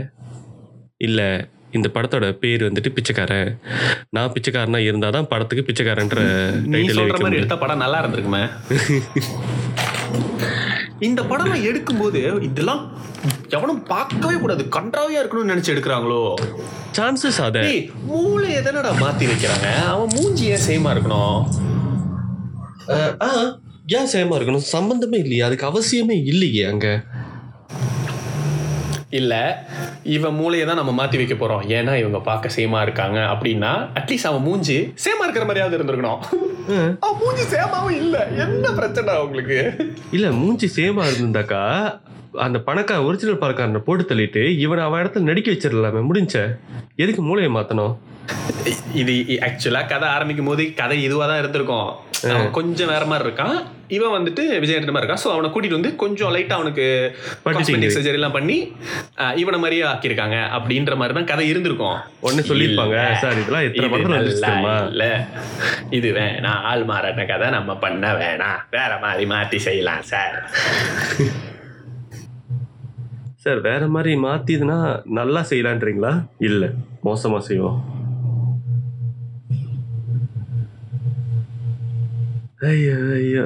இல்லை, இந்த படத்தோட பேர் வந்துட்டு பிச்சைக்காரன். நான் பிச்சைக்காரனா இருந்தால் தான் படத்துக்கு பிச்சைக்காரன்ற டைட்டில் எடுத்த படம் நல்லா இருந்திருக்குமே. இந்த படம் எடுக்கும்போது இதெல்லாம் எவனும் பார்க்கவே கூடாது, கன்றாவியா இருக்கணும்னு நினைச்சு எடுக்கிறாங்களோ சான்சஸ். அதை மூளை எதனடா மாற்றி வைக்கிறாங்க. அவன் மூஞ்சி ஏன் சேமா இருக்கணும்? ஆ ஏன் சேமா இருக்கணும்? சம்பந்தமே இல்லையா? அதுக்கு அவசியமே இல்லையே. அங்கே இல்லை, இவன் மூளையை தான் நம்ம மாற்றி வைக்க போகிறோம், ஏன்னா இவங்க பார்க்க சேமாக இருக்காங்க அப்படின்னா அட்லீஸ்ட் அவன் மூஞ்சி சேமாக இருக்கிற மாதிரியாவது இருந்திருக்கணும். அவன் மூஞ்சி சேமாவும் இல்லை, என்ன பிரச்சனை அவங்களுக்கு? இல்லை, மூஞ்சி சேமாக இருந்திருந்தாக்கா அந்த பணக்கா ஒரிஜினல் பணக்காரனை போட்டு தள்ளிட்டு இவனை அவன் இடத்துல நடிக்க வச்சிடலாமே, முடிஞ்ச. எதுக்கு மூளையை மாற்றணும்? இது ஆக்சுவலாக கதை ஆரம்பிக்கும் போது கதை இதுவாக தான் இருந்திருக்கும். கொஞ்சம் வேற மாதிரி இருக்கான் இவன், வந்துட்டு விஜய் ஆண்டனி இருக்கான். ஸோ அவனை கூட்டிகிட்டு வந்து கொஞ்சம் லைட்டாக அவனுக்கு காஸ்மெட்டிக் சர்ஜரிலாம் பண்ணி இவனை மாதிரியே ஆக்கியிருக்காங்க அப்படின்ற மாதிரி தான் கதை இருந்திருக்கும். ஒன்று சொல்லியிருப்பாங்க, சார் இதெல்லாம் எத்தனை படத்தில் இல்லை, இது வேணாம், ஆள் மாறான கதை நம்ம பண்ண வேணாம், வேற மாதிரி மாற்றி செய்யலாம் சார். சார் வேற மாதிரி மாற்றிதுன்னா நல்லா செய்யலான்றீங்களா? இல்லை, மோசமாக செய்வோம். ஐயோ ஐயோ,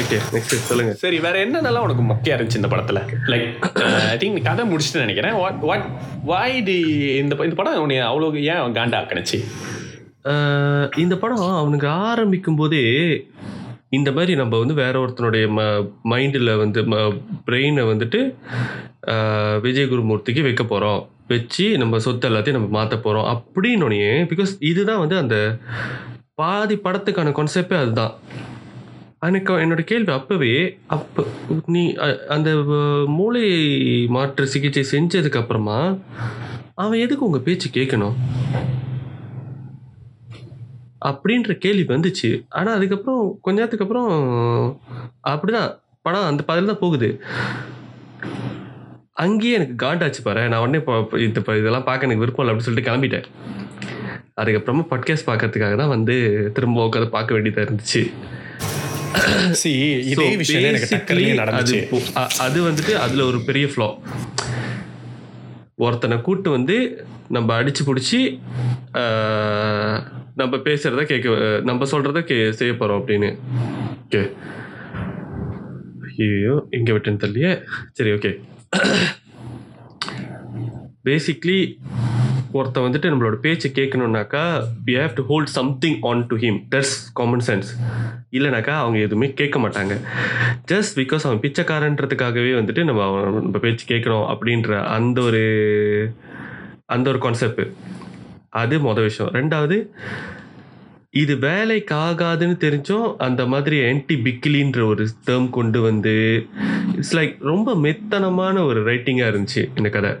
ஓகே நெக்ஸ்ட் சொல்லுங்க. சரி, வேற என்னென்னலாம் உனக்கு மொக்கையா இருந்துச்சு இந்த படத்துல? லைக் ஐ திங்க் கதை முடிச்சுட்டு நினைக்கிறேன். வாட் வாட் வாய் டி இந்த படம் உன்னை அவ்வளோ ஏன் காண்டா ஆக்கினுச்சு? இந்த படம் அவனுக்கு ஆரம்பிக்கும் போதே இந்த மாதிரி நம்ம வந்து வேற ஒருத்தனுடைய ம மைண்டில் வந்து ம பிரெயினை வந்துட்டு விஜயகுருமூர்த்திக்கு வைக்க போகிறோம், வச்சு நம்ம சொத்து எல்லாத்தையும் நம்ம மாற்ற போகிறோம் அப்படின்னு. பிகாஸ் இதுதான் வந்து அந்த பாதி படத்துக்கான கான்செப்டே அதுதான். எனக்கு என்னோட கேள்வி அப்போவே, அப்போ நீ அந்த மூளை மாற்று சிகிச்சை செஞ்சதுக்கப்புறமா அவன் எதுக்கு உங்கள் பேச்சு கேட்கணும் அப்படின்ற கேள்வி வந்துச்சு. ஆனால் அதுக்கப்புறம் கொஞ்ச நேரத்துக்கு அப்புறம் அப்படிதான் படம் அந்த பாதையில் தான் போகுது. அங்கேயே எனக்கு காண்டாச்சு பாரு. நான் உடனே இந்த இதெல்லாம் பார்க்க எனக்கு விருப்பம் இல்லை அப்படின்னு சொல்லிட்டு கிளம்பிட்டேன். அதுக்கப்புறமா பாட்காஸ்ட் பார்க்கறதுக்காக தான் வந்து திரும்ப உட்காந்து பார்க்க வேண்டியதாக இருந்துச்சு. அது வந்துட்டு அதில் ஒரு பெரிய ஃப்ளோ. ஒருத்தனை கூட்டு வந்து நம்ம அடிச்சு பிடிச்சி நம்ம பேசுறத கேட்க, நம்ம சொல்றத கே செய்ய போறோம் அப்படின்னு. ஓகே, ஐயோ இங்கே விட்டுன்னு தள்ளியே. சரி, ஓகே. பேசிக்லி ஒருத்த வந்துட்டு நம்மளோட பேச்சை கேட்கணுன்னாக்கா we have to hold something on to him. That's common sense. இல்லைனாக்கா அவங்க எதுவுமே கேட்க மாட்டாங்க. ஜஸ்ட் பிகாஸ் அவன் பிச்சைக்காரன்றதுக்காகவே வந்துட்டு நம்ம அவன் நம்ம பேச்சு கேட்கணும் அப்படின்ற அந்த ஒரு அந்த ஒரு கான்செப்ட். அது மொதல் விஷயம். ரெண்டாவது, இது வேலைக்கு ஆகாதுன்னு தெரிஞ்சோம் அந்த மாதிரி ஆன்டி பிக்கிலின்ற ஒரு டேர்ம் கொண்டு வந்து இட்ஸ் லைக் ரொம்ப மெத்தனமான ஒரு ரைட்டிங்காக இருந்துச்சு இந்த கதை.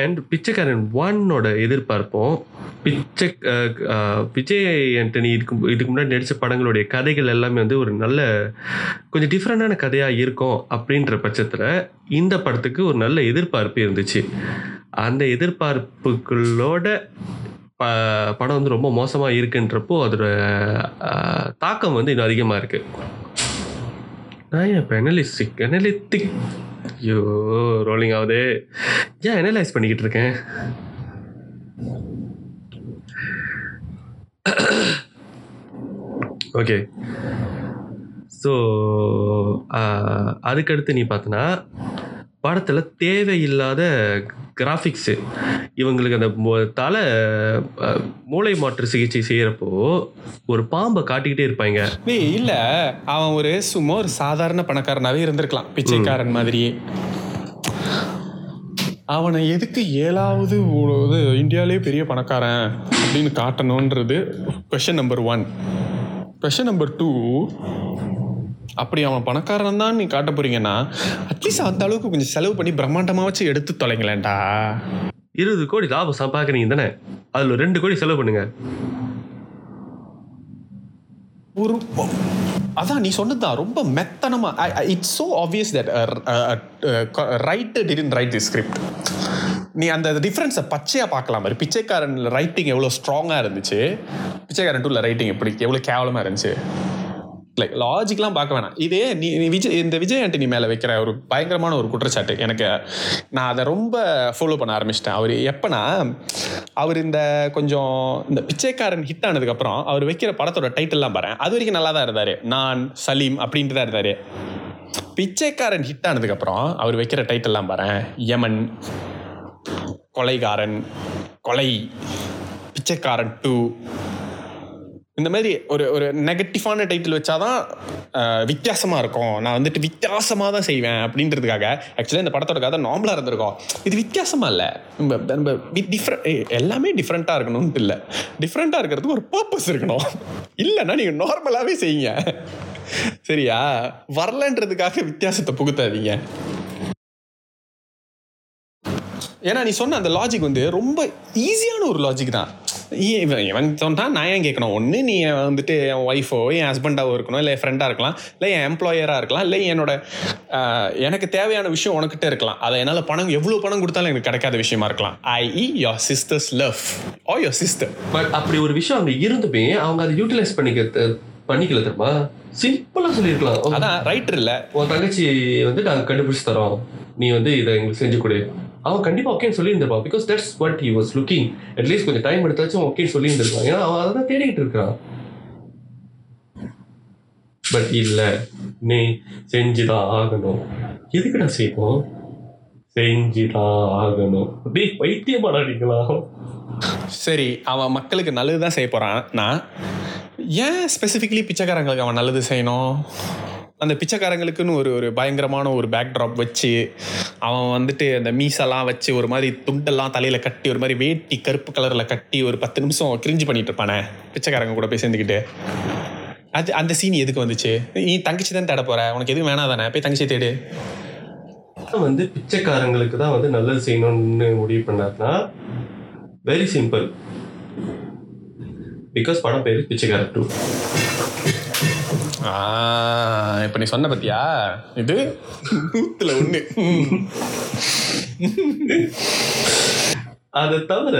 அண்ட் பிச்சைக்காரன் ஒன்னோட எதிர்பார்ப்போம் பிச்சை விஜய் ஆண்டனி இதுக்கு இதுக்கு முன்னாடி நடித்த படங்களுடைய கதைகள் எல்லாமே வந்து ஒரு நல்ல கொஞ்சம் டிஃப்ரெண்டான கதையாக இருக்கும் அப்படின்ற பட்சத்தில் இந்த படத்துக்கு ஒரு நல்ல எதிர்பார்ப்பு இருந்துச்சு. அந்த எதிர்பார்ப்புகளோட ப படம் வந்து ரொம்ப மோசமாக இருக்குன்றப்போ அதோட தாக்கம் வந்து இன்னும் அதிகமாக இருக்குது. நான் ஏன் இப்போ அனலிஸ்டிக் அனலிட்டிக் ஐயோ ரோலிங் ஆகுது, ஏன் அனலைஸ் பண்ணிக்கிட்டு இருக்கேன்? ஓகே, ஸோ அதுக்கடுத்து நீ பார்த்தனா படத்தில் தேவையில்லாத கிராஃபிக்ஸு. இவங்களுக்கு அந்த தலை மூளை மாற்று சிகிச்சை செய்கிறப்போ ஒரு பாம்பை காட்டிக்கிட்டே இருப்பாங்க. நீ இல்லை, அவன் ஒரு சும்மா ஒரு சாதாரண பணக்காரனாகவே இருந்திருக்கலாம், பிச்சைக்காரன் மாதிரியே. அவனை எதுக்கு ஏழாவது ஒரு இந்தியாவிலே பெரிய பணக்காரன் அப்படின்னு காட்டணுன்றது question number one. Question number two, அப்படி அவன் பணக்காரன் தான் நீ காட்ட போறீங்கன்னா அட்லீஸ்ட் அந்த அளவுக்கு கொஞ்சம் செலவு பண்ணி பிரம்மாண்டமாக வச்சு எடுத்து தொலைங்களேன்டா. இருபது கோடி லாபம் சம்பாதிக்கிறீங்க தானே, அதில் ரெண்டு கோடி செலவு பண்ணுங்க. ஒரு அதான் நீ சொன்னதுதான் ரொம்ப மெத்தனமா. It's so obvious that writer didn't write the script. நீ அந்த டிஃப்ரென்ஸை பச்சையாக பார்க்கலாம். மாதிரி பிச்சைக்காரனில் ரைட்டிங் எவ்வளோ ஸ்ட்ராங்காக இருந்துச்சு, பிச்சைக்காரன் டூவில் ரைட்டிங் எப்படி எவ்வளோ கேவலமாக இருந்துச்சு. லைக் லாஜிக்லாம் பார்க்க வேணாம். இதே நீ விஜய் இந்த விஜய் ஆண்டனி மேலே வைக்கிற ஒரு பயங்கரமான ஒரு குற்றச்சாட்டு எனக்கு, நான் அதை ரொம்ப ஃபாலோ பண்ண ஆரம்பிச்சிட்டேன். அவர் எப்போனா அவர் இந்த கொஞ்சம் இந்த பிச்சைக்காரன் ஹிட் ஆனதுக்கப்புறம் அவர் வைக்கிற படத்தோட டைட்டில்லாம் பாரு, அது வரைக்கும் நல்லா தான் இருந்தார், நான் சலீம் அப்படின்ட்டு தான் இருந்தார். பிச்சைக்காரன் ஹிட் ஆனதுக்கப்புறம் அவர் வைக்கிற டைட்டில்லாம் பாரு, யமன், கொலைகாரன், கொலை, பிச்சைக்காரன் டூ, இந்த மாதிரி ஒரு ஒரு நெகட்டிவான டைட்டில் வச்சாதான் வித்தியாசமாக இருக்கும். நான் வந்துட்டு வித்தியாசமாக தான் செய்வேன் அப்படின்றதுக்காக ஆக்சுவலி இந்த படத்தோட கதை நார்மலாக இருந்திருக்கோம். இது வித்தியாசமாக இல்லை, நம்ம நம்ம டிஃப்ரெண்ட், எல்லாமே டிஃப்ரெண்ட்டாக இருக்கணும்ட்டு இல்லை, டிஃப்ரெண்ட்டாக இருக்கிறதுக்கு ஒரு பர்பஸ் இருக்கணும், இல்லைன்னா நீங்கள் நார்மலாகவே செய்யுங்க, சரியா? வரலன்றதுக்காக வித்தியாசத்தை புகுத்தாதீங்க. ஏன்னா நீ சொன்ன அந்த லாஜிக் வந்து ரொம்ப ஈஸியான ஒரு லாஜிக் தான். இவன் சொன்னால் நான் ஏன் கேட்கணும்? ஒன்று நீ வந்துட்டு என் ஒய்ஃபோ என் ஹஸ்பண்டாவோ இருக்கணும், இல்லை என் ஃப்ரெண்டாக இருக்கலாம், இல்லை என் எம்ப்ளாயராக இருக்கலாம், இல்லை என்னோட எனக்கு தேவையான விஷயம் உனக்கிட்ட இருக்கலாம், அதை என்னால் பணம் எவ்வளோ பணம் கொடுத்தாலும் எனக்கு கிடைக்காத விஷயமா இருக்கலாம். IE your sisters love or your sister. But அப்படி ஒரு விஷயம் அங்கே இருந்துமே அவங்க அதை யூட்டிலைஸ் பண்ணிக்க பண்ணிக்கல திரும்ப சிம்பிளாக சொல்லியிருக்கலாம். அதான் ரைட்டர் இல்லை, உன் தங்கச்சி வந்து நாங்கள் கண்டுபிடிச்சி தரோம், நீ வந்து இதை எங்களுக்கு செஞ்சு கொடு. அவன் கண்டிப்பாக ஓகேன்னு சொல்லியிருந்திருப்பான், because that's what he was looking. At least கொஞ்சம் டைம் எடுத்தாச்சும் ஓகேன்னு சொல்லியிருந்திருப்பான், ஏன்னா அவன் அதை தான் தேடிக்கிட்டு இருக்கிறான். பட் இல்லை, நீ செஞ்சுதான் ஆகணும். எதுக்கு நான் செய்வோம்? செஞ்சுதான் ஆகணும். அப்படியே பைத்தியமா நடிங்களா? சரி, அவன் மக்களுக்கு நல்லதுதான் செய்ய போறான். நான் ஏன் ஸ்பெசிஃபிக்லி பிச்சைக்காரங்களுக்கு அவன் நல்லது செய்யணும்? அந்த பிச்சைக்காரங்களுக்குன்னு ஒரு ஒரு பயங்கரமான ஒரு பேக்ட்ராப் வச்சு அவன் வந்துட்டு அந்த மீசெல்லாம் வச்சு ஒரு மாதிரி துண்டெல்லாம் தலையில் கட்டி ஒரு மாதிரி வேட்டி கருப்பு கலரில் கட்டி ஒரு பத்து நிமிஷம் கிரிஞ்சு பண்ணிட்டு இருப்பானே பிச்சைக்காரங்க கூட போய் சேர்ந்துக்கிட்டு. அது அந்த சீன் எதுக்கு வந்துச்சு? நீ தங்கச்சி தான் தேட போற, உனக்கு எதுவும் வேணா தானே, போய் தங்கச்சி தேடு. வந்து பிச்சைக்காரங்களுக்கு தான் வந்து நல்லது செய்யணும்னு முடிவு பண்ணாருன்னா வெரி சிம்பிள், பிகாஸ் படம் பேர் பிச்சைக்காரன் டூ. இப்ப நீ சொன்ன பத்தியா, இது நூத்துல ஒண்ணு. அதை தவிர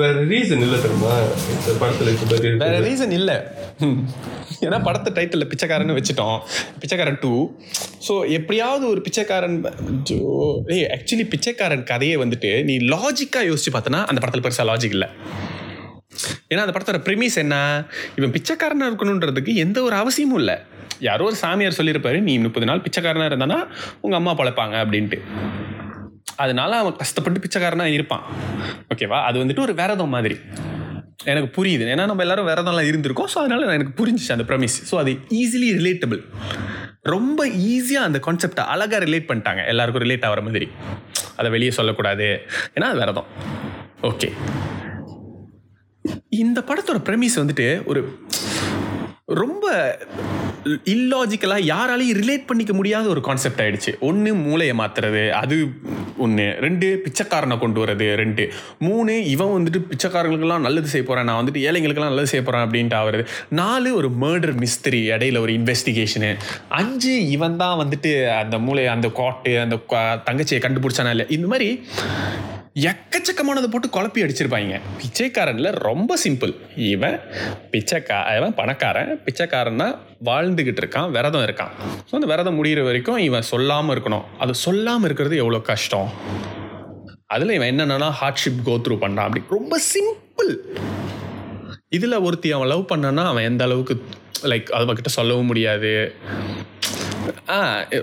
வேற ரீசன் இல்லை தெரியுமா இந்த படத்துல, வேற ரீசன் இல்லை. ஏன்னா படத்தை டைட்டில் பிச்சைக்காரன்னு வச்சுட்டோம், பிச்சைக்காரன் டூ. ஸோ எப்படியாவது ஒரு பிச்சைக்காரன் ஆக்சுவலி பிச்சைக்காரன் கதையை வந்துட்டு நீ லாஜிக்காக யோசிச்சு பார்த்தனா அந்த படத்தில் பெருசாக லாஜிக் இல்லை. ஏன்னா அந்த படத்தோட ப்ரிமிஸ் என்ன, இவன் பிச்சைக்காரனாக இருக்கணுன்றதுக்கு எந்த ஒரு அவசியமும் இல்லை. யாரோ ஒரு சாமியார் சொல்லியிருப்பாரு, நீ முப்பது நாள் பிச்சைக்காரனாக இருந்தானா உங்கள் அம்மா பழப்பாங்க அப்படின்ட்டு, அதனால அவன் கஷ்டப்பட்டு பிச்சைக்காரனாக இருப்பான். ஓகேவா? அது வந்துட்டு ஒரு விரதம் மாதிரி எனக்கு புரியுது, ஏன்னா நம்ம எல்லாரும் விரதம்லாம் இருந்திருக்கோம். ஸோ அதனால எனக்கு புரிஞ்சிச்சு அந்த ப்ரமிஸ். ஸோ அது ஈஸிலி ரிலேட்டபிள், ரொம்ப ஈஸியாக அந்த கான்செப்டை அழகாக ரிலேட் பண்ணிட்டாங்க, எல்லாருக்கும் ரிலேட் ஆகிற மாதிரி. அதை வெளியே சொல்லக்கூடாது, ஏன்னா அது விரதம். ஓகே, இந்த படத்தோட ப்ரெமிஸ் வந்துட்டு ஒரு ரொம்ப இல்லாஜிக்கலாக யாராலையும் ரிலேட் பண்ணிக்க முடியாத ஒரு கான்செப்ட் ஆகிடுச்சு. ஒன்று மூளையை மாற்றுறது, அது ஒன்று. ரெண்டு, பிச்சைக்காரனை கொண்டு வர்றது. ரெண்டு மூணு, இவன் வந்துட்டு பிச்சைக்காரங்களுக்கெல்லாம் நல்லது செய்ய போகிறேன், நான் வந்துட்டு ஏழைங்களுக்கெல்லாம் நல்லது செய்ய போகிறேன் அப்படின்ட்டு ஆகிறது. நாலு, ஒரு மர்டர் மிஸ்திரி, இடையில ஒரு இன்வெஸ்டிகேஷனு. அஞ்சு, இவன் தான் வந்துட்டு அந்த மூளை அந்த காட்டு அந்த தங்கச்சியை கண்டுபிடிச்சானா இல்லை. இந்த மாதிரி எக்கச்சக்கமானதை போட்டு குழப்பி அடிச்சிருப்பாங்க. பிச்சைக்காரனில் ரொம்ப சிம்பிள், இவன் பிச்சைக்கா இவன் பணக்காரன், பிச்சைக்காரன்னா வாழ்ந்துக்கிட்டு இருக்கான், விரதம் இருக்கான். ஸோ அந்த விரதம் முடிகிற வரைக்கும் இவன் சொல்லாமல் இருக்கணும். அது சொல்லாமல் இருக்கிறது எவ்வளோ கஷ்டம், அதில் இவன் என்னென்னா ஹார்ட்ஷிப் கோத்ரூ பண்ணான் அப்படி. ரொம்ப சிம்பிள். இதில் ஒருத்தி அவன் லவ் பண்ணான்னா அவன் எந்த அளவுக்கு லைக் அவன்கிட்ட சொல்லவும் முடியாது. ஆ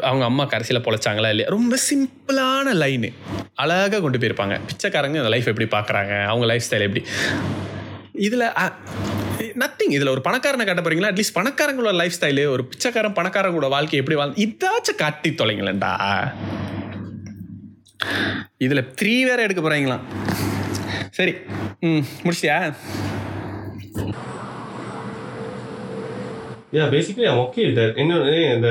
அவங்க அம்மா கடைசியில் பொழைச்சாங்களா இல்லையா, ரொம்ப சிம்பிளான லைனு அழகாக கொண்டு போயிருப்பாங்க. பிச்சைக்காரங்க அந்த லைஃப் எப்படி பார்க்குறாங்க, அவங்க லைஃப் ஸ்டைல் எப்படி. இதில் நத்திங், இதில் ஒரு பணக்காரனை காட்ட போகிறீங்களா? அட்லீஸ்ட் பணக்காரங்களோட லைஃப் ஸ்டைலு, ஒரு பிச்சைக்காரன் பணக்காரங்களோட வாழ்க்கை எப்படி வாழ் இதாச்சும் காட்டி தொலைங்களேன்டா. இதில் த்ரீ வேற எடுக்க போகிறீங்களாம். சரி, ம், முடிச்சியா? Yeah basically I'm okay with that. இன்னொன்று இந்த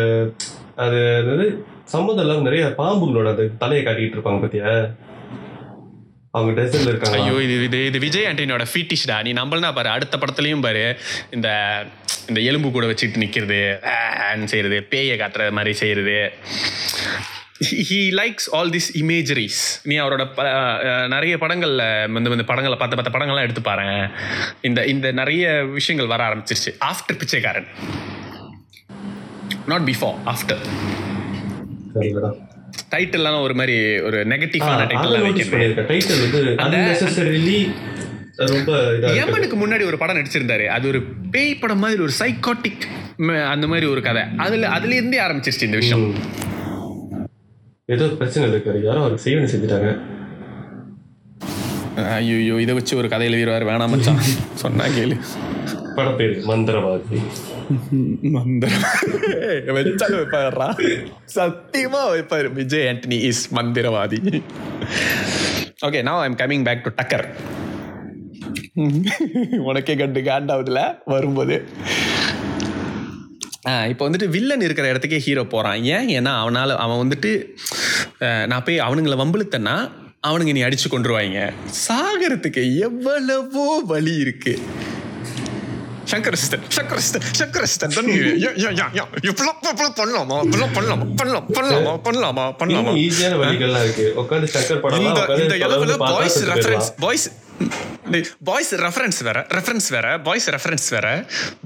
அது அதாவது சம்மந்தம் இல்லாமல் நிறைய பாம்புங்களோட அந்த தலையை காட்டிக்கிட்டு இருப்பாங்க பார்த்தியா, அவங்க டெசன்ல இருக்காங்க. ஐயோ இது இது விஜய் ஆண்டனியோட ஃபீட்டிஷ்டா. நீ நம்மளா பாரு, அடுத்த படத்துலையும் பாரு இந்த இந்த எலும்பு கூட வச்சுட்டு நிற்கிறது செய்யறது, பேயை காட்டுற மாதிரி செய்யறது. He likes all this imageries. நீ அவரோட நிறைய படங்களில் வந்து வந்து படங்களை பார்த்த பார்த்த படங்கள்லாம் எடுத்து பாருங்க. இந்த இந்த நிறைய விஷயங்கள் வர ஆரம்பிச்சிருச்சு after Pichaikkaran, not before after. டைட்டில்லாம் ஒரு மாதிரி ஒரு நெகட்டிவான டைட்டில் வைக்கிறது. யமனுக்கு முன்னாடி ஒரு படம் நடிச்சிருந்தாரு, அது ஒரு பேய் படம் மாதிரி, ஒரு சைக்காட்டிக் அந்த மாதிரி ஒரு கதை. அதுல அதுல இருந்தே ஆரம்பிச்சிருச்சு இந்த விஷயம். ஏதோ பிரச்சனை இருக்கு, யாரோ ஒரு சேவனை செஞ்சுட்டாங்க. ஐயோ இதை வச்சு ஒரு கதை எழுதிடுவாரு, வேணாம் மச்சான் சொன்னா கேளு. படம் பேரு மந்திரவாதி. சத்தியமா வைப்பாரு. விஜய் ஆண்டனி இஸ் மந்திரவாதி. Okay, now I am coming back to Takkar. உனக்கே கண்டு காண்டாவதுல வரும்போது இப்போ வந்துட்டு வில்லன் இருக்கிற இடத்துக்கே ஹீரோ போகிறான். ஏன்? ஏன்னா அவனால் அவன் வந்துட்டு நான் போய் அவனுங்களை வம்பிழுத்தன்னா அவனுங்க நீ அடித்து கொண்டுருவாங்க. சாகரத்துக்கு எவ்வளவோ வழி இருக்கு. சங்கரஸ்தன் சங்கரஸ்தன் சங்கரஸ்தன் பண்ணலாமா பண்ணலாமா பண்ணலாம் பண்ணலாமா பண்ணலாமா பண்ணலாமா இருக்கு. பாய்ஸ் ரெஃபரன்ஸ் வேற ரெஃபரன்ஸ் வேற பாய்ஸ் ரெஃபரன்ஸ் வேற.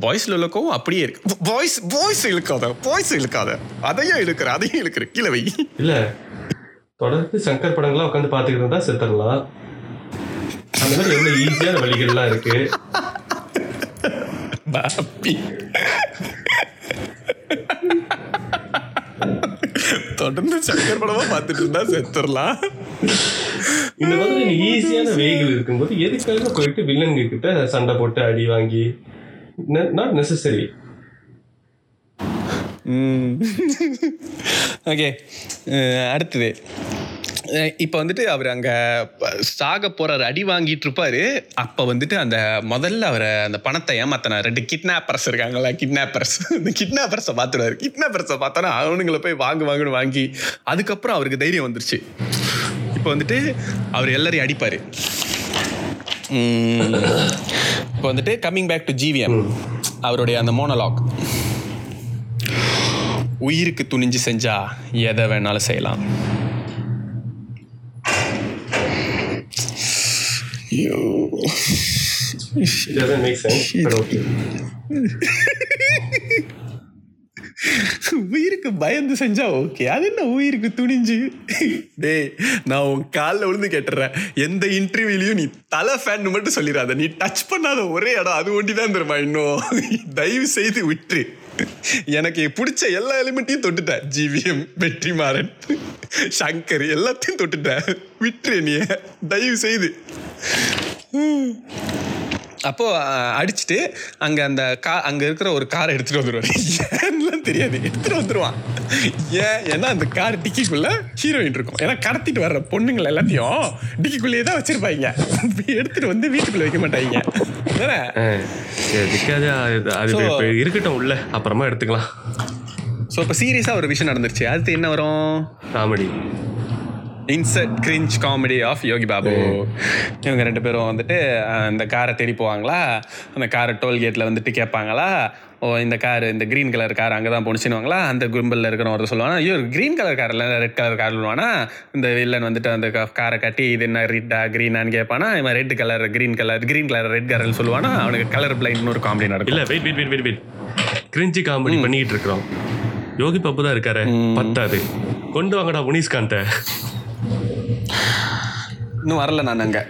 பாய்ஸ்ல உள்ளக்கும் அப்படியே இருக்கு. பாய்ஸ் பாய்ஸ் இழுக்காத பாய்ஸ் இழுக்காத அதையும் இழுக்கிற அதையும் இழுக்கிற கீழே வை. இல்லை, தொடர்ந்து சங்கர் படங்கள்லாம் உட்காந்து பார்த்துக்கிட்டு இருந்தா செத்துடலாம். அந்த மாதிரி எவ்வளோ ஈஸியான வழிகள்லாம் இருக்கு. தொடர்ந்து சங்கர் படமா பார்த்துட்டு இருந்தா செத்துடலாம். இந்த மாதிரி ஈஸியான வேகல் இருக்கும்போது எதுக்காக போயிட்டு வில்லன்க கிட்ட சண்டை போட்டு அடி வாங்கி? Not necessary. ஓகே, அடுத்தது இப்போ வந்துட்டு அவர் அங்கே சாக போகிறார், அடி வாங்கிட்டு இருப்பார். அப்போ வந்துட்டு அந்த முதல்ல அவர் அந்த பணத்தை ஏமாத்தினார். ரெண்டு கிட்னாப்பர்ஸ் இருக்காங்களா, கிட்னாப்பர்ஸ். இந்த கிட்னாப்பர்ஸை பார்த்துருவார். கிட்னாப்பர்ஸை பார்த்தோன்னா அவனுங்களை போய் வாங்கு வாங்குன்னு வாங்கி அதுக்கப்புறம் அவருக்கு தைரியம் வந்துருச்சு. இப்போ வந்துட்டு அவர் எல்லாரையும் அடிப்பார். இப்போ வந்துட்டு கம்மிங் பேக் டு ஜிவிஎம், அவருடைய அந்த மோனலாக். உயிருக்கு துணிஞ்சு செஞ்சா எதை வேணாலும் செய்யலாம். It doesn't make sense, but okay. உயிருக்கு பயந்து செஞ்சா ஓகே. அது என்ன உயிருக்கு துணிஞ்சு? டே, நான் உன் காலில் விழுந்து கேட்டுறேன், எந்த இன்டர்வியூலையும் நீ தலை ஃபேன் மட்டும் சொல்லிடாத. நீ டச் பண்ணாத ஒரே இடம் அது ஒண்டி தான் தருமா. இன்னும் தயவு செய்து விட்டு எனக்கு பிடிச்ச எல்லா எலிமெண்ட்டையும் தொட்டுட்ட. ஜிவிஎம், வெற்றிமாறன், சங்கர் எல்லாத்தையும் தொட்டுட்ட. விட்டுரு நீ தயவு செய்து. அப்போது அடிச்சுட்டு அங்கே அந்த கா அங்கே இருக்கிற ஒரு காரை எடுத்துகிட்டு வந்துடுவார். ஏன்னெலாம் தெரியாது, எடுத்துகிட்டு வந்துடுவான். ஏன்? ஏன்னா அந்த கார் டிக்கிக்குள்ளே ஹீரோயின் இருக்கும். ஏன்னா கடத்திட்டு வர்ற பொண்ணுங்களை எல்லாத்தையும் டிக்கிக்குள்ளேயே தான் வச்சுருப்பாங்க. எடுத்துகிட்டு வந்து வீட்டுக்குள்ளே வைக்க மாட்டாங்க. அது இருக்கட்டும், உள்ள அப்புறமா எடுத்துக்கலாம். ஸோ இப்போ சீரியஸாக ஒரு விஷயம் நடந்துருச்சு. அடுத்து என்ன வரும்? Comedy. Insert cringe comedy of யோகி பாபு. இவங்க ரெண்டு பேரும் வந்துட்டு இந்த காரை தேடி போவாங்களா. அந்த காரை டோல்கேட்டில் வந்துட்டு கேட்பாங்களா, ஓ இந்த காரு இந்த க்ரீன் கலர் கார் அங்கே தான் போணுச்சுன்னுவாங்களா. அந்த கும்பலில் இருக்கிறவங்க சொல்லுவாங்க, ஐயோ க்ரீன் கலர் கார் இல்லை ரெட் கலர் கார் சொல்லுவானா. இந்த வில்லன் வந்துட்டு அந்த காரை கட்டி இது என்ன ரெட்டா க்ரீனான்னு கேட்பானா. இவன் red colour green colour green colour red கலர்னு சொல்லுவானா. அவனுக்கு கலர் பிளைண்ட்னு ஒரு காமெடி நடக்கும். இல்லை wait wait wait wait wait cringe comedy பண்ணிக்கிட்டு இருக்கிறோம். யோகி பாபு தான் இருக்காரு, பத்தாது கொண்டு வாங்கடா முனிஸ்காந்த. இன்னும் வரல நான் அங்கே.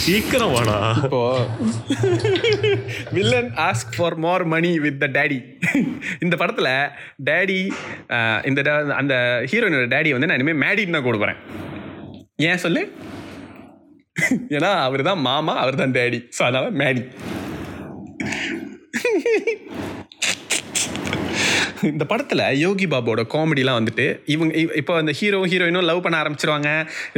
சீக்கிரம் வாடா. இப்போ villain ask for more money with the daddy. இந்த படத்தில் டேடி இந்த அந்த ஹீரோயினோட டேடி வந்து நான் இனிமேல் மேடின்னு தான் கூப்பிடுறேன். ஏன் சொல்லு? ஏன்னா அவர் தான் மாமா, அவர் தான் டேடி. ஸோ அதனால மேடி. இந்த படத்தில் யோகி பாபுவோட காமெடிலாம் வந்துட்டு இவங்க இப்போ அந்த ஹீரோ ஹீரோயினும் லவ் பண்ண ஆரம்பிச்சிருவாங்க.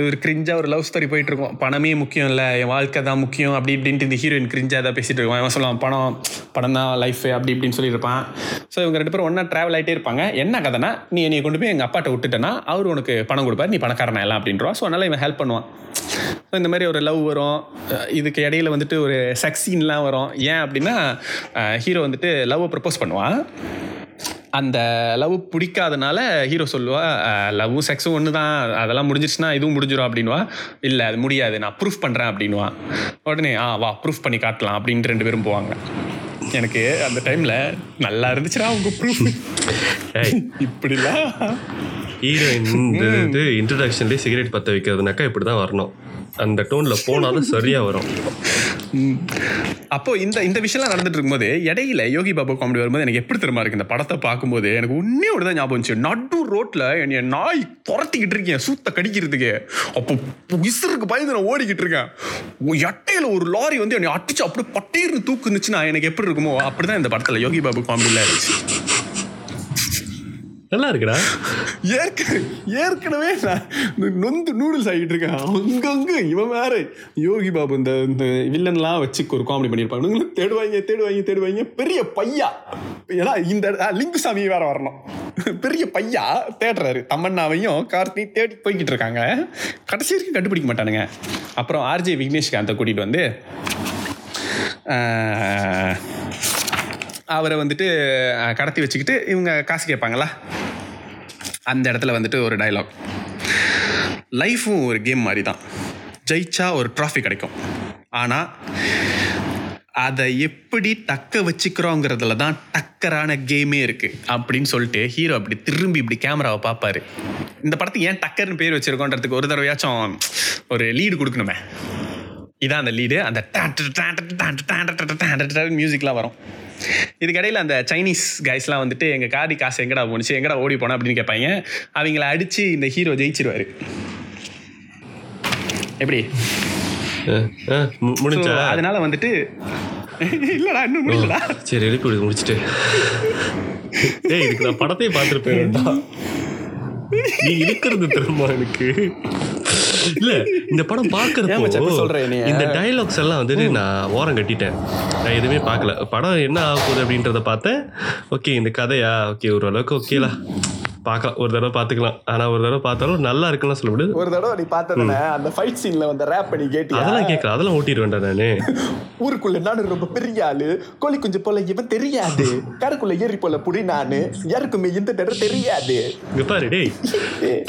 ஒரு கிரிஞ்சாக ஒரு லவ் ஸ்டோரி போயிட்டுருக்கோம். பணமே முக்கியம் இல்லை, என் வாழ்க்கை தான் முக்கியம் அப்படி இப்படின்ட்டு இந்த ஹீரோயின் கிரிஞ்சாக தான் பேசிகிட்டு இருக்கான். இவன் சொல்லுவான் பணம் படம் தான் லைஃப் அப்படி இப்படின்னு சொல்லியிருப்பான். ஸோ இவங்க ரெண்டு பேரும் ஒன்றா ட்ராவல் ஆகிட்டே இருப்பாங்க. என்ன கதைனா, நீ என்னை கொண்டு போய் எங்கள் அப்பாட்ட விட்டுட்டேன்னா அவர் உனக்கு பணம் கொடுப்பார், நீ பணக்காரனா எல்லாம் அப்படின்றவா. ஸோ அதனால் இவன் ஹெல்ப் பண்ணுவான். இந்த மாதிரி ஒரு லவ் வரும், இதுக்கு இடையில வந்துட்டு ஒரு செக்ஸ் சீன்லாம் வரும். ஏன் அப்படின்னா ஹீரோ வந்துட்டு லவ்வை ப்ரப்போஸ் பண்ணுவான், அந்த லவ் பிடிக்காதனால ஹீரோ சொல்லுவா லவ்வும் செக்ஸும் ஒன்று தான், அதெல்லாம் முடிஞ்சிருச்சுன்னா இதுவும் முடிஞ்சிடும் அப்படின்வா. இல்லை அது முடியாது, நான் ப்ரூஃப் பண்ணுறேன் அப்படின்வா. உடனே ஆ வா ப்ரூஃப் பண்ணி காட்டலாம் அப்படின்ட்டு ரெண்டு பேரும் போவாங்க. எனக்கு அந்த டைமில் நல்லா இருந்துச்சுன்னா அவங்க ப்ரூஃப் இப்படிலாம் ஹீரோயின் வந்து இன்ட்ரடக்ஷன்லேயே சிகரெட் பற்ற வைக்கிறதுனாக்கா இப்படி தான் வரணும், அந்த டோனில் போனாலும் சரியாக வரும். அப்போ இந்த இந்த விஷயம்லாம் நடந்துட்டு இருக்கும்போது இடையில யோகி பாபு காமெடி வரும்போது எனக்கு எப்படி தெரியுமா இருக்கு, இந்த படத்தை பார்க்கும்போது எனக்கு உன்னே ஒரு தான் ஞாபகம் வந்துச்சு. நடு ரோட்ல என்னைய நாய் துரத்திக்கிட்டு இருக்கேன் சூத்த கடிக்கிறதுக்கு, அப்போ விசிறுக்கு பயந்து நான் ஓடிக்கிட்டு இருக்கேன், எட்டையில ஒரு லாரி வந்து என்னை அடிச்சு அப்படி பட்டீர்னு தூக்குனுச்சுன்னா எனக்கு எப்படி இருக்குமோ அப்படிதான் இந்த படத்துல யோகி பாபு காமெடிலாம் இருந்துச்சு. நல்லா இருக்குடா. ஏற்கனவே நொந்து நூடுல்ஸ் ஆகிட்டு இருக்கேன் அங்கங்கே. இவன் வேற யோகி பாபு இந்த இந்த வில்லன்லாம் வச்சு ஒரு காமெடி பண்ணியிருப்பாங்க, நீங்களும் தேடுவாங்க தேடுவாங்க தேடுவாங்க பெரிய பையா. ஏன்னா இந்த லிங்குசாமி வேற வரணும், பெரிய பையா தேடுறாரு, தமன்னாவையும் கார்த்தியும் தேடி போய்கிட்டு இருக்காங்க, கடைசி வரைக்கும் கண்டுபிடிக்க மாட்டானுங்க. அப்புறம் ஆர்ஜே விக்னேஷ்காந்தை கூட்டிகிட்டு வந்து அவரை வந்துட்டு கடத்தி வச்சுக்கிட்டு இவங்க காசு கேட்பாங்களா, அந்த இடத்துல வந்துட்டு ஒரு டைலாக், லைஃப்பும் ஒரு கேம் மாதிரி தான், ஜெயிச்சா ஒரு ட்ராஃபி கிடைக்கும், ஆனால் அதை எப்படி தக்க வச்சுக்கிறோங்கிறதுல தான் டக்கரான கேமே இருக்குது அப்படின்னு சொல்லிட்டு ஹீரோ அப்படி திரும்பி இப்படி கேமராவை பார்ப்பாரு. இந்த படத்துக்கு ஏன் டக்கர்னு பேர் வச்சுருக்கோன்றதுக்கு ஒரு தடவையாச்சும் ஒரு லீடு கொடுக்கணுமே, இதான் அந்த லீடு, அந்த மியூசிக்லாம் வரும். இதுக்கடையில் அந்த சைனீஸ் கைஸ்லாம் வந்துட்டு எங்கள் காடி காசு எங்கடா போணுச்சு எங்கடா ஓடி போனோம் அப்படின்னு கேட்பாங்க, அவங்கள அடித்து இந்த ஹீரோ ஜெயிச்சிருவார். எப்படி முடிஞ்சா அதனால வந்துட்டு இல்லடா இன்னும் முடியலடா, சரி எழுப்பி முடிச்சுட்டு இதுக்கு நான் படத்தையே பார்த்துருப்பேன் நீ இருக்கிறது திரும்ப எனக்கு இல்ல. இந்த படம் பாக்குறப்போ இந்த டயலாக்ஸ் எல்லாம் வந்துட்டு நான் ஓரம் கட்டிட்டேன், நான் எதுவுமே பார்க்கல, படம் என்ன ஆக போகுது அப்படின்றத பார்த்தேன். ஓகே இந்த கதையா ஓகே ஓரளவுக்கு ஓகேலா பார்க்கலாம், ஒரு தடவை பார்த்துக்கலாம். ஆனால் ஒரு தடவை பார்த்தாலும் நல்லா இருக்குன்னு சொல்ல முடியாது. ஒரு தடவை நீ பார்த்ததுல அந்த ஃபைட் சீனில் வந்து ரேப் பண்ணி கேட்டு அதெல்லாம் கேட்கல, அதெல்லாம் ஓட்டிடுவேண்டா நான். ஊருக்குள்ளே நானும் ரொம்ப பெரிய ஆளு, கோழி குஞ்சு போல இவன் தெரியாது, கருக்குள்ளே ஏறி போல புடி நான் யாருக்குமே இந்த தடவை தெரியாது. இங்கே பாரு டேய்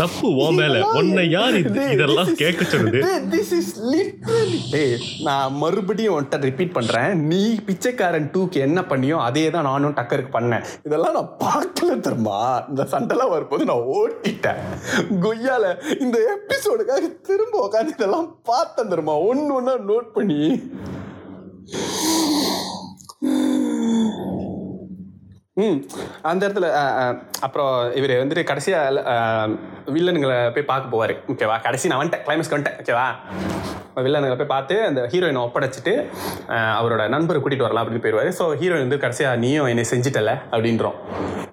தப்பு ஓ மேலே, உன்னை யார் இதெல்லாம் கேட்க சொல்லுது. திஸ் இஸ் லிட்டரலி டே, நான் மறுபடியும் உன்கிட்ட ரிப்பீட் பண்ணுறேன், நீ பிச்சைக்காரன் டூக்கு என்ன பண்ணியோ அதே தான் நானும் டக்கருக்கு பண்ணேன். இதெல்லாம் நான் பார்க்கல தருமா, இந்த சண்டை வரும்போது நான் ஓட்டிட்டேன் கொய்யால. இந்த எபிசோடுக்காக திரும்ப உட்காந்து இதெல்லாம் பார்த்த தருமா ஒன்னு ஒன்னா நோட் பண்ணி. ம் அந்த இடத்துல அப்புறம் இவர் வந்துட்டு கடைசியாக வில்லனுங்களை போய் பார்க்க போவார். ஓகேவா கடைசி நான் வந்துட்டேன் கிளைமேக்ஸ்க்கு வந்துட்டேன். ஓகேவா வில்லனுங்களை போய் பார்த்து அந்த ஹீரோயினை ஒப்படைச்சிட்டு அவரோட நண்பரை கூட்டிகிட்டு வரலாம் அப்படின்னு போயிடுவார். ஸோ ஹீரோயின் வந்து கடைசியாக நீயும் என்னை செஞ்சிட்டல அப்படின்றோம்.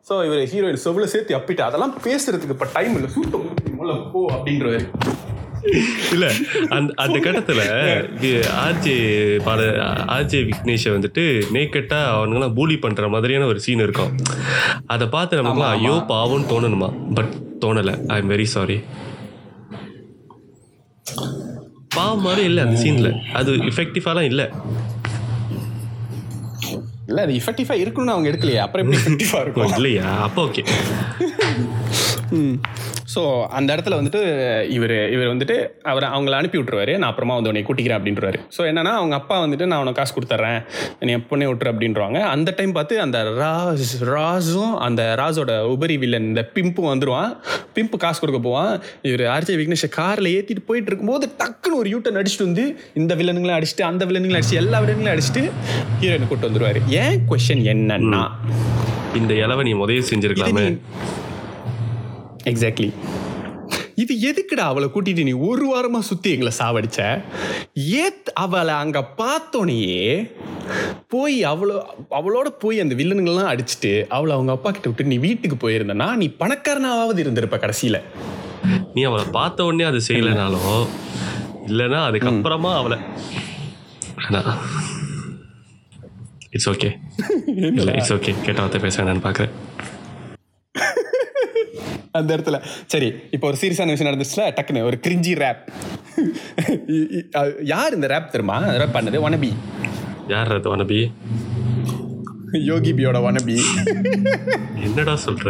ஸோ இவர் ஹீரோயின் செவ்வளோ சேர்த்து அப்பிட்டு அதெல்லாம் பேசுகிறதுக்கு இப்போ டைம் இல்லை, சூட்டம் மூல போ அப்படின்றவர். இல்ல அந்த அந்த கட்டத்துல ஆர்ஜே பால ஆர்ஜே விக்னேஷை வந்துட்டு நேக்கட்டா அவனுங்கெல்லாம் பூலி பண்ற மாதிரியான ஒரு சீன் இருக்கும், அதை பார்த்து நமக்கு ஐயோ பாவம்னு தோணணுமா? பட் தோணலை. I am very sorry. பாவம் மாதிரி இல்லை அந்த சீன்ல, அது எஃபெக்டிவாலாம் இல்லை. இல்லை அது எஃபெக்டிவாக இருக்குன்னு அவங்க எடுக்கலையா, அப்புறம் எப்படி எஃபெக்டிவாக இருக்கும் இல்லையா? அப்போ ஓகே. ஸோ அந்த இடத்துல வந்துட்டு இவர் இவர் வந்துட்டு அவர் அவங்கள அனுப்பி விட்ருவாரு, நான் அப்புறமா வந்து உன்னை கூட்டிக்கிறேன் அப்படின்றாரு. ஸோ என்னன்னா அவங்க அப்பா வந்துட்டு நான் உனக்கு காசு கொடுத்துட்றேன் என்னை எப்போனே விட்டுரு அப்படின்றாங்க. அந்த டைம் பார்த்து அந்த ராஸ் ராஸும் அந்த ராஸோட உபரி வில்லன் இந்த பிம்பும் வந்துடுவான். பிம்பு காசு கொடுக்க போவான். இவர் ஆர்ஜே விக்னேஷை காரில் ஏற்றிட்டு போயிட்டு இருக்கும்போது டக்குன்னு ஒரு யூட்டன் அடிச்சுட்டு வந்து இந்த வில்லனுங்களையும் அடிச்சுட்டு அந்த வில்லனுங்களும் அடிச்சுட்டு எல்லா வில்லனுங்களும் அடிச்சுட்டு ஹீரோயினை கூப்பிட்டு வந்துடுவார். ஏன் கொஸ்டின் என்னன்னா இந்த இளவை நீ முதல்ல செஞ்சுருக்கலாமே. எக்ஸாக்ட்லி. இது எதுக்குடா அவளை கூட்டிட்டு நீ ஒரு வாரமாக சுற்றி எங்களை சாவடிச்ச? ஏத் அவளை அங்கே பார்த்தோனையே போய் அவளோ அவளோட போய் அந்த வில்லனுங்கள்லாம் அடிச்சுட்டு அவளை அவங்க அப்பா கிட்ட விட்டு நீ வீட்டுக்கு போயிருந்தனா நீ பணக்காரனாவது இருந்திருப்ப. கடைசியில் நீ அவளை பார்த்த உடனே அது செய்யலைனாலும் இல்லைன்னா அதுக்கப்புறமா அவளை இட்ஸ் ஓகே இல்லை இட்ஸ் ஓகே கேட்ட வார்த்தை பேச வேண்டான்னு பார்க்குறேன் அந்த இடத்துல. சரி இப்போ ஒரு சீரியஸான விஷயம் நடந்துச்சுல டக்குன்னு ஒரு கிரிஞ்சி ரேப் யார் இந்த ரேப் தெரியுமா ரேப் பண்ணது? வனபி. யார் அது? வனபி, யோகி பியோட வனபி. என்னடா சொல்ற?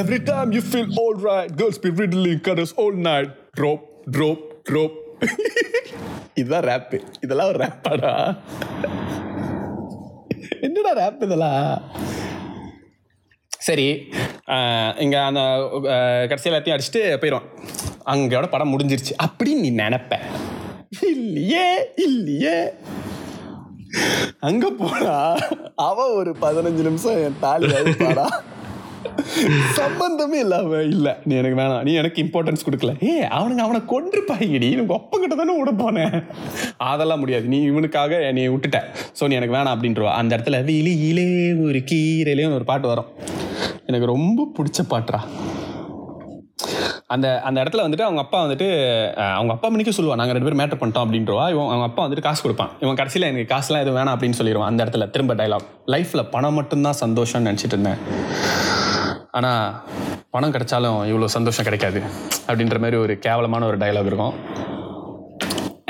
Every time you feel all right girls be riddling curse all night drop drop drop. இதுதான் ரேப். இதெல்லாம் ஒரு ரேப்பாடா? என்னடா ரேப் இதெல்லாம்? சரி, இங்கே அந்த கடைசி எல்லாத்தையும் அடிச்சுட்டு போயிடும். அங்கோட படம் முடிஞ்சிருச்சு அப்படின்னு நீ நினைப்ப. இல்லையே இல்லையே அங்கே போனா அவன் ஒரு பதினஞ்சு நிமிஷம் என் தாலி அழுப்பாடா, சம்பந்தமே இல்லாம. இல்லை நீ எனக்கு வேணாம், நீ எனக்கு இம்பார்ட்டன்ஸ் கொடுக்கல. ஏ அவனுங்க அவனை கொண்டிருப்பாங்கடி, எனக்கு ஒப்பங்கிட்ட தானே விட போனேன். அதெல்லாம் முடியாது, நீ இவனுக்காக நீ விட்டுட்ட, ஸோ நீ எனக்கு வேணாம் அப்படின்ற. அந்த இடத்துல வெளியிலே ஒரு கீரையிலேயும் ஒரு பாட்டு வரும், எனக்கு ரொம்ப பிடிச்ச பாட்டுறா. அந்த அந்த இடத்துல வந்துட்டு அவங்க அப்பா வந்துட்டு அவங்க அப்பா மணிக்கு சொல்லுவான், நாங்கள் ரெண்டு பேரும் மேட்டர் பண்ணிட்டோம் அப்படின்றவா. இவன் அவங்க அப்பா வந்துட்டு காசு கொடுப்பான், இவன் கடைசியில் எனக்கு காசுலாம் எதுவும் வேணாம் அப்படின்னு சொல்லிடுவான். அந்த இடத்துல திரும்ப டைலாக், லைஃப்பில் பணம் மட்டும்தான் சந்தோஷம்னு நினச்சிட்டு இருந்தேன், ஆனால் பணம் கிடைச்சாலும் இவ்வளோ சந்தோஷம் கிடைக்காது அப்படின்ற மாதிரி ஒரு கேவலமான ஒரு டைலாக் இருக்கும்.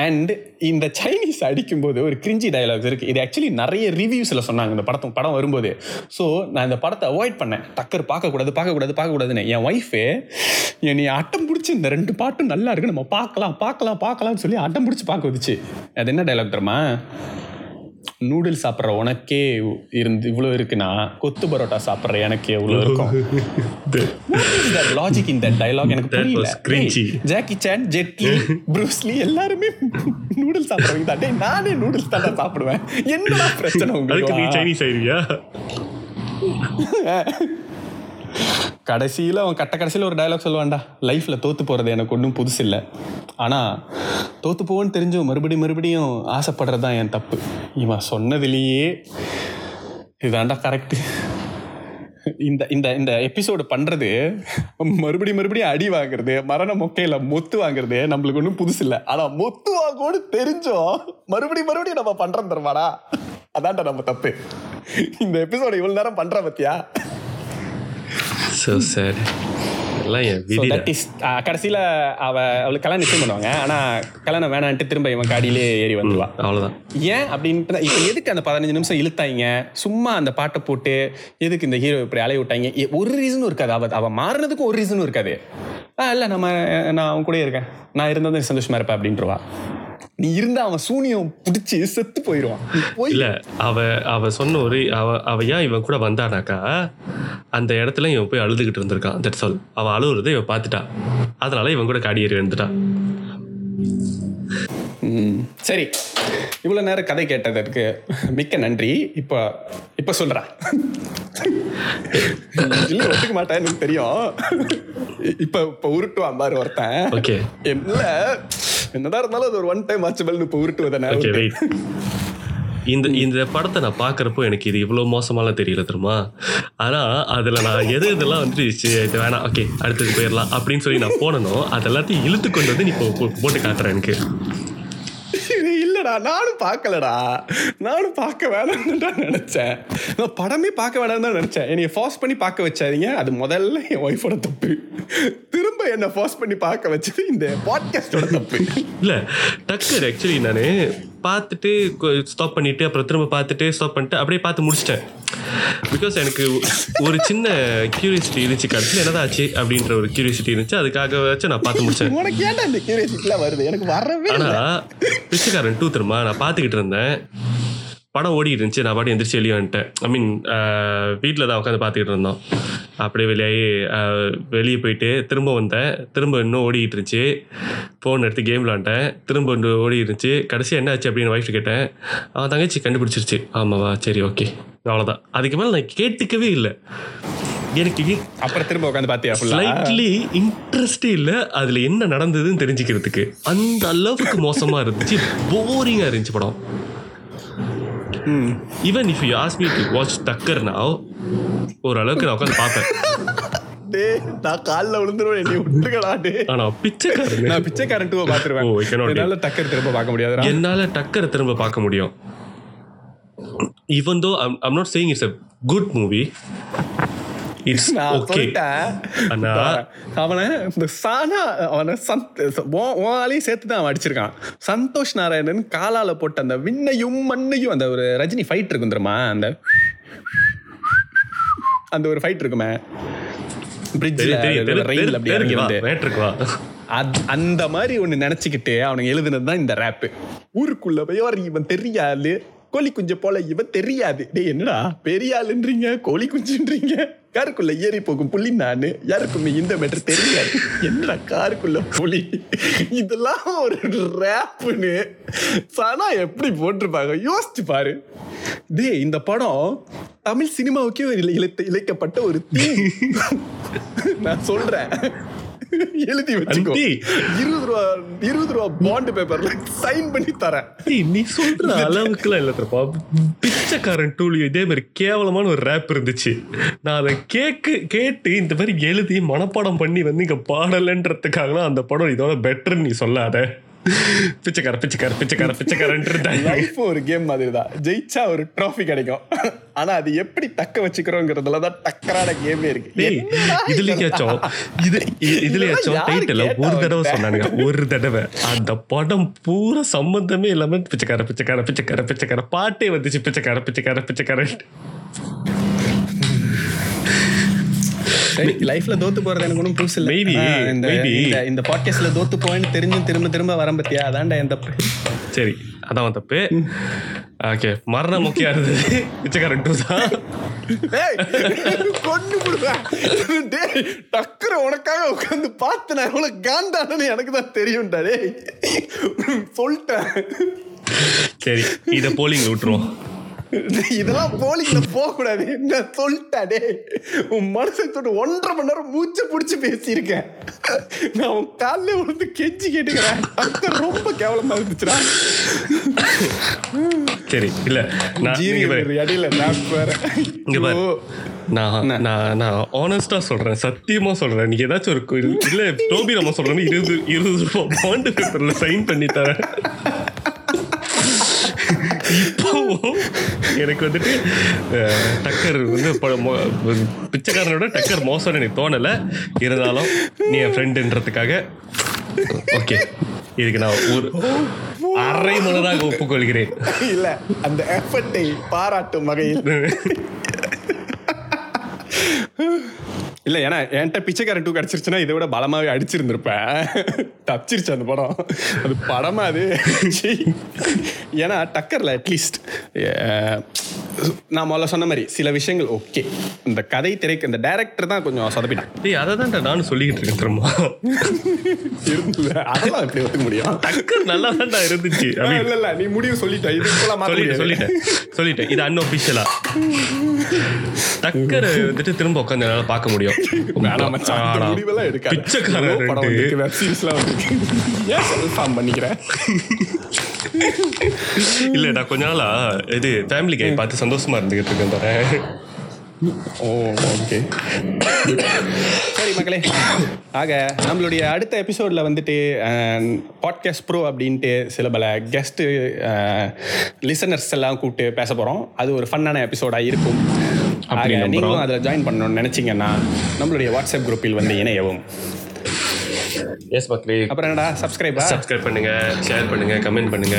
அண்ட் இந்த சைனீஸ் அடிக்கும்போது ஒரு கிரிஞ்சி டைலாக்ஸ் இருக்குது. இது ஆக்சுவலி நிறைய ரிவ்யூஸில் சொன்னாங்க இந்த படத்து படம் வரும்போது. ஸோ நான் இந்த படத்தை அவாய்ட் பண்ணேன், டக்கர் பார்க்கக்கூடாது பார்க்கக்கூடாது பார்க்கக்கூடாதுன்னு. என் ஒய்ஃபு என்னை அட்டம் பிடிச்சி இந்த ரெண்டு பாட்டும் நல்லா இருக்குது, நம்ம பார்க்கலாம் பார்க்கலாம் பார்க்கலாம்னு சொல்லி அட்டம் பிடிச்சி பார்க்க வந்துச்சு. அது என்ன டைலாக் தெரியுமா? நூடுல்ஸ் சாப்பிட்ற உனக்கே இருந்து இவ்வளோ இருக்குன்னா கொத்து பரோட்டா சாப்பிட்ற எனக்கு எவ்வளோ இருக்கும். லாஜிக் இந்த டைலாக் எனக்கு புரியல. ஜாக்கி சான், ஜெட்லி, ப்ரூஸ்லி எல்லாருமே நூடுல்ஸ் சாப்பிட்றவங்க தாண்டே, நானே நூடுல்ஸ் தாண்டா சாப்பிடுவேன். என்ன பிரச்சனை உங்களுக்கு? கடைசியில் அவன் கட்ட கடைசியில் ஒரு டைலாக் சொல்லுவான்டா, லைஃப்பில் தோற்று போகிறது எனக்கு ஒன்றும் புதுசு இல்லை, ஆனால் தோற்று போவோன்னு தெரிஞ்சும் மறுபடியும் மறுபடியும் ஆசைப்படுறது தான் என் தப்பு. இவன் சொன்னதுலேயே இதாண்டா கரெக்டு. இந்த இந்த இந்த எபிசோடு பண்ணுறது மறுபடியும் மறுபடியும் அடி வாங்குறது, மரண மொக்கையில் மொத்து வாங்குறது நம்மளுக்கு ஒன்றும் புதுசு இல்லை, ஆனால் மொத்து வாங்கோடு தெரிஞ்சோம் மறுபடியும் மறுபடியும் நம்ம பண்ணுறோம் தருவாடா, அதான்டா நம்ம தப்பு. இந்த எபிசோடு இவ்வளோ நேரம் பண்ணுற பற்றியா? கடைசியில அவ அவளுக்கு கல்யாணம் நிச்சயம் பண்ணுவாங்க, ஆனா கல்யாணம் வேணான்ட்டு திரும்ப இவன் காடியிலே ஏறி வந்துடுவா. அவ்வளவுதான். ஏன் அப்படின்ட்டு இப்ப எதுக்கு அந்த பதினஞ்சு நிமிஷம் இழுத்தாங்க? சும்மா அந்த பாட்டை போட்டு எதுக்கு இந்த ஹீரோ இப்படி அலைய விட்டாங்க? ஒரு ரீசனும் இருக்காது. அவ அவ மாறினதுக்கும் ஒரு ரீசனும் இருக்காது. ஆஹ் இல்லை நம்ம நான் அவன் கூட இருக்கேன், நான் இருந்தால் தான் சந்தோஷமா இருப்பேன் அப்படின்றவா. நீ இருந்தா அவன் சூனியம் பிடிச்சி செத்து போயிடுவான். இல்ல அவ அவ சொன்ன ஒரு அவ அவ ஏன் இவன் கூட வந்தானாக்கா, அந்த இடத்துல இவன் போய் அழுதுகிட்டு இருந்திருக்கான். That's all. அவன் அழுகுறத இவன் பார்த்துட்டா, அதனால இவன் கூட காடி ஏறி வந்துட்டான். சரி, இவ்வளோ நேரம் கதை கேட்டதற்கு மிக்க நன்றி. இப்போ இப்போ சொல்கிறேன், இல்லை ஒத்துக்க மாட்டேன் எனக்கு தெரியும். இப்போ இப்போ உருட்டுவான் பாரு ஒருத்தன். ஓகே, இல்லை என்னதான் இருந்தாலும் அது ஒரு ஒன் டைம் வாட்சபிள்னு இப்போ உருட்டுவதை. இந்த இந்த படத்தை நான் பார்க்குறப்போ எனக்கு இது இவ்வளோ மோசமாலாம் தெரியல தெரியுமா, ஆனால் அதில் நான் எது இதெல்லாம் வந்துட்டு இது வேணாம் ஓகே அடுத்தது போயிடலாம் அப்படின்னு சொல்லி நான் போனனோ அதெல்லாத்தையும் இழுத்து கொண்டு வந்து நீ இப்போ போட்டு காட்டுறேன் எனக்கு. இல்லடா நானும் பார்க்கலடா, நானும் பார்க்க வேணாம்னு தான் நினச்சேன், நான் படமே பார்க்க வேணாம்னு தான் நினச்சேன். என்னை ஃபாஸ்ட் பண்ணி பார்க்க வச்சாதீங்க, அது முதல்ல என் ஒய்ஃபோட தப்பு. திரும்ப என்னை ஃபாஸ்ட் பண்ணி பார்க்க வச்சது இந்த பாட்காஸ்டோட தப்பு. இல்லை டக்கர் ஆக்சுவலி நான் பார்த்துட்டு ஸ்டாப் பண்ணிவிட்டு அப்புறம் திரும்ப பார்த்துட்டு ஸ்டாப் பண்ணிட்டு அப்படியே பார்த்து முடிச்சிட்டேன். பிகாஸ் எனக்கு ஒரு சின்ன கியூரியாசிட்டி இருந்துச்சு, கடைசியில் என்னதான் ஆச்சு அப்படின்ற ஒரு கியூரியாசிட்டி இருந்துச்சு, அதுக்காக வச்சு நான் பார்த்து முடிச்சேன். உனக்கு ஏன்டா இந்த கியூரியாசிட்டிலாம் வருது? எனக்கு வரவே இல்லை. ஆனால் பிச்சைக்காரன் டூ திரும்ப நான் பார்த்துக்கிட்டு இருந்தேன், படம் ஓடிக்கிட்டு இருந்துச்சு, நான் பாட்டு எந்திரிச்சு வெளியே வந்துட்டேன். ஐ மீன் வீட்டில் தான் உட்காந்து பார்த்துக்கிட்டு இருந்தோம். அப்படியே வெளியாகி வெளியே போயிட்டு திரும்ப வந்தேன், திரும்ப இன்னும் ஓடிக்கிட்டு இருந்துச்சு. ஃபோன் எடுத்து கேம் விளாண்டேன், திரும்ப இன்னும் ஓடிக்கிட்டு இருந்துச்சு. கடைசியாக என்ன ஆச்சு அப்படின்னு ஒய்ஃப் கேட்டேன், அவன் தங்கச்சி கண்டுபிடிச்சிருச்சு. ஆமாவா, சரி ஓகே, அவ்வளோதான். அதுக்கு மேலே நான் கேட்டுக்கவே இல்லை. எனக்கு அப்புறம் திரும்ப உட்காந்து பார்த்தியா? ஸ்லைட்லி இன்ட்ரெஸ்டே இல்லை அதில் என்ன நடந்ததுன்னு தெரிஞ்சுக்கிறதுக்கு. அந்த அளவுக்கு மோசமாக இருந்துச்சு, போரிங்காக இருந்துச்சு படம். Even if you ask me to watch Takkar now, ஓரளவுக்கு நான் உட்காந்து பார்ப்பேன். நான் காலில் விழுந்துருவேன், என்னை விட்டுருக்கடா. ஆனால் பிச்சைக்காரன் நான் பிச்சைக்காரன் டூவை பார்த்துருவேன். ஓ ஐ என்னால் டக்கர் திரும்ப பார்க்க முடியாது. என்னால் டக்கரை திரும்ப பார்க்க முடியும். Even though I'm, I'm not saying it's a good movie, it's okay. அவனை இந்த சானா அவனை சந்தாலையும் சேர்த்து தான் அவன் அடிச்சிருக்கான். சந்தோஷ் நாராயணன் காலால போட்டு அந்த விண்ணையும் மண்ணையும் அந்த ஒரு ரஜினி ஃபைட் இருக்கும் தெரியுமா, அந்த அந்த ஒரு ஃபைட் இருக்குமே அந்த மாதிரி ஒண்ணு நினைச்சுக்கிட்டு அவனுக்கு எழுதுனதுதான் இந்த ரேப்பு. ஊருக்குள்ள போய் வர இவன் தெரியாது, கோழி குஞ்சு போல இவன் தெரியாது, டேய் என்னடா பெரிய ஆளுன்றீங்க கோழி குஞ்சுன்றீங்க, காருக்குள்ள ஏறி போகும் புள்ளி நானு, யாருக்குமே இந்த மேட்டர் தெரியாது, என்னடா காருக்குள்ள புலி, இதெல்லாம் ஒரு ரேப்புன்னு சனா எப்படி போட்டிருப்பாங்க யோசிச்சு பாரு. டே இந்த படம் தமிழ் சினிமாவுக்கே ஒரு இழைக்கப்பட்ட ஒரு தீ நான் சொல்றேன். எழுதி வச்சுக்கோ, இருபது ரூபா இருபது ரூபா பாண்ட் பேப்பர்ல சைன் பண்ணி தரேன். நீ சொல்ற அளவுக்குலாம் இல்ல தரப்பா. பிச்சைக்காரன் டூலியும் இதே மாதிரி கேவலமான ஒரு ரேப் இருந்துச்சு. நான் அதை கேக்கு கேட்டு இந்த மாதிரி எழுதி மனப்பாடம் பண்ணி வந்து இங்க பாடலன்றதுக்காக அந்த படம் இதோட பெட்டர்ன்னு நீ சொல்லாத. பிச்சைக்கார பிச்சைக்கார பிச்சைக்கார பிச்சைக்காரன் ஒரு கேம் மாதிரி தான், ஜெயிச்சா ஒரு ட்ராஃபி கிடைக்கும், ஆனா அது எப்படி தக்க வச்சுக்கிறோங்கிறதுல தான் டக்கரான கேமே இருக்கு. இதுலயாச்சும் இது இதுலயாச்சும் டைட்டில் ஒரு தடவை சொன்னானுங்க, ஒரு தடவை அந்த படம் பூரா சம்பந்தமே இல்லாம பிச்சைக்கார பிச்சைக்கார பிச்சைக்கார பிச்சைக்கார பாட்டே வந்துச்சு, பிச்சைக்கார பிச்சைக்கார பிச்சைக்காரன். லைஃப்ல தோத்து போறது எனக்கு ஒன்றும் புதுசு இல்லை, இந்த பாட்காஸ்ட்ல தோத்து போவேன்னு தெரிஞ்சு திரும்ப திரும்ப வர பத்தியா அதான்டா என் தப்பு. சரி அதான் தப்பு. ஓகே மரண முக்கியம் இருந்தது பிச்சைக்காரன் டூ தான். டக்குனு உனக்காக உட்காந்து பார்த்து நான் எவ்வளவு காண்டானு எனக்கு தான் தெரியும்டா, டேய் சொல்லிட்டேன். சரி இதை போலிங்க விட்டுருவோம், இதெல்லாம் போலிங்ல போக கூடாது சொல்லிட்டாடே. உன் மனசை தொட்டு ஒன்றரை மணி நேரம் மூச்சு பிடிச்சி பேசியிருக்கேன் நான், உன் காலில் உணர்ந்து கெஞ்சி கேட்டுக்கிறேன், அது ரொம்ப கேவலமா இருந்துச்சுடா. சரி இல்ல இடையில நான் சொல்றேன், சத்தியமா சொல்றேன், நீங்க ஏதாச்சும் ஒரு இல்ல டோபி நம்ம சொல்ற மாதிரி இருபது இருபது ரூபாய் பாண்டு பேப்பர்ல சைன் பண்ணி தரேன். எனக்கு வந்துட்டு டக்கர் வந்து பிச்சைக்காரனோட டக்கர் மோசம்னு எனக்கு தோணலை, இருந்தாலும் நீ என் ஃப்ரெண்டுன்றதுக்காக ஓகே இதுக்கு நான் ஒரு அரை மனதாக ஒப்புக்கொள்கிறேன். இல்லை அந்த எஃபர்ட்டை பாராட்டும் வகையில் இல்லை, ஏன்னா என்கிட்ட பிச்சைக்காரன் டூ கிடச்சிருச்சுன்னா இதை விட பலமாகவே அடிச்சிருந்துருப்பேன். தப்பிச்சிருச்சு அந்த படம், அது படமாக அது. ஏன்னா டக்கரில் அட்லீஸ்ட் நான் முதல்ல சொன்ன மாதிரி சில விஷயங்கள் ஓகே, இந்த கதை திரைக்கு இந்த டைரக்டர் தான் கொஞ்சம் சொதப்பிட்டான். ஏய் அதை தான் நானும் சொல்லிக்கிட்டு இருக்கேன் திரும்ப, இருந்தது அதெல்லாம் எப்படி ஒத்துக்க முடியும், டக்கர் நல்லா தான் தான் இருந்துச்சு. இல்லை இல்லை நீ முடிவு சொல்லிட்டேன், இதுக்குலாம் சொல்லிட்டேன் சொல்லிட்டேன் இது அன்அஃபிஷியலாக டக்கரை வந்துட்டு திரும்ப உட்காந்து என்னால் பார்க்க முடியும். இல்ல நான் கொஞ்ச நாளா இது ஃபேமிலி கை பார்த்து சந்தோஷமா இருந்துகிட்டு இருக்கேன் பாரேன். ஓ ஓகே சரி மக்களே, ஆக நம்மளுடைய அடுத்த எபிசோடில் வந்துட்டு பாட்காஸ்ட் ப்ரோ அப்படின்ட்டு சில பல கெஸ்ட்டு லிசனர்ஸ் எல்லாம் கூப்பிட்டு பேச போகிறோம். அது ஒரு ஃபன்னான எபிசோடாக இருக்கும். ஆக நீங்களும் அதில் ஜாயின் பண்ணணும்னு நினச்சிங்கன்னா நம்மளுடைய வாட்ஸ்அப் குரூப்பில் வந்து இணையவும். எஸ் மக்களே, அப்புறம் என்னடா சப்ஸ்கிரைப் சப்ஸ்கிரைப் பண்ணுங்க, ஷேர் பண்ணுங்க, கமெண்ட் பண்ணுங்க,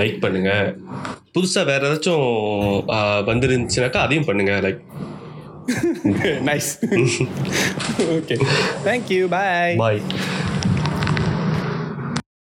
லைக் பண்ணுங்க. புதுசாக வேற ஏதாச்சும் வந்துருந்துச்சுனாக்கா அதையும் பண்ணுங்க, like. Nice. Okay. Thank you. Bye. Bye.